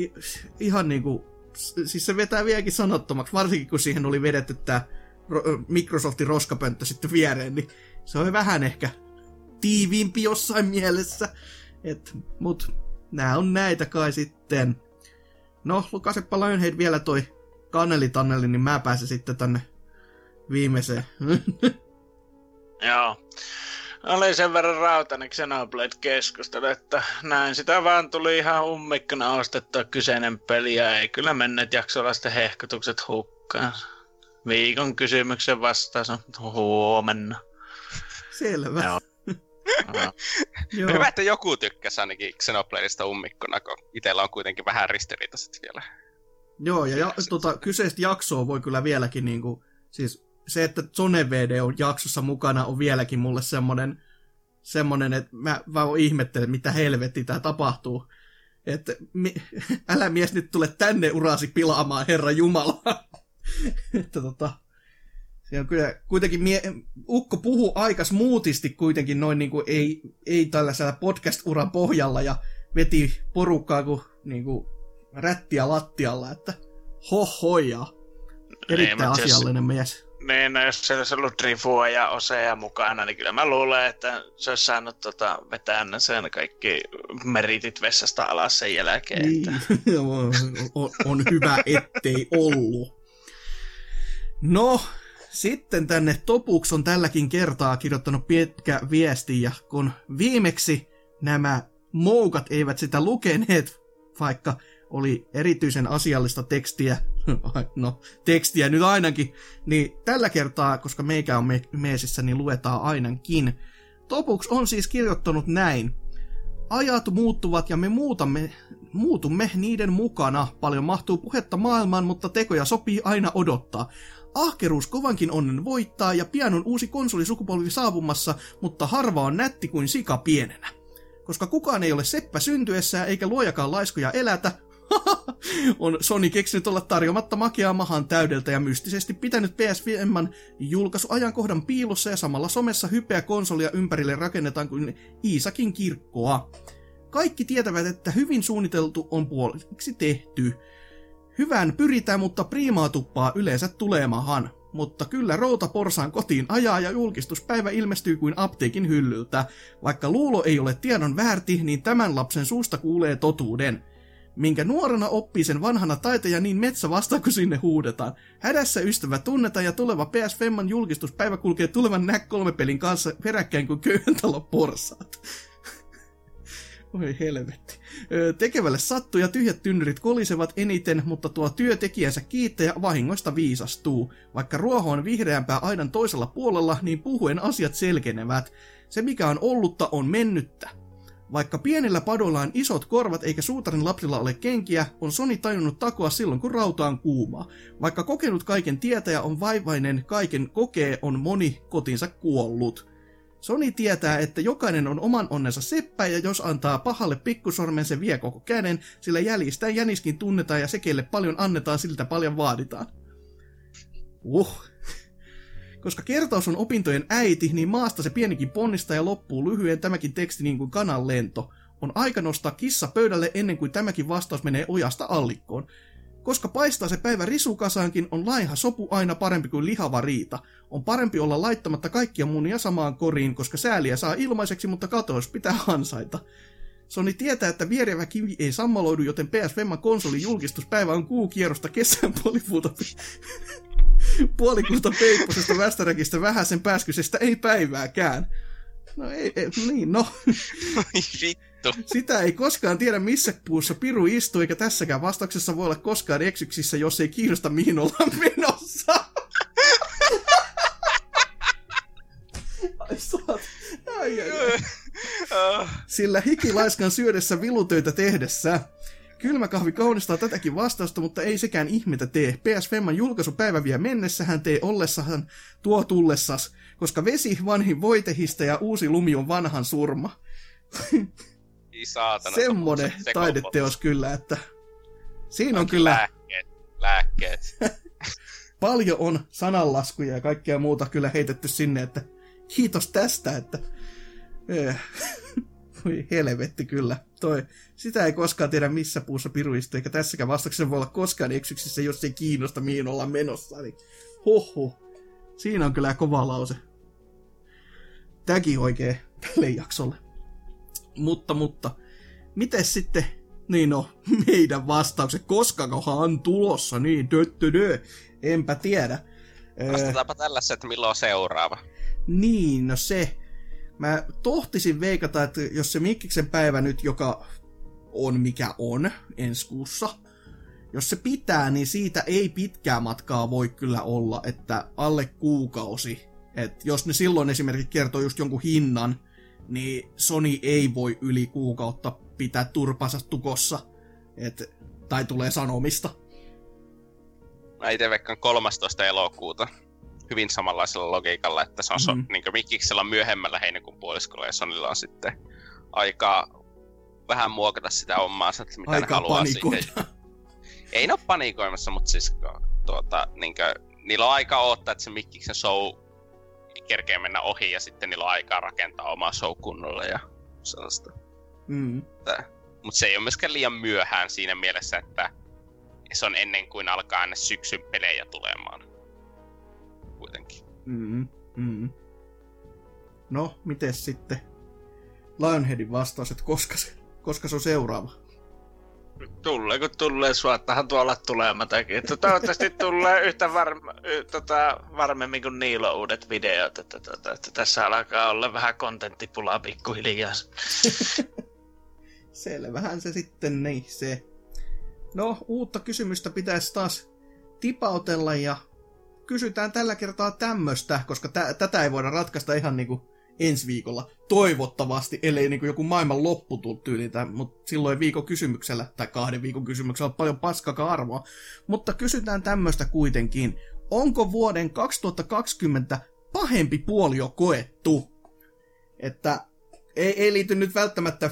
I, ihan niinku, siis se vetää vieläkin sanottomaksi, varsinkin kun siihen oli vedetty tää Microsoftin roskapönttö sitten viereen, niin se on vähän ehkä tiiviimpi jossain mielessä. Et, mut nää on näitä kai sitten. No, lukasepa Lionhead vielä toi kanelitanneli, niin mä pääsen sitten tänne viimeiseen. Joo. Oli sen verran rautainen Xenoblade-keskustelu, että näin sitä vaan tuli ihan ummikkona ostettua kyseinen peli, ja ei kyllä menneet jaksolla sitten hehkutukset hukkaan. Viikon kysymyksen vastaus on huomenna. Selvä. Joo. Joo. Hyvä, että joku tykkäsi ainakin Xenobladeista ummikkona, kun itsellä on kuitenkin vähän ristiriitaiset vielä. Joo, ja, ja tota, kyseistä jaksoa voi kyllä vieläkin niinku, siis se, että Zone V D on jaksossa mukana, on vieläkin mulle semmonen, semmonen että mä vaan ihmettelen, mitä helvetti tää tapahtuu. Että mi- älä mies nyt tule tänne urasi pilaamaan, Herra Jumala. Että tota, se on kyllä, kuitenkin mie- ukko puhuu aika smoothisti kuitenkin noin niinku ei, ei tällaisella podcast-uran pohjalla ja veti porukkaa kuin niinku rättiä lattialla, että hohoja. Erittäin asiallinen mies. Niin, no jos siellä olisi ollut rifua ja osea mukana, niin kyllä mä luulen, että se olisi saanut tota, vetää sen kaikki meritit vessasta alas sen jälkeen. Että niin, on, on hyvä, ettei ollut. No, Sitten tänne topuks on tälläkin kertaa kirjoittanut pitkä viesti, ja kun viimeksi nämä moukat eivät sitä lukeneet, vaikka oli erityisen asiallista tekstiä, no tekstiä nyt ainakin, niin tällä kertaa, koska meikä on me- meesissä, niin luetaan ainakin. Topuks on siis kirjoittanut näin. Ajat muuttuvat ja me muutamme, muutumme niiden mukana. Paljon mahtuu puhetta maailmaan, mutta tekoja sopii aina odottaa. Ahkeruus kovankin onnen voittaa ja pian on uusi konsolisukupolvi saapumassa, mutta harva on nätti kuin sika pienenä. Koska kukaan ei ole seppä syntyessään eikä luojakaan laiskoja elätä, on Sony keksinyt olla tarjomatta makeaa mahan täydeltä ja mystisesti pitänyt P S viiden julkaisuajankohdan piilossa ja samalla somessa hypeä konsolia ympärille rakennetaan kuin Iisakin kirkkoa. Kaikki tietävät, että hyvin suunniteltu on puoliksi tehty. Hyvään pyritään, mutta priimaa tuppaa yleensä tulemahan. Mutta kyllä routa porsaan kotiin ajaa ja julkistuspäivä ilmestyy kuin apteekin hyllyltä. Vaikka luulo ei ole tiedon väärti, niin tämän lapsen suusta kuulee totuuden. Minkä nuorena oppii sen vanhana taiteja, niin metsä vastaa, kun sinne huudetaan. Hädässä ystävä tunnetaan ja tuleva P S viiden julkistuspäivä kulkee tulevan N E C kolme pelin kanssa peräkkäin kuin köyhän talon porsaat. Oi helvetti. Öö, tekevälle sattuu ja tyhjät tynnyrit kolisevat eniten, mutta tuo työtekijänsä kiittää ja vahingoista viisastuu. Vaikka ruoho on vihreämpää aidan toisella puolella, niin puhuen asiat selkenevät. Se mikä on ollutta on mennyttä. Vaikka pienellä padolla on isot korvat eikä suutarin lapsilla ole kenkiä, on Sony tajunnut takoa silloin kun rauta on kuumaa. Vaikka kokenut kaiken tietäjä on vaivainen, kaiken kokee on moni kotinsa kuollut. Sony tietää, että jokainen on oman onnensa seppä ja jos antaa pahalle pikkusormen se vie koko käden, sillä jäljistä jäniskin tunnetaan ja se kelle paljon annetaan siltä paljon vaaditaan. Uh. Koska kertaus on opintojen äiti, niin maasta se pienikin ponnistaa ja loppuu lyhyen tämäkin teksti niin kuin kanan lento. On aika nostaa kissa pöydälle ennen kuin tämäkin vastaus menee ojasta allikkoon. Koska paistaa se päivä risukasaankin, on laiha sopu aina parempi kuin lihava riita. On parempi olla laittamatta kaikkia munia samaan koriin, koska sääliä saa ilmaiseksi, mutta kateus pitää ansaita. Sony tietää, että vierevä kivi ei sammaloidu, joten P S viiden konsolin julkistuspäivä on kuukierrosta kesän puolipuuta. Puolikuuta peipposesta västäräkistä vähäsen pääskysestä ei päivääkään. No ei, ei niin no. Ai vittu. Sitä ei koskaan tiedä missä puussa piru istuu, eikä tässäkään vastauksessa voi olla koskaan eksyksissä, jos ei kiinnosta mihin ollaan menossa. Ai saat. Ai, ai, ai. Sillä hikilaiskan syödessä vilutöitä tehdessä. Kylmäkahvi kaunistaa tätäkin vastausta, mutta ei sekään ihmetä tee. P S viiden julkaisupäivä vie mennessähän tee ollessahan tuo tullessas, koska vesi vanhin voitehistä ja uusi lumi on vanhan surma. Saatana, semmonen se, se taideteos kyllä, että siinä on, on kyllä... Lääkkeet, lääkkeet. Paljon on sananlaskuja ja kaikkea muuta kyllä heitetty sinne, että kiitos tästä, että... Voi helvetti kyllä. Toi. Sitä ei koskaan tiedä missä puussa piruista, eikä tässäkään vastauksessa voi olla koskaan eksyksissä, jos ei kiinnosta mihin ollaan menossa. Niin. Hoho. Siinä on kyllä kova lause. Tämäkin oikein tälle jaksolle. Mutta, mutta. Mites sitten, niin no, meidän vastaukset, koskaankohan on tulossa, niin döttydö. Enpä tiedä. Vastataanpa tällässä, että milloin on seuraava. Niin, no se. Mä tohtisin veikata, että jos se Mikkiksen päivä nyt, joka on mikä on ensi kuussa, jos se pitää, niin siitä ei pitkää matkaa voi kyllä olla, että alle kuukausi. Et jos ne silloin esimerkiksi kertoo just jonkun hinnan, niin Sony ei voi yli kuukautta pitää turpansa tukossa, et, tai tulee sanomista. Mä ite veikkaan kolmastoista elokuuta. Hyvin samanlaisella logiikalla, että se on mm-hmm. so, niin kuin Mikkiksellä myöhemmällä heinäkuun puoliskolla ja Sonilla on sitten aikaa vähän muokata sitä omaansa, että mitä aikaa ne haluaa siitä. Ei ne ole panikoimassa, mutta siis tuota, niin kuin, niillä on aikaa odottaa, että se Mikkiksen show kerkee mennä ohi ja sitten niillä on aikaa rakentaa omaa show kunnolla ja sellaista. Mm. Mutta se ei ole myöskään liian myöhään siinä mielessä, että se on ennen kuin alkaa ne syksyn pelejä tulemaan. Kuitenkin. Mm, mm. No, mites sitten Lionheadin vastaus, että koska se, koska se on seuraava? Tulee, kun tulee suottahan tuolla tulemattakin. Että toivottavasti tulee yhtä varma, y, tota, varmemmin kuin niillä uudet videot. Että, tota, että tässä alkaa olla vähän kontenttipulaa pikkuhiljaa. Selvähän se sitten, niin se. No, uutta kysymystä pitäisi taas tipautella ja kysytään tällä kertaa tämmöstä, koska tä- tätä ei voida ratkaista ihan niinku ensi viikolla. Toivottavasti, ellei niinku joku maailman loppu tullut tyylitä, mutta silloin viikon kysymyksellä tai kahden viikon kysymyksellä on paljon paskaka arvoa. Mutta kysytään tämmöstä kuitenkin. Onko vuoden kaksituhattakaksikymmentä pahempi puoli jo koettu? Että ei, ei liity nyt välttämättä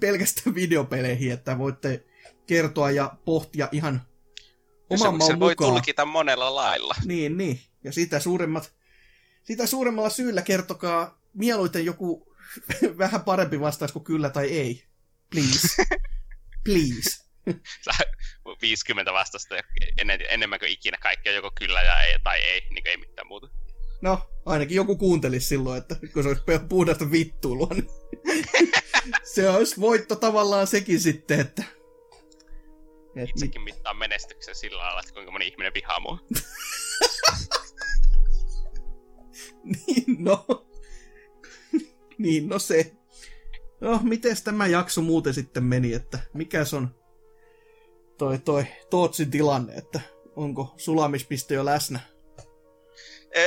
pelkästään videopeleihin, että voitte kertoa ja pohtia ihan oman maun voi mukaan. Tulkita monella lailla. Niin, niin. Ja sitä, suuremmat, sitä suuremmalla syyllä kertokaa mieluiten joku vähän parempi vastaus kuin kyllä tai ei. Please. Please. viisikymmentä vastausta enemmän kuin ikinä. Kaikki on joko kyllä ja ei, tai ei, niin ei mitään muuta. No, ainakin joku kuuntelisi silloin, että kun se olisi puhdasta vittuilua, niin se olisi voitto tavallaan sekin sitten, että... Et itsekin mit... mittaan menestyksen sillä lailla, että kuinka moni ihminen vihaa mua. niin no. niin no se. No, mites tämä jakso muuten sitten meni, että mikäs on toi toi Tootsin tilanne, että onko sulamispiste jo läsnä?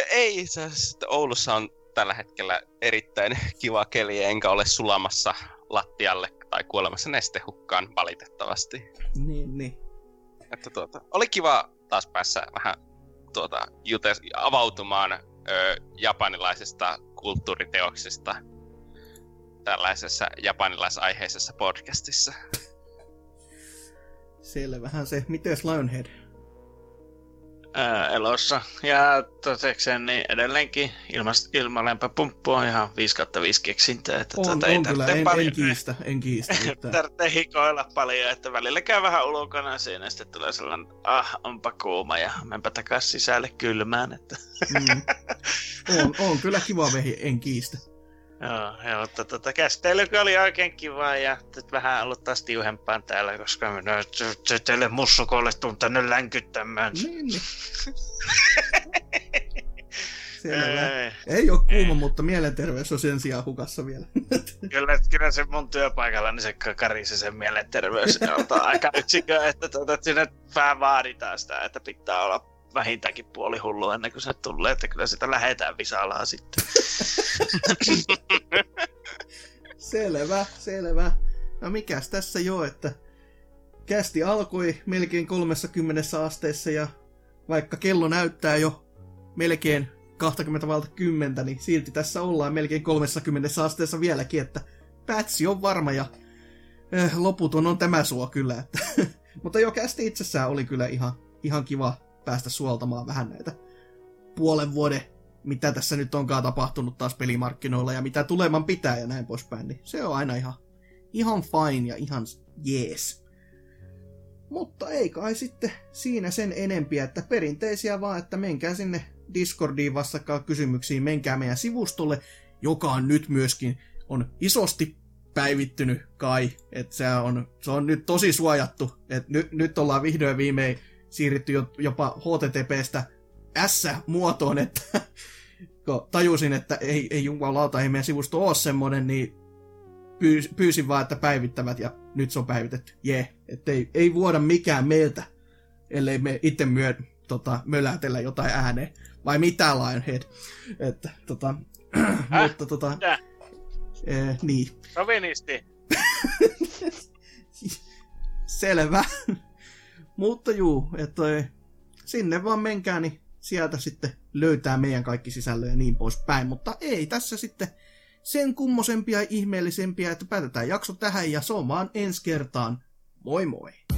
Ei, itse asiassa Oulussa on tällä hetkellä erittäin kiva keli, enkä ole sulamassa lattialle tai kuolemassa nestehukkaan valitettavasti. Niin, niin. Että tuota, oli kiva taas päässä vähän tuota, jutes, avautumaan ö, japanilaisesta kulttuuriteoksesta tällaisessa japanilaisaiheisessa podcastissa. Selvähän se. Mites Lionhead? Ää, elossa. Ja totekseen niin edelleenkin ilmalämpöpumppu on ihan viisi kautta viisi keksintää. Että on, on ei kyllä, en, paljon, en kiistä. En kiistä tarvitsee hikoilla paljon, että välillä käy vähän ulkona siinä ja sitten tulee sellainen, ah, onpa kuuma ja menpä takas sisälle kylmään. Että. Mm. on, on kyllä kiva vehi, en kiistä. Joo, mutta tota, käsittelykö oli oikein kivaa ja nyt vähän ollut taas tiuhempaan täällä, koska minä se teille mussukolle tuun tänne länkyttämään. Niin, niin. Ei, ei ole kuuma, ei. Mutta mielenterveys on sen sijaan hukassa vielä. Kyllä, kyllä se mun työpaikalla niin se karisi sen mielenterveys. On aika yksikö, että tuota, sinne vähän vaaditaan sitä, että pitää olla vähintäänkin puoli hullu ennen kuin se tulee, että kyllä sitä lähetään visalaa sitten. selvä, selvä. No mikäs tässä jo, että kästi alkoi melkein kolmekymmentä asteessa ja vaikka kello näyttää jo melkein kaksikymmentä kymmentä, niin silti tässä ollaan melkein kolmekymmentä asteessa vieläkin, että pätsi on varma ja eh, loputon on tämä suo kyllä. Että mutta jo kästi itsessään oli kyllä ihan, ihan kiva päästä suoltamaan vähän näitä puolen vuoden, mitä tässä nyt onkaan tapahtunut taas pelimarkkinoilla ja mitä tuleman pitää ja näin poispäin, niin se on aina ihan, ihan fine ja ihan jees. Mutta ei kai sitten siinä sen enempiä, että perinteisiä vaan, että menkää sinne Discordiin vastakkaan kysymyksiin, menkää meidän sivustolle, joka on nyt myöskin on isosti päivittynyt kai, että se on, se on nyt tosi suojattu, että nyt, nyt ollaan vihdoin viimein siirrytty jopa H T T P:stä S-muotoon, että kun tajusin, että ei, ei jumalauta, ei meidän sivusto ole semmoinen, niin pyys, pyysin vaan, että päivittävät, ja nyt se on päivitetty. Jee, yeah. Että ei, ei vuoda mikään meiltä, ellei me itse myö, tota, mölätellä jotain ääneen. Vai mitä, Lionhead? Että tota... Äh? Mutta tota... Mitä? Ee, niin. Sovinisti. Selvä. Mutta juu, että sinne vaan menkää, niin sieltä sitten löytää meidän kaikki sisällöjä ja niin poispäin. Mutta ei tässä sitten sen kummosempia ja ihmeellisempiä, että päätetään jakso tähän ja se on vaan ensi kertaan. Moi moi!